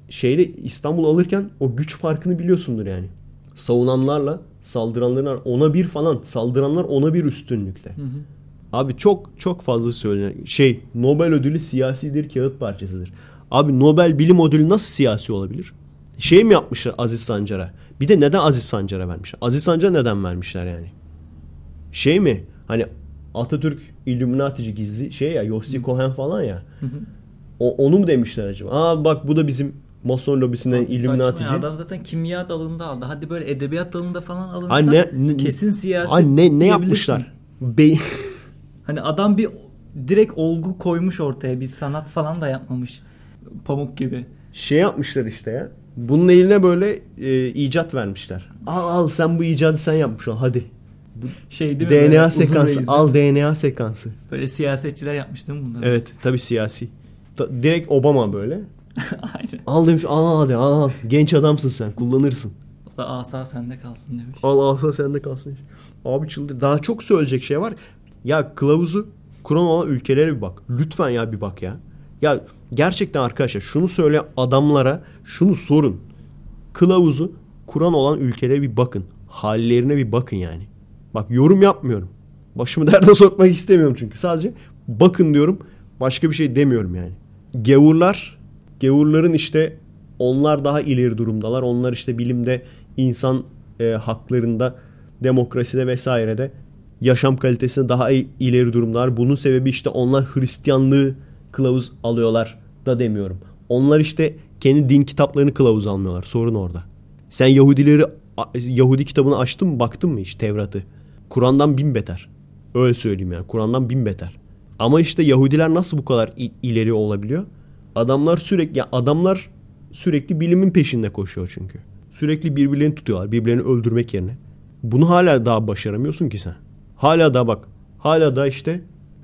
şeyde İstanbul alırken o güç farkını biliyorsundur yani. Savunanlarla saldıranlar ona bir falan. Saldıranlar ona bir üstünlükte. Hı hı. Abi çok çok fazla söylenen şey Nobel ödülü siyasidir, kağıt parçasıdır. Abi Nobel bilim ödülü nasıl siyasi olabilir? Şey mi yapmışlar Aziz Sancar'a? Bir de neden Aziz Sancar'a vermişler? Aziz Sancar'a neden vermişler yani? Şey mi? Hani Atatürk İlluminatici gizli şey ya Yossi Cohen falan ya. Hı hı. O, onu mu demişler acaba? Aa bak bu da bizim Mason lobisinden İlluminati'ci. Adam zaten kimya dalında aldı. Hadi böyle edebiyat dalında falan alınsa anne, kesin siyaset. Anne ne yapmışlar? Be- hani adam bir direkt olgu koymuş ortaya. Bir sanat falan da yapmamış. Pamuk gibi. Şey yapmışlar işte ya. Bunun eline böyle e, icat vermişler. Al al sen bu icadı sen yapmış ol hadi. Şey değil mi? D N A sekansı. Al D N A sekansı. Böyle siyasetçiler yapmış değil mi bunları? Evet tabii siyasi. Ta- direkt Obama böyle. Aynen. Al demiş al hadi al al. Genç adamsın sen kullanırsın. Al asa sende kalsın demiş. Al asa sende kalsın demiş. Abi çıldır. Daha çok söyleyecek şey var. Ya kılavuzu Kur'an olan ülkelere bir bak. Lütfen ya bir bak ya. Ya gerçekten arkadaşlar şunu söyle adamlara şunu sorun. Kılavuzu Kur'an olan ülkelere bir bakın. Hallerine bir bakın yani. Bak yorum yapmıyorum. Başımı derde sokmak istemiyorum çünkü. Sadece bakın diyorum. Başka bir şey demiyorum yani. Gavurlar, gavurların işte onlar daha ileri durumdalar. Onlar işte bilimde, insan e, haklarında, demokraside vesairede yaşam kalitesinde daha ileri durumdalar. Bunun sebebi işte onlar Hristiyanlığı kılavuz alıyorlar da demiyorum. Onlar işte kendi din kitaplarını kılavuz almıyorlar. Sorun orada. Sen Yahudileri Yahudi kitabını açtın mı baktın mı hiç Tevrat'ı? Kur'an'dan bin beter. Öyle söyleyeyim yani. Kur'an'dan bin beter. Ama işte Yahudiler nasıl bu kadar ileri olabiliyor? Adamlar sürekli yani adamlar sürekli bilimin peşinde koşuyor çünkü. Sürekli birbirlerini tutuyorlar. Birbirlerini öldürmek yerine. Bunu hala daha başaramıyorsun ki sen. Hala daha bak. Hala da işte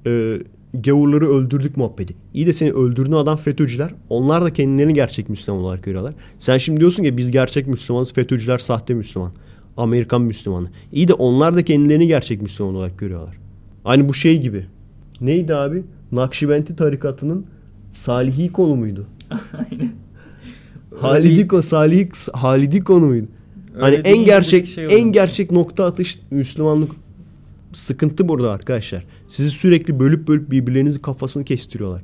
e, gavurları öldürdük muhabbeti. İyi de seni öldürdüğün adam FETÖ'cüler. Onlar da kendilerini gerçek Müslüman olarak görüyorlar. Sen şimdi diyorsun ki biz gerçek Müslümanız. FETÖ'cüler sahte Müslüman. Amerikan Müslümanı. İyi de onlar da kendilerini gerçek Müslüman olarak görüyorlar. Aynı bu şey gibi. Neydi abi? Nakşibendi tarikatının Salih İykoğlu muydu? Aynen. Halidiko, Salih, Halidiko'nu muydu? Hani en gerçek şey en gerçek nokta atış Müslümanlık. Sıkıntı burada arkadaşlar. Sizi sürekli bölüp bölüp birbirlerinizin kafasını kestiriyorlar.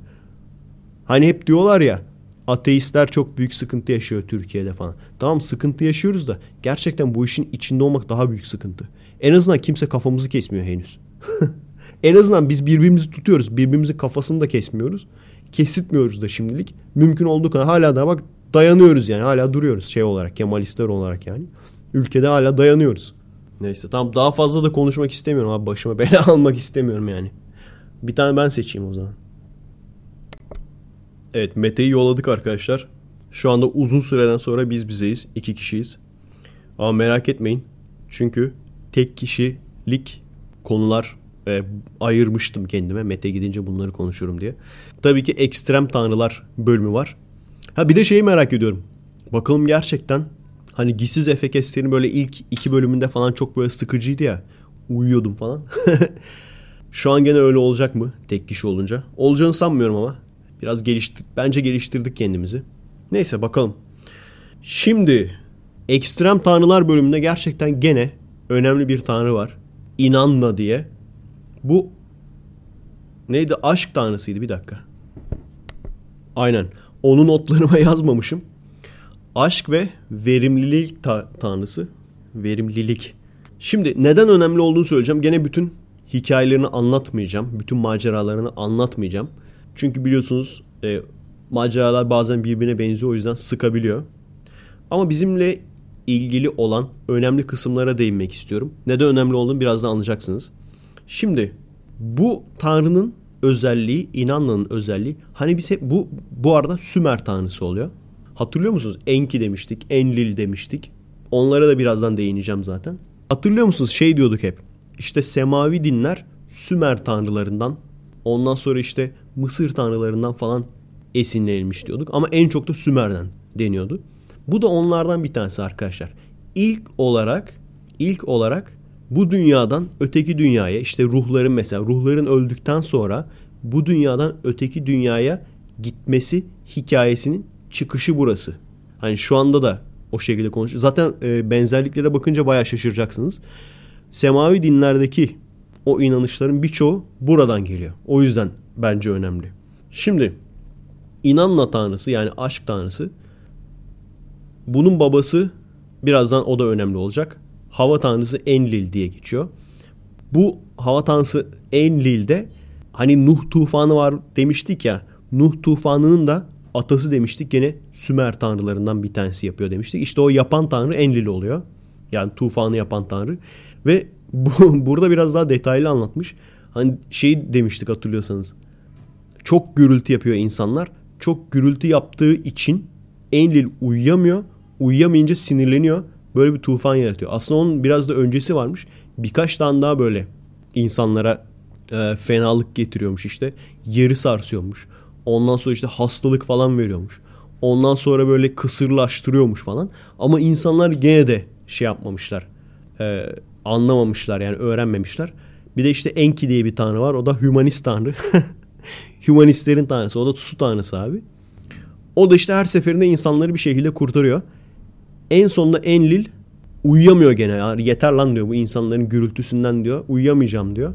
Hani hep diyorlar ya ateistler çok büyük sıkıntı yaşıyor Türkiye'de falan. Tamam sıkıntı yaşıyoruz da gerçekten bu işin içinde olmak daha büyük sıkıntı. En azından kimse kafamızı kesmiyor henüz. En azından biz birbirimizi tutuyoruz. Birbirimizin kafasını da kesmiyoruz. Kesitmiyoruz da şimdilik. Mümkün olduğu kadar hala daha bak dayanıyoruz yani. Hala duruyoruz şey olarak Kemalistler olarak yani. Ülkede hala dayanıyoruz. Neyse tamam daha fazla da konuşmak istemiyorum abi başıma bela almak istemiyorum yani. Bir tane ben seçeyim o zaman. Evet Mete'yi yolladık arkadaşlar. Şu anda uzun süreden sonra biz bizeyiz. İki kişiyiz. Ama merak etmeyin. Çünkü tek kişilik konular e, ayırmıştım kendime. Mete gidince bunları konuşurum diye. Tabii ki ekstrem tanrılar bölümü var. Ha bir de şeyi merak ediyorum. Bakalım gerçekten... Hani Gizsiz Efekeslerin böyle ilk iki bölümünde falan çok böyle sıkıcıydı ya. Uyuyordum falan. Şu an gene öyle olacak mı? Tek kişi olunca. Olacağını sanmıyorum ama. Biraz geliştirdik. Bence geliştirdik kendimizi. Neyse bakalım. Şimdi Ekstrem Tanrılar bölümünde gerçekten gene önemli bir tanrı var. İnanna diye. Bu neydi? Aşk tanrısıydı. Bir dakika. Aynen. Onu notlarıma yazmamışım. Aşk ve verimlilik ta- tanrısı. Verimlilik. Şimdi neden önemli olduğunu söyleyeceğim. Gene bütün hikayelerini anlatmayacağım. Bütün maceralarını anlatmayacağım. Çünkü biliyorsunuz e, maceralar bazen birbirine benziyor. O yüzden sıkabiliyor. Ama bizimle ilgili olan önemli kısımlara değinmek istiyorum. Neden önemli olduğunu biraz da anlayacaksınız. Şimdi bu tanrının özelliği, İnanna'nın özelliği. Hani biz hep bu, bu arada Sümer tanrısı oluyor. Hatırlıyor musunuz? Enki demiştik, Enlil demiştik. Onlara da birazdan değineceğim zaten. Hatırlıyor musunuz? Şey diyorduk hep. İşte Semavi dinler Sümer tanrılarından, ondan sonra işte Mısır tanrılarından falan esinlenilmiş diyorduk. Ama en çok da Sümer'den deniyordu. Bu da onlardan bir tanesi arkadaşlar. İlk olarak, ilk olarak bu dünyadan öteki dünyaya, işte ruhların mesela ruhların öldükten sonra bu dünyadan öteki dünyaya gitmesi hikayesinin çıkışı burası. Hani şu anda da o şekilde konuşuyor. Zaten e, benzerliklere bakınca bayağı şaşıracaksınız. Semavi dinlerdeki o inanışların birçoğu buradan geliyor. O yüzden bence önemli. Şimdi İnanna tanrısı yani aşk tanrısı. Bunun babası birazdan o da önemli olacak. Hava tanrısı Enlil diye geçiyor. Bu hava tanrısı Enlil'de hani Nuh tufanı var demiştik ya. Nuh tufanının da atası demiştik gene Sümer tanrılarından bir tanesi yapıyor demiştik. İşte o yapan tanrı Enlil oluyor. Yani tufanı yapan tanrı. Ve bu, burada biraz daha detaylı anlatmış. Hani şey demiştik hatırlıyorsanız. Çok gürültü yapıyor insanlar. Çok gürültü yaptığı için Enlil uyuyamıyor. Uyuyamayınca sinirleniyor. Böyle bir tufan yaratıyor. Aslında onun biraz da öncesi varmış. Birkaç tane daha böyle insanlara e, fenalık getiriyormuş işte. Yeri sarsıyormuş. Ondan sonra işte hastalık falan veriyormuş. Ondan sonra böyle kısırlaştırıyormuş falan. Ama insanlar gene de şey yapmamışlar. E, anlamamışlar yani öğrenmemişler. Bir de işte Enki diye bir tanrı var. O da hümanist tanrı. Hümanistlerin tanrısı. O da su tanrısı abi. O da işte her seferinde insanları bir şekilde kurtarıyor. En sonunda Enlil uyuyamıyor gene. Ya. Yeter lan diyor bu insanların gürültüsünden diyor. Uyuyamayacağım diyor.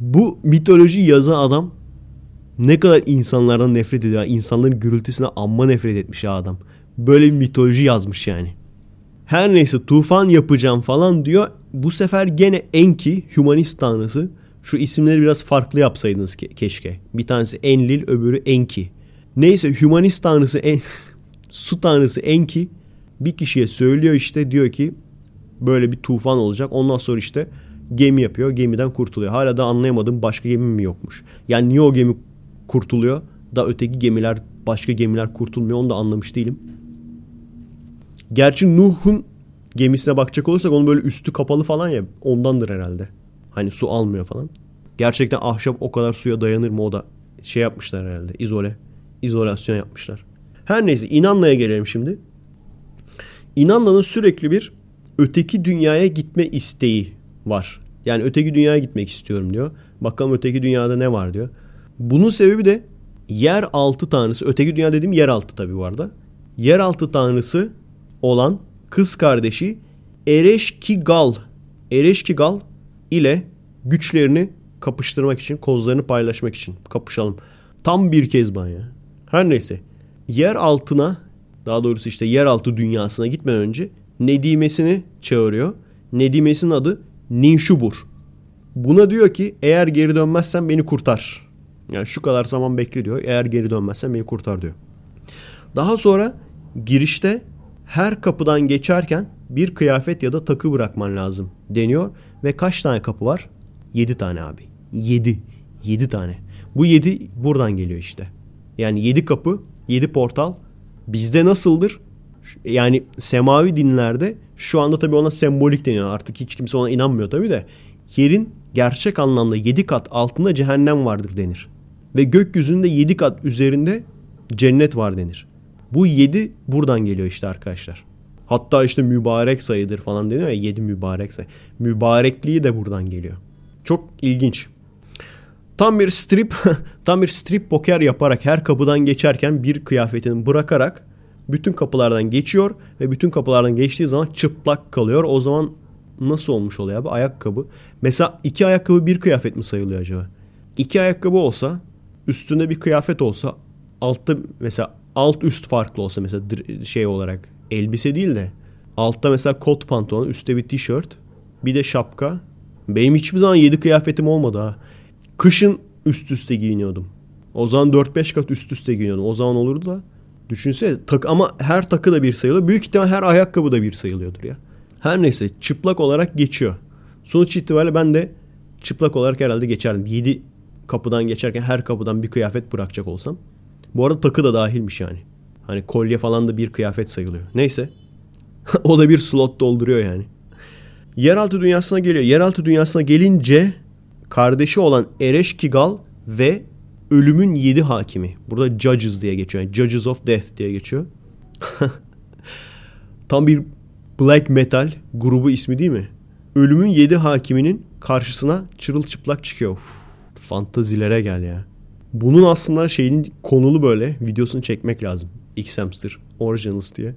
Bu mitoloji yazan adam ne kadar insanlardan nefret ediyor. İnsanların gürültüsüne amma nefret etmiş ya adam. Böyle bir mitoloji yazmış yani. Her neyse tufan yapacağım falan diyor. Bu sefer gene Enki, hümanist tanrısı. Şu isimleri biraz farklı yapsaydınız ke- keşke. Bir tanesi Enlil, öbürü Enki. Neyse hümanist tanrısı en... Su tanrısı Enki bir kişiye söylüyor işte diyor ki böyle bir tufan olacak. Ondan sonra işte gemi yapıyor. Gemiden kurtuluyor. Hala da anlayamadım başka gemi mi yokmuş. Yani niye o gemi kurtuluyor da öteki gemiler başka gemiler kurtulmuyor onu da anlamış değilim. Gerçi Nuh'un gemisine bakacak olursak onun böyle üstü kapalı falan ya ondandır herhalde. Hani su almıyor falan. Gerçekten ahşap o kadar suya dayanır mı o da şey yapmışlar herhalde izole. İzolasyon yapmışlar. Her neyse İnanna'ya gelelim şimdi. İnanna'nın sürekli bir öteki dünyaya gitme isteği var. Yani öteki dünyaya gitmek istiyorum diyor. Bakalım öteki dünyada ne var diyor. Bunun sebebi de yeraltı tanrısı. Öteki dünya dediğim yeraltı tabii bu arada. Yeraltı tanrısı olan kız kardeşi Ereşkigal. Ereşkigal ile güçlerini kapıştırmak için, kozlarını paylaşmak için kapışalım. Tam bir kezban ya. Her neyse. Yer altına, daha doğrusu işte yeraltı dünyasına gitmeden önce Nedimesini çağırıyor. Nedimesinin adı Ninşubur. Buna diyor ki eğer geri dönmezsen beni kurtar. Yani şu kadar zaman bekle diyor. Eğer geri dönmezsen beni kurtar diyor. Daha sonra girişte her kapıdan geçerken bir kıyafet ya da takı bırakman lazım deniyor. Ve kaç tane kapı var? yedi tane abi. yedi. yedi tane. Bu yedi buradan geliyor işte. Yani yedi kapı. yedi portal bizde nasıldır? Yani semavi dinlerde şu anda tabii ona sembolik deniyor. Artık hiç kimse ona inanmıyor tabii de. Yerin gerçek anlamda yedi kat altında cehennem vardır denir. Ve gökyüzünde yedi kat üzerinde cennet var denir. Bu yedi buradan geliyor işte arkadaşlar. Hatta işte mübarek sayıdır falan deniyor ya. yedi mübarek sayı. Mübarekliği de buradan geliyor. Çok ilginç. Tam bir strip tam bir strip poker yaparak her kapıdan geçerken bir kıyafetini bırakarak bütün kapılardan geçiyor ve bütün kapılardan geçtiği zaman çıplak kalıyor. O zaman nasıl olmuş oluyor abi? Ayakkabı. Mesela iki ayakkabı bir kıyafet mi sayılıyor acaba? İki ayakkabı olsa, üstünde bir kıyafet olsa, altta mesela alt üst farklı olsa mesela şey olarak elbise değil de altta mesela kot pantolon, üstte bir tişört, bir de şapka. Benim hiçbir zaman yedi kıyafetim olmadı ha. Kışın üst üste giyiniyordum. O zaman dört beş kat üst üste giyiniyordum. O zaman olurdu da. Düşünsene tak, ama her takı da bir sayılıyor. Büyük ihtimal her ayakkabı da bir sayılıyordur ya. Her neyse çıplak olarak geçiyor. Sonuç itibariyle ben de çıplak olarak herhalde geçerdim. yedi kapıdan geçerken her kapıdan bir kıyafet bırakacak olsam. Bu arada takı da dahilmiş yani. Hani kolye falan da bir kıyafet sayılıyor. Neyse. O da bir slot dolduruyor yani. Yeraltı dünyasına geliyor. Yeraltı dünyasına gelince... Kardeşi olan Ereşkigal ve ölümün yedi hakimi. Burada judges diye geçiyor. Yani judges of death diye geçiyor. Tam bir black metal grubu ismi değil mi? Ölümün yedi hakiminin karşısına çırılçıplak çıkıyor. Uf, fantazilere gel ya. Bunun aslında şeyin konulu böyle videosunu çekmek lazım. X-Hamster Originals diye.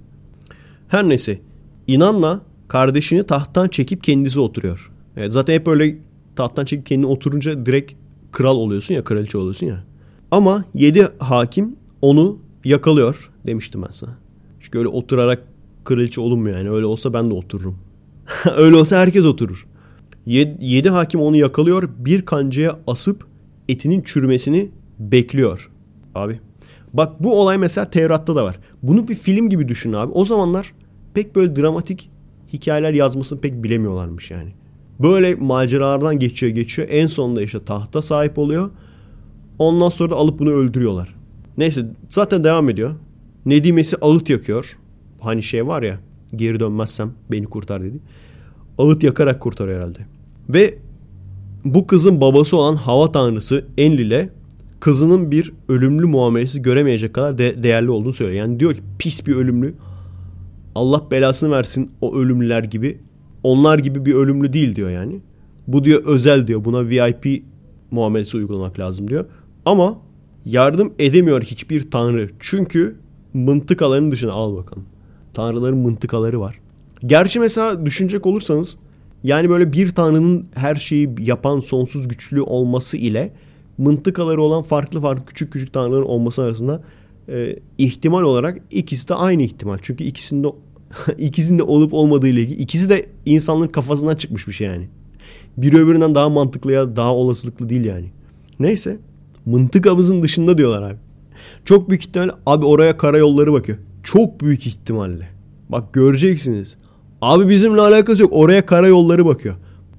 Her neyse. İnanla kardeşini tahttan çekip kendisi oturuyor. Evet, zaten hep öyle... Tahttan çekip kendini oturunca direkt kral oluyorsun ya, kraliçe oluyorsun ya. Ama yedi hakim onu yakalıyor demiştim ben sana. Çünkü öyle oturarak kraliçe olunmuyor yani. Öyle olsa ben de otururum. Öyle olsa herkes oturur. yedi hakim onu yakalıyor. Bir kancaya asıp etinin çürümesini bekliyor. abi. Bak bu olay mesela Tevrat'ta da var. Bunu bir film gibi düşün abi. O zamanlar pek böyle dramatik hikayeler yazmasını pek bilemiyorlarmış yani. Böyle maceralardan geçiyor geçiyor. En sonunda işte tahta sahip oluyor. Ondan sonra da alıp bunu öldürüyorlar. Neyse zaten devam ediyor. Nedimesi ağıt yakıyor. Hani şey var ya, geri dönmezsem beni kurtar dedi. Ağıt yakarak kurtarıyor herhalde. Ve bu kızın babası olan hava tanrısı Enlil'e kızının bir ölümlü muamelesi göremeyecek kadar de- değerli olduğunu söylüyor. Yani diyor ki pis bir ölümlü. Allah belasını versin o ölümlüler gibi. Onlar gibi bir ölümlü değil diyor yani. Bu diyor özel diyor. Buna V I P muamelesi uygulamak lazım diyor. Ama yardım edemiyor hiçbir tanrı. Çünkü mıntıkaların dışına al bakalım. Tanrıların mıntıkaları var. Gerçi mesela düşünecek olursanız yani böyle bir tanrının her şeyi yapan sonsuz güçlü olması ile mıntıkaları olan farklı farklı küçük küçük tanrıların olması arasında e, ihtimal olarak ikisi de aynı ihtimal. Çünkü ikisinde ikisinde olup olmadığı ile ilgili ikisi de insanların kafasından çıkmış bir şey yani. Biri öbüründen daha mantıklı ya daha olasılıklı değil yani. Neyse mıntıkamızın dışında diyorlar abi. Çok büyük ihtimalle abi oraya karayolları bakıyor. Çok büyük ihtimalle. Bak göreceksiniz. Abi bizimle alakası yok. Oraya karayolları bakıyor.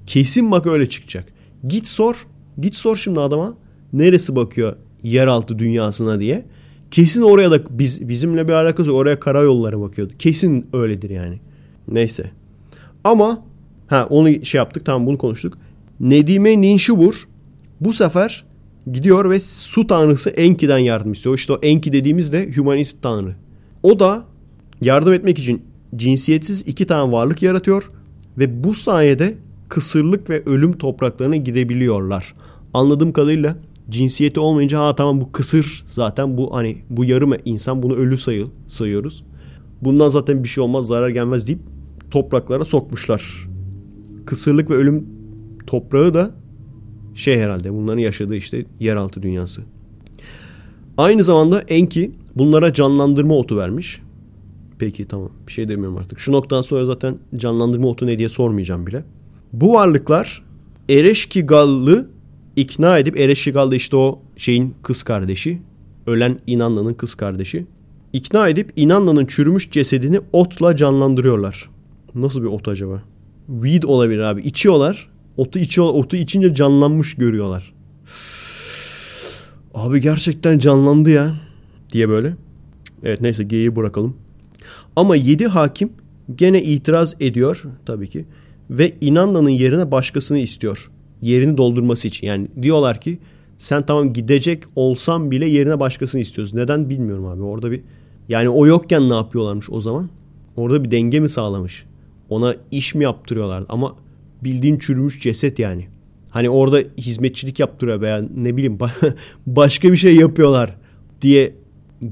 Kesin bak öyle çıkacak. Git sor. Git sor şimdi adama. Neresi bakıyor yeraltı dünyasına diye. Kesin oraya da biz, bizimle bir alakası yok. Oraya karayolları bakıyordu. Kesin öyledir yani. Neyse. Ama ha onu şey yaptık. Tamam bunu konuştuk. Nedime Ninşubur bu sefer gidiyor ve su tanrısı Enki'den yardım istiyor. İşte o Enki dediğimiz de hümanist tanrı. O da yardım etmek için cinsiyetsiz iki tane varlık yaratıyor ve bu sayede kısırlık ve ölüm topraklarına gidebiliyorlar. Anladığım kadarıyla cinsiyeti olmayınca ha tamam bu kısır zaten bu hani bu yarım insan bunu ölü sayı, sayıyoruz. Bundan zaten bir şey olmaz zarar gelmez deyip topraklara sokmuşlar. Kısırlık ve ölüm toprağı da şey herhalde bunların yaşadığı işte yeraltı dünyası. Aynı zamanda Enki bunlara canlandırma otu vermiş. Peki tamam bir şey demiyorum artık. Şu noktadan sonra zaten canlandırma otu ne diye sormayacağım bile. Bu varlıklar Ereşkigal'ı ikna edip Ereşkigal da işte o şeyin kız kardeşi. Ölen İnanna'nın kız kardeşi. İkna edip İnanna'nın çürümüş cesedini otla canlandırıyorlar. Nasıl bir ot acaba? Weed olabilir abi. İçiyorlar. Otu, içiyor, otu içince canlanmış görüyorlar. Abi gerçekten canlandı ya. Diye böyle. Evet neyse geyiği bırakalım. Ama yedi hakim gene itiraz ediyor tabii ki ve İnanna'nın yerine başkasını istiyor. Yerini doldurması için. Yani diyorlar ki sen tamam gidecek olsan bile yerine başkasını istiyoruz. Neden bilmiyorum abi. Orada bir yani o yokken ne yapıyorlarmış o zaman? Orada bir denge mi sağlamış? Ona iş mi yaptırıyorlardı? Ama bildiğin çürümüş ceset yani. Hani orada hizmetçilik yaptırıyor veya ne bileyim başka bir şey yapıyorlar diye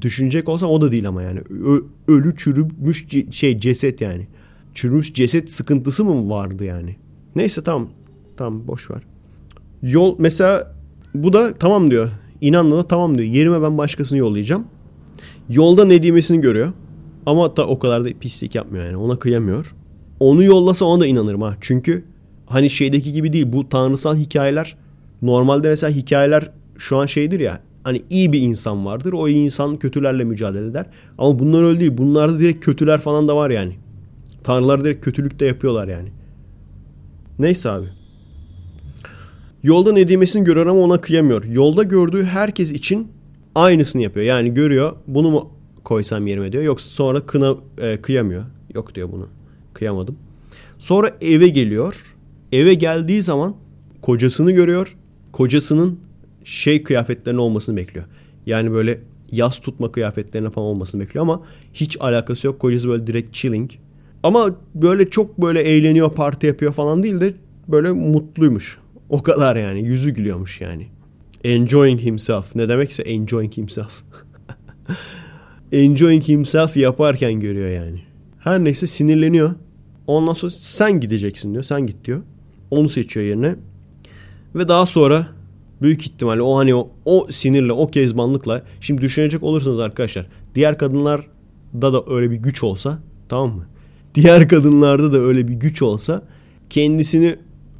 düşünecek olsam o da değil ama yani Ö- ölü çürümüş c- şey ceset yani çürümüş ceset sıkıntısı mı vardı yani neyse tamam tamam boş ver yol mesela bu da tamam diyor İnanla da tamam diyor yerime ben başkasını yollayacağım yolda Nedimesini görüyor ama da o kadar da pislik yapmıyor yani ona kıyamıyor onu yollasa ona da inanırım ha çünkü hani şeydeki gibi değil bu tanrısal hikayeler normalde mesela hikayeler şu an şeydir ya hani iyi bir insan vardır. O iyi insan kötülerle mücadele eder. Ama bunlar öyle değil. Bunlarda direkt kötüler falan da var yani. Tanrılar direkt kötülük de yapıyorlar yani. Neyse abi. Yolda Nedimesini görüyor ama ona kıyamıyor. Yolda gördüğü herkes için aynısını yapıyor. Yani görüyor. Bunu mu koysam yerime diyor. Yoksa sonra kına, e, kıyamıyor. Yok diyor bunu. Kıyamadım. Sonra eve geliyor. Eve geldiği zaman kocasını görüyor. Kocasının şey kıyafetlerinin olmasını bekliyor. Yani böyle yas tutma kıyafetlerine falan olmasını bekliyor ama hiç alakası yok. Kocası böyle direkt chilling. Ama böyle çok böyle eğleniyor, parti yapıyor falan değil de böyle mutluymuş. O kadar yani. Yüzü gülüyormuş yani. Enjoying himself. Ne demekse enjoying himself. Enjoying himself yaparken görüyor yani. Her neyse sinirleniyor. Ondan sonra sen gideceksin diyor. Sen git diyor. Onu seçiyor yerine. Ve daha sonra büyük ihtimalle o hani o, o sinirle, o kezbanlıkla. Şimdi düşünecek olursanız arkadaşlar. Diğer kadınlarda da öyle bir güç olsa. Tamam mı? Diğer kadınlarda da öyle bir güç olsa. Kendisini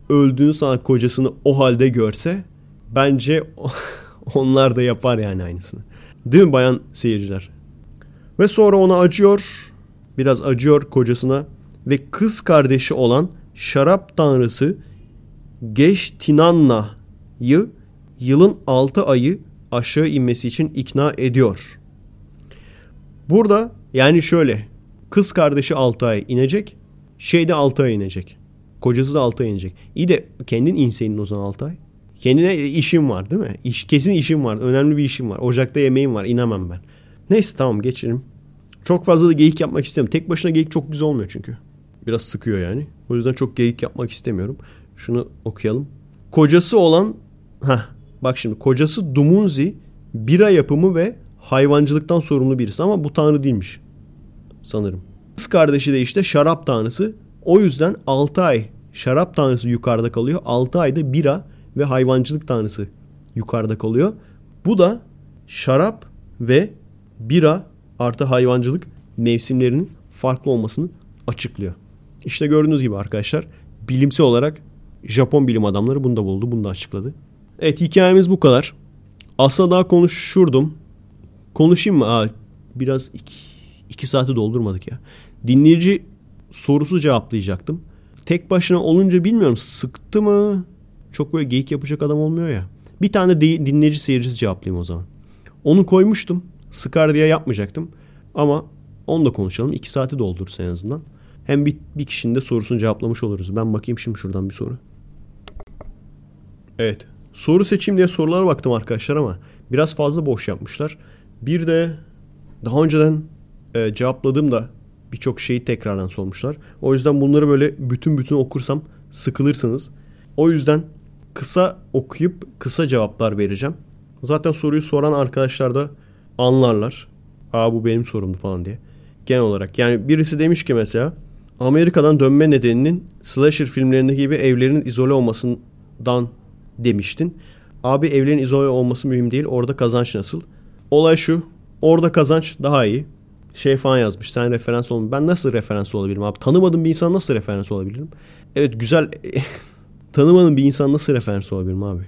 öldüğünü sanıp kocasını o halde görse. Bence onlar da yapar yani aynısını. Değil mi bayan seyirciler? Ve sonra ona acıyor, biraz acıyor kocasına ve kız kardeşi olan şarap tanrısı Geçtinanna'yı yılın altı ayı aşağı inmesi için ikna ediyor. Burada yani şöyle, kız kardeşi altı ay inecek, şey de altı ay inecek. Kocası da altı ay inecek. İyi de kendin inseydin o zaman altı ay. Kendine işin var değil mi? İş, kesin işin var. Önemli bir işin var. Ocakta yemeğim var. İnemem ben. Neyse tamam, geçelim. Çok fazla da geyik yapmak istemiyorum. Tek başına geyik çok güzel olmuyor çünkü. Biraz sıkıyor yani. O yüzden çok geyik yapmak istemiyorum. Şunu okuyalım. Kocası olan... Heh, bak şimdi. Kocası Dumunzi bira yapımı ve hayvancılıktan sorumlu birisi. Ama bu tanrı değilmiş sanırım. Kız kardeşi de işte şarap tanrısı. O yüzden altı ay şarap tanrısı yukarıda kalıyor. altı ayda bira ve hayvancılık tanrısı yukarıda kalıyor. Bu da şarap ve bira artı hayvancılık mevsimlerinin farklı olmasını açıklıyor. İşte gördüğünüz gibi arkadaşlar, bilimsel olarak Japon bilim adamları bunu da buldu, bunu da açıkladı. Evet, hikayemiz bu kadar. Aslında daha konuşurdum. Konuşayım mı? Aa, biraz iki, iki saati doldurmadık ya. Dinleyici sorusu cevaplayacaktım. Tek başına olunca bilmiyorum sıktı mı? Çok böyle geyik yapacak adam olmuyor ya. Bir tane de dinleyici seyircisi cevaplayayım o zaman. Onu koymuştum. Sıkar diye yapmayacaktım. Ama onu da konuşalım. İki saati doldurursa en azından. Hem bir, bir kişinin de sorusunu cevaplamış oluruz. Ben bakayım şimdi şuradan bir soru. Evet. Soru seçeyim diye sorulara baktım arkadaşlar ama biraz fazla boş yapmışlar. Bir de daha önceden e, cevapladığım da birçok şeyi tekrardan sormuşlar. O yüzden bunları böyle bütün bütün okursam sıkılırsınız. O yüzden kısa okuyup kısa cevaplar vereceğim. Zaten soruyu soran arkadaşlar da anlarlar. Aa, bu benim sorumdu falan diye. Genel olarak yani birisi demiş ki mesela Amerika'dan dönme nedeninin slasher filmlerindeki gibi evlerin izole olmasından demiştin. Abi evlerin izole olması mühim değil. Orada kazanç nasıl? Olay şu. Orada kazanç daha iyi. Şey falan yazmış. Sen referans olma. Ben nasıl referans olabilirim abi? Tanımadığım bir insan nasıl referans olabilirim? Evet güzel... Tanımadığım bir insan nasıl referans olabilirim abi?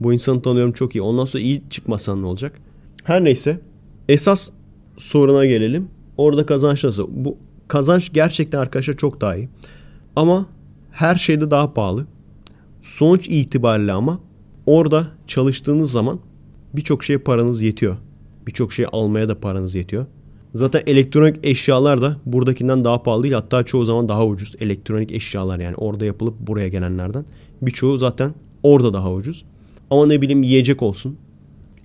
Bu insanı tanıyorum çok iyi. Ondan sonra iyi çıkmasan ne olacak? Her neyse. Esas soruna gelelim. Orada kazanç nasıl? Bu kazanç gerçekten arkadaşlar çok daha iyi. Ama her şeyde daha pahalı. Sonuç itibariyle ama orada çalıştığınız zaman birçok şeye paranız yetiyor. Birçok şey almaya da paranız yetiyor. Zaten elektronik eşyalar da buradakinden daha pahalı değil. Hatta çoğu zaman daha ucuz. Elektronik eşyalar yani orada yapılıp buraya gelenlerden. Birçoğu zaten orada daha ucuz. Ama ne bileyim yiyecek olsun.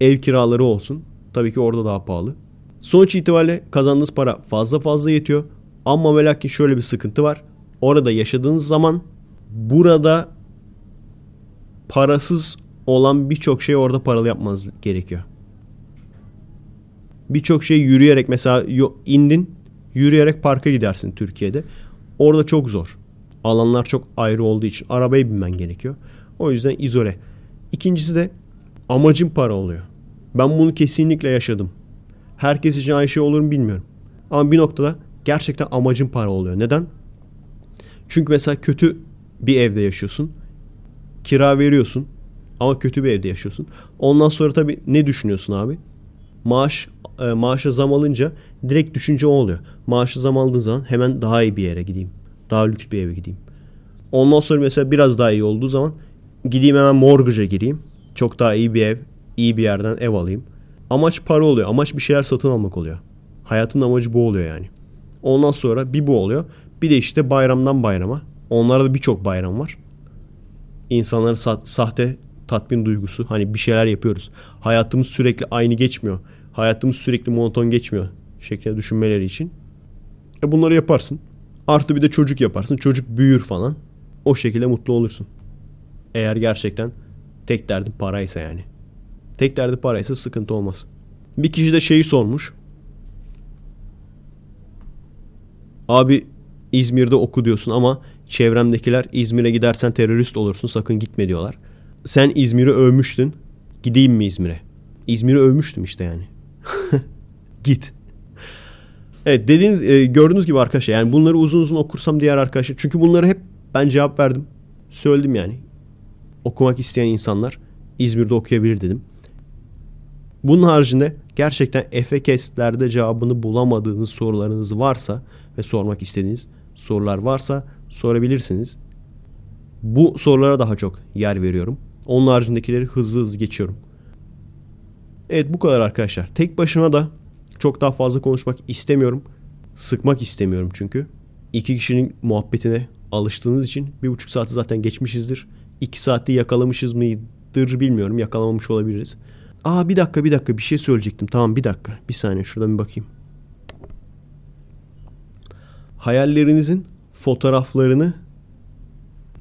Ev kiraları olsun. Tabii ki orada daha pahalı. Sonuç itibariyle kazandığınız para fazla fazla yetiyor. Ama ve lakin şöyle bir sıkıntı var. Orada yaşadığınız zaman burada parasız olan birçok şeyi orada paralı yapmanız gerekiyor. Birçok şey yürüyerek mesela indin yürüyerek parka gidersin Türkiye'de. Orada çok zor. Alanlar çok ayrı olduğu için arabaya binmen gerekiyor. O yüzden izole. İkincisi de amacın para oluyor. Ben bunu kesinlikle yaşadım. Herkes için aynı şey olur mu bilmiyorum. Ama bir noktada gerçekten amacın para oluyor. Neden? Çünkü mesela kötü bir evde yaşıyorsun. Kira veriyorsun. Ama kötü bir evde yaşıyorsun. Ondan sonra tabii ne düşünüyorsun abi? Maaş maaşa zam alınca direkt düşünce o oluyor. Maaşa zam aldığın zaman hemen daha iyi bir yere gideyim. Daha lüks bir eve gideyim. Ondan sonra mesela biraz daha iyi olduğu zaman gideyim hemen mortgage'a gireyim. Çok daha iyi bir ev, iyi bir yerden ev alayım. Amaç para oluyor. Amaç bir şeyler satın almak oluyor. Hayatın amacı bu oluyor yani. Ondan sonra bir bu oluyor. Bir de işte bayramdan bayrama. Onlarda birçok bayram var. İnsanların sa- sahte tatmin duygusu. Hani bir şeyler yapıyoruz. Hayatımız sürekli aynı geçmiyor. Hayatımız sürekli monoton geçmiyor şeklinde düşünmeleri için. E bunları yaparsın. Artı bir de çocuk yaparsın. Çocuk büyür falan. O şekilde mutlu olursun. Eğer gerçekten tek derdi paraysa yani. Tek derdi paraysa sıkıntı olmaz. Bir kişi de şeyi sormuş. Abi İzmir'de oku diyorsun ama çevremdekiler İzmir'e gidersen terörist olursun, sakın gitme diyorlar. Sen İzmir'i övmüştün. Gideyim mi İzmir'e? İzmir'i övmüştüm işte yani. Git. Evet, dediğiniz e, gördüğünüz gibi arkadaşlar yani bunları uzun uzun okursam diğer arkadaşlar. Çünkü bunları hep ben cevap verdim. Söyledim yani. Okumak isteyen insanlar İzmir'de okuyabilir dedim. Bunun haricinde gerçekten F A Q'lerde cevabını bulamadığınız sorularınız varsa ve sormak istediğiniz sorular varsa sorabilirsiniz. Bu sorulara daha çok yer veriyorum. Onun haricindekileri hızlı hızlı geçiyorum. Evet, bu kadar arkadaşlar. Tek başıma da çok daha fazla konuşmak istemiyorum. Sıkmak istemiyorum çünkü. İki kişinin muhabbetine alıştığınız için bir buçuk saati zaten geçmişizdir. İki saati yakalamışız mıydır bilmiyorum. Yakalamamış olabiliriz. Aa bir dakika bir dakika bir şey söyleyecektim. Tamam bir dakika. Bir saniye şuradan bir bakayım. Hayallerinizin fotoğraflarını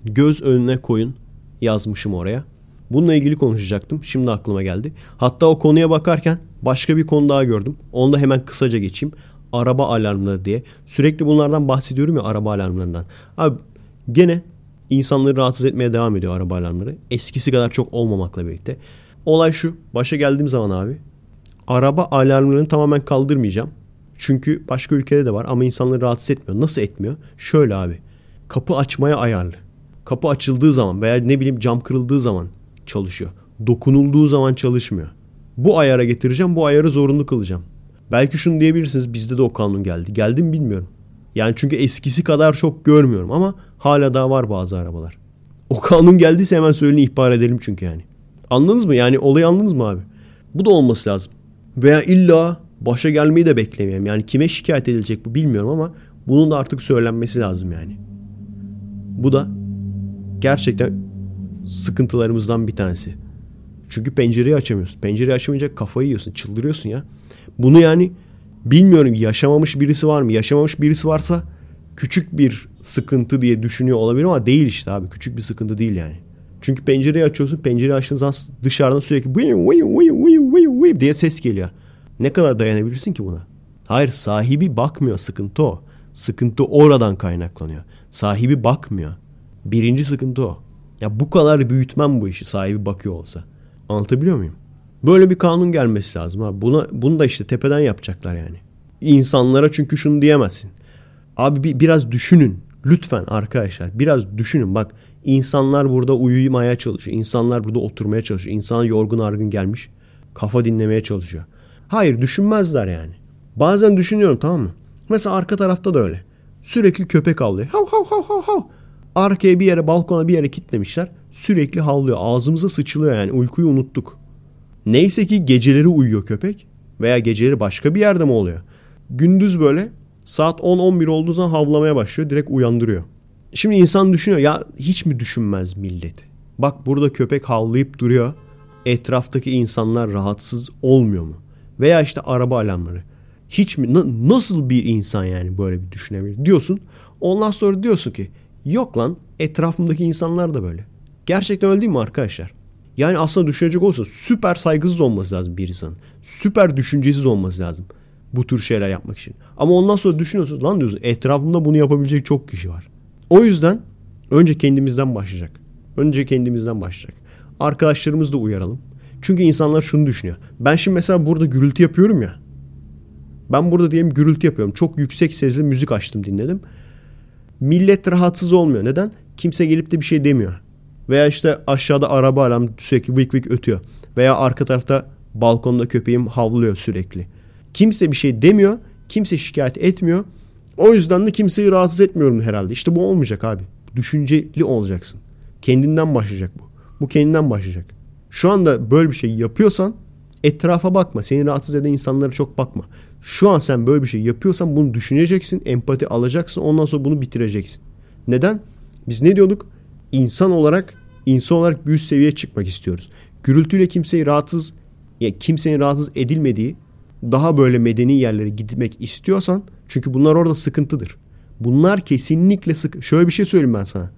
göz önüne koyun yazmışım oraya. Bununla ilgili konuşacaktım. Şimdi aklıma geldi. Hatta o konuya bakarken başka bir konu daha gördüm. Onu da hemen kısaca geçeyim. Araba alarmları diye. Sürekli bunlardan bahsediyorum ya, araba alarmlarından. Abi gene insanları rahatsız etmeye devam ediyor araba alarmları. Eskisi kadar çok olmamakla birlikte. Olay şu. Başa geldiğim zaman abi, araba alarmlarını tamamen kaldırmayacağım. Çünkü başka ülkede de var ama insanları rahatsız etmiyor. Nasıl etmiyor? Şöyle abi. Kapı açmaya ayarlı. Kapı açıldığı zaman veya ne bileyim cam kırıldığı zaman çalışıyor. Dokunulduğu zaman çalışmıyor. Bu ayara getireceğim. Bu ayarı zorunlu kılacağım. Belki şunu diyebilirsiniz. Bizde de o kanun geldi. Geldi mi bilmiyorum. Yani çünkü eskisi kadar çok görmüyorum ama hala daha var bazı arabalar. O kanun geldiyse hemen söyleyin, ihbar edelim çünkü yani. Anladınız mı? Yani olayı anladınız mı abi? Bu da olması lazım. Veya illa başa gelmeyi de beklemiyorum. Yani kime şikayet edilecek bu bilmiyorum ama bunun da artık söylenmesi lazım yani. Bu da gerçekten sıkıntılarımızdan bir tanesi. Çünkü pencereyi açamıyorsun. Pencereyi açamayınca kafayı yiyorsun. Çıldırıyorsun ya. Bunu yani bilmiyorum, yaşamamış birisi var mı? Yaşamamış birisi varsa küçük bir sıkıntı diye düşünüyor olabilir ama değil işte abi. Küçük bir sıkıntı değil yani. Çünkü pencereyi açıyorsun. Pencereyi açtığın zaman dışarıdan sürekli vıyım vıyım vıyım vıyım vıyım vıyım diye ses geliyor. Ne kadar dayanabilirsin ki buna? Hayır, sahibi bakmıyor. Sıkıntı o. Sıkıntı oradan kaynaklanıyor. Sahibi bakmıyor. Birinci sıkıntı o. Ya bu kadar büyütmem bu işi sahibi bakıyor olsa. Anlatabiliyor muyum? Böyle bir kanun gelmesi lazım abi. Buna, bunu da işte tepeden yapacaklar yani. İnsanlara çünkü şunu diyemezsin. Abi bir, biraz düşünün. Lütfen arkadaşlar biraz düşünün. Bak insanlar burada uyumaya çalışıyor. İnsanlar burada oturmaya çalışıyor. İnsan yorgun argın gelmiş. Kafa dinlemeye çalışıyor. Hayır, düşünmezler yani. Bazen düşünüyorum, tamam mı? Mesela arka tarafta da öyle. Sürekli köpek havlıyor. Hav hav hav hav hav. Arkaya bir yere, balkona bir yere kilitlemişler. Sürekli havlıyor. Ağzımıza sıçılıyor yani. Uykuyu unuttuk. Neyse ki geceleri uyuyor köpek. Veya geceleri başka bir yerde mi oluyor? Gündüz böyle saat on on bir olduğu zaman havlamaya başlıyor. Direkt uyandırıyor. Şimdi insan düşünüyor. Ya hiç mi düşünmez millet? Bak burada köpek havlayıp duruyor. Etraftaki insanlar rahatsız olmuyor mu? Veya işte araba alarmları. Hiç mi? Na, nasıl bir insan yani böyle bir düşünebilir diyorsun. Ondan sonra diyorsun ki yok lan, etrafımdaki insanlar da böyle. Gerçekten öyle değil mi arkadaşlar? Yani aslında düşünecek olursa süper saygısız olması lazım bir insanın. Süper düşüncesiz olması lazım bu tür şeyler yapmak için. Ama ondan sonra düşünüyorsun, lan diyorsun etrafımda bunu yapabilecek çok kişi var. O yüzden önce kendimizden başlayacak. Önce kendimizden başlayacak. Arkadaşlarımızı da uyaralım. Çünkü insanlar şunu düşünüyor. Ben şimdi mesela burada gürültü yapıyorum ya. Ben burada diyelim gürültü yapıyorum. Çok yüksek sesli müzik açtım, dinledim. Millet rahatsız olmuyor. Neden? Kimse gelip de bir şey demiyor. Veya işte aşağıda araba alarm sürekli vık vık ötüyor. Veya arka tarafta balkonda köpeğim havlıyor sürekli. Kimse bir şey demiyor. Kimse şikayet etmiyor. O yüzden de kimseyi rahatsız etmiyorum herhalde. İşte bu olmayacak abi. Düşünceli olacaksın. Kendinden başlayacak bu. Bu kendinden başlayacak. Şu anda böyle bir şey yapıyorsan etrafa bakma. Seni rahatsız eden insanlara çok bakma. Şu an sen böyle bir şey yapıyorsan bunu düşüneceksin. Empati alacaksın. Ondan sonra bunu bitireceksin. Neden? Biz ne diyorduk? İnsan olarak, insan olarak bir üst seviyeye çıkmak istiyoruz. Gürültüyle kimseyi rahatsız, yani kimsenin rahatsız edilmediği daha böyle medeni yerlere gitmek istiyorsan, çünkü bunlar orada sıkıntıdır. Bunlar kesinlikle sık. Şöyle bir şey söyleyeyim ben sana.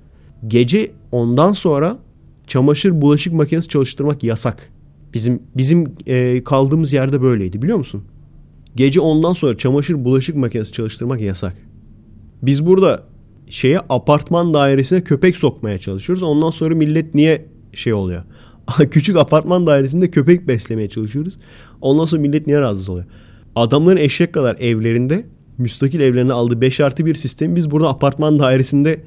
Gece ondan sonra çamaşır bulaşık makinesi çalıştırmak yasak. Bizim bizim e, kaldığımız yerde böyleydi, biliyor musun? Gece ondan sonra çamaşır bulaşık makinesi çalıştırmak yasak. Biz burada şeye, apartman dairesine köpek sokmaya çalışıyoruz. Ondan sonra millet niye şey oluyor? Küçük apartman dairesinde köpek beslemeye çalışıyoruz. Ondan sonra millet niye rahatsız oluyor? Adamların eşek kadar evlerinde, müstakil evlerine aldığı beş artı bir sistemi biz burada apartman dairesinde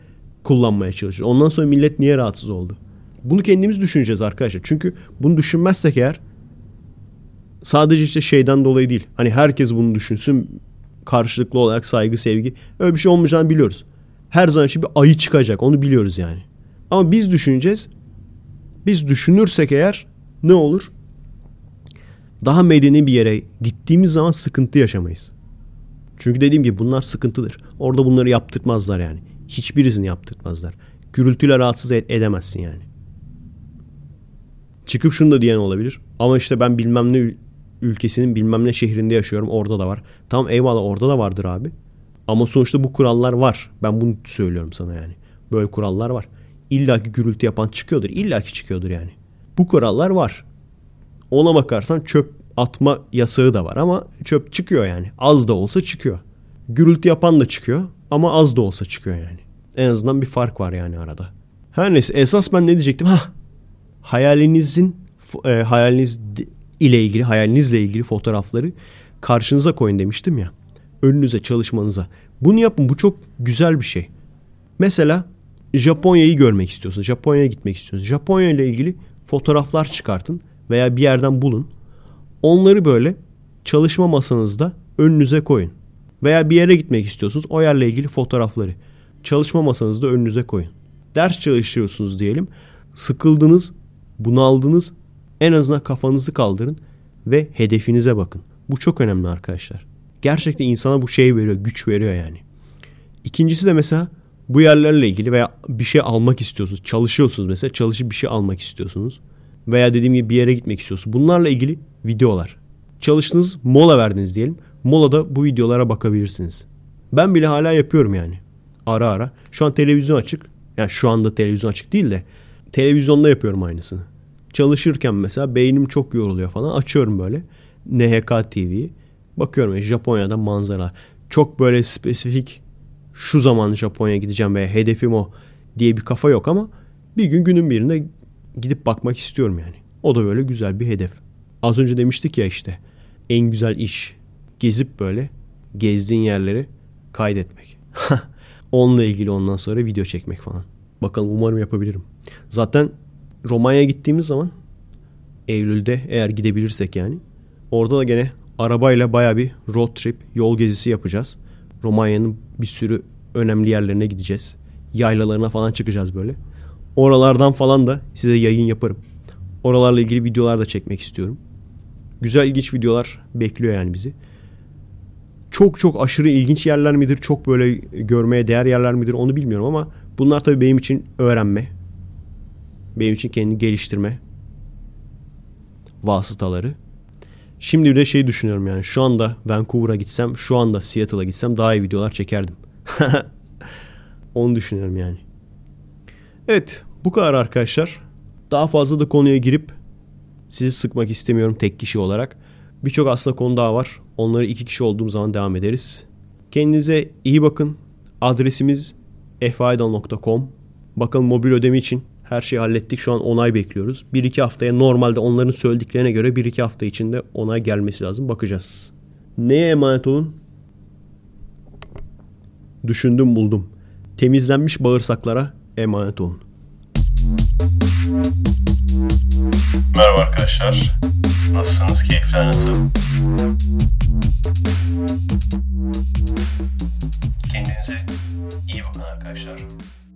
kullanmaya çalışıyoruz. Ondan sonra millet niye rahatsız oldu? Bunu kendimiz düşüneceğiz arkadaşlar. Çünkü bunu düşünmezsek eğer Sadece işte şeyden dolayı değil. Hani herkes bunu düşünsün. Karşılıklı olarak saygı, sevgi. Öyle bir şey olmayacağını biliyoruz. Her zaman işte bir ayı çıkacak. Onu biliyoruz yani. Ama biz düşüneceğiz. Biz düşünürsek eğer ne olur? Daha medeni bir yere gittiğimiz zaman sıkıntı yaşamayız. Çünkü dediğim gibi bunlar sıkıntıdır. Orada bunları yaptırtmazlar yani. Hiçbirisini yaptırtmazlar. Gürültüyle rahatsız edemezsin yani. Çıkıp şunu da diyen olabilir. Ama işte ben bilmem ne ülkesinin bilmem ne şehrinde yaşıyorum. Orada da var. Tamam, eyvallah, orada da vardır abi. Ama sonuçta bu kurallar var. Ben bunu söylüyorum sana yani. Böyle kurallar var. İlla ki gürültü yapan çıkıyordur. İlla ki çıkıyordur yani. Bu kurallar var. Ona bakarsan çöp atma yasağı da var ama çöp çıkıyor yani. Az da olsa çıkıyor. Gürültü yapan da çıkıyor ama az da olsa çıkıyor yani. En azından bir fark var yani arada. Her neyse, esas ben ne diyecektim? Hah. Hayalinizin e, hayaliniz ile ilgili, hayalinizle ilgili fotoğrafları karşınıza koyun demiştim ya. Önünüze, çalışmanıza. Bunu yapın. Bu çok güzel bir şey. Mesela Japonya'yı görmek istiyorsunuz. Japonya'ya gitmek istiyorsunuz. Japonya ile ilgili fotoğraflar çıkartın veya bir yerden bulun. Onları böyle çalışma masanızda önünüze koyun. Veya bir yere gitmek istiyorsunuz. O yerle ilgili fotoğrafları çalışma masanızda önünüze koyun. Ders çalışıyorsunuz diyelim. Sıkıldınız, bunaldınız. En azından kafanızı kaldırın ve hedefinize bakın. Bu çok önemli arkadaşlar. Gerçekten insana bu şey veriyor, güç veriyor yani. İkincisi de mesela bu yerlerle ilgili veya bir şey almak istiyorsunuz. Çalışıyorsunuz mesela, çalışıp bir şey almak istiyorsunuz. Veya dediğim gibi bir yere gitmek istiyorsunuz. Bunlarla ilgili videolar. Çalıştınız, mola verdiniz diyelim. Molada bu videolara bakabilirsiniz. Ben bile hala yapıyorum yani. Ara ara. Şu an televizyon açık. Yani şu anda televizyon açık değil de televizyonda yapıyorum aynısını. Çalışırken mesela beynim çok yoruluyor falan. Açıyorum böyle N H K T V'yi. Bakıyorum ya, Japonya'da manzara. Çok böyle spesifik şu zaman Japonya'ya gideceğim veya hedefim o diye bir kafa yok ama bir gün günün birinde gidip bakmak istiyorum yani. O da böyle güzel bir hedef. Az önce demiştik ya işte en güzel iş gezip böyle gezdiğin yerleri kaydetmek. Onunla ilgili ondan sonra video çekmek falan. Bakalım, umarım yapabilirim. Zaten Romanya'ya gittiğimiz zaman Eylül'de eğer gidebilirsek yani orada da gene arabayla baya bir road trip, yol gezisi yapacağız. Romanya'nın bir sürü önemli yerlerine gideceğiz. Yaylalarına falan çıkacağız böyle. Oralardan falan da size yayın yaparım. Oralarla ilgili videolar da çekmek istiyorum. Güzel, ilginç videolar bekliyor yani bizi. Çok çok aşırı ilginç yerler midir? Çok böyle görmeye değer yerler midir? Onu bilmiyorum ama bunlar tabii benim için öğrenme. Benim için kendini geliştirme vasıtaları. Şimdi bir de şey düşünüyorum yani. Şu anda Vancouver'a gitsem, şu anda Seattle'a gitsem daha iyi videolar çekerdim. Onu düşünüyorum yani. Evet, bu kadar arkadaşlar. Daha fazla da konuya girip sizi sıkmak istemiyorum tek kişi olarak. Birçok aslında konu daha var. Onları iki kişi olduğum zaman devam ederiz. Kendinize iyi bakın. Adresimiz f a i d a n nokta com. Bakalım mobil ödeme için her şeyi hallettik. Şu an onay bekliyoruz. bir iki haftaya, normalde onların söylediklerine göre bir iki hafta içinde onay gelmesi lazım. Bakacağız. Neye emanet olun? Düşündüm buldum. Temizlenmiş bağırsaklara emanet olun. Merhaba arkadaşlar. Nasılsınız? Keyifler nasıl? Kendinize iyi bakın arkadaşlar.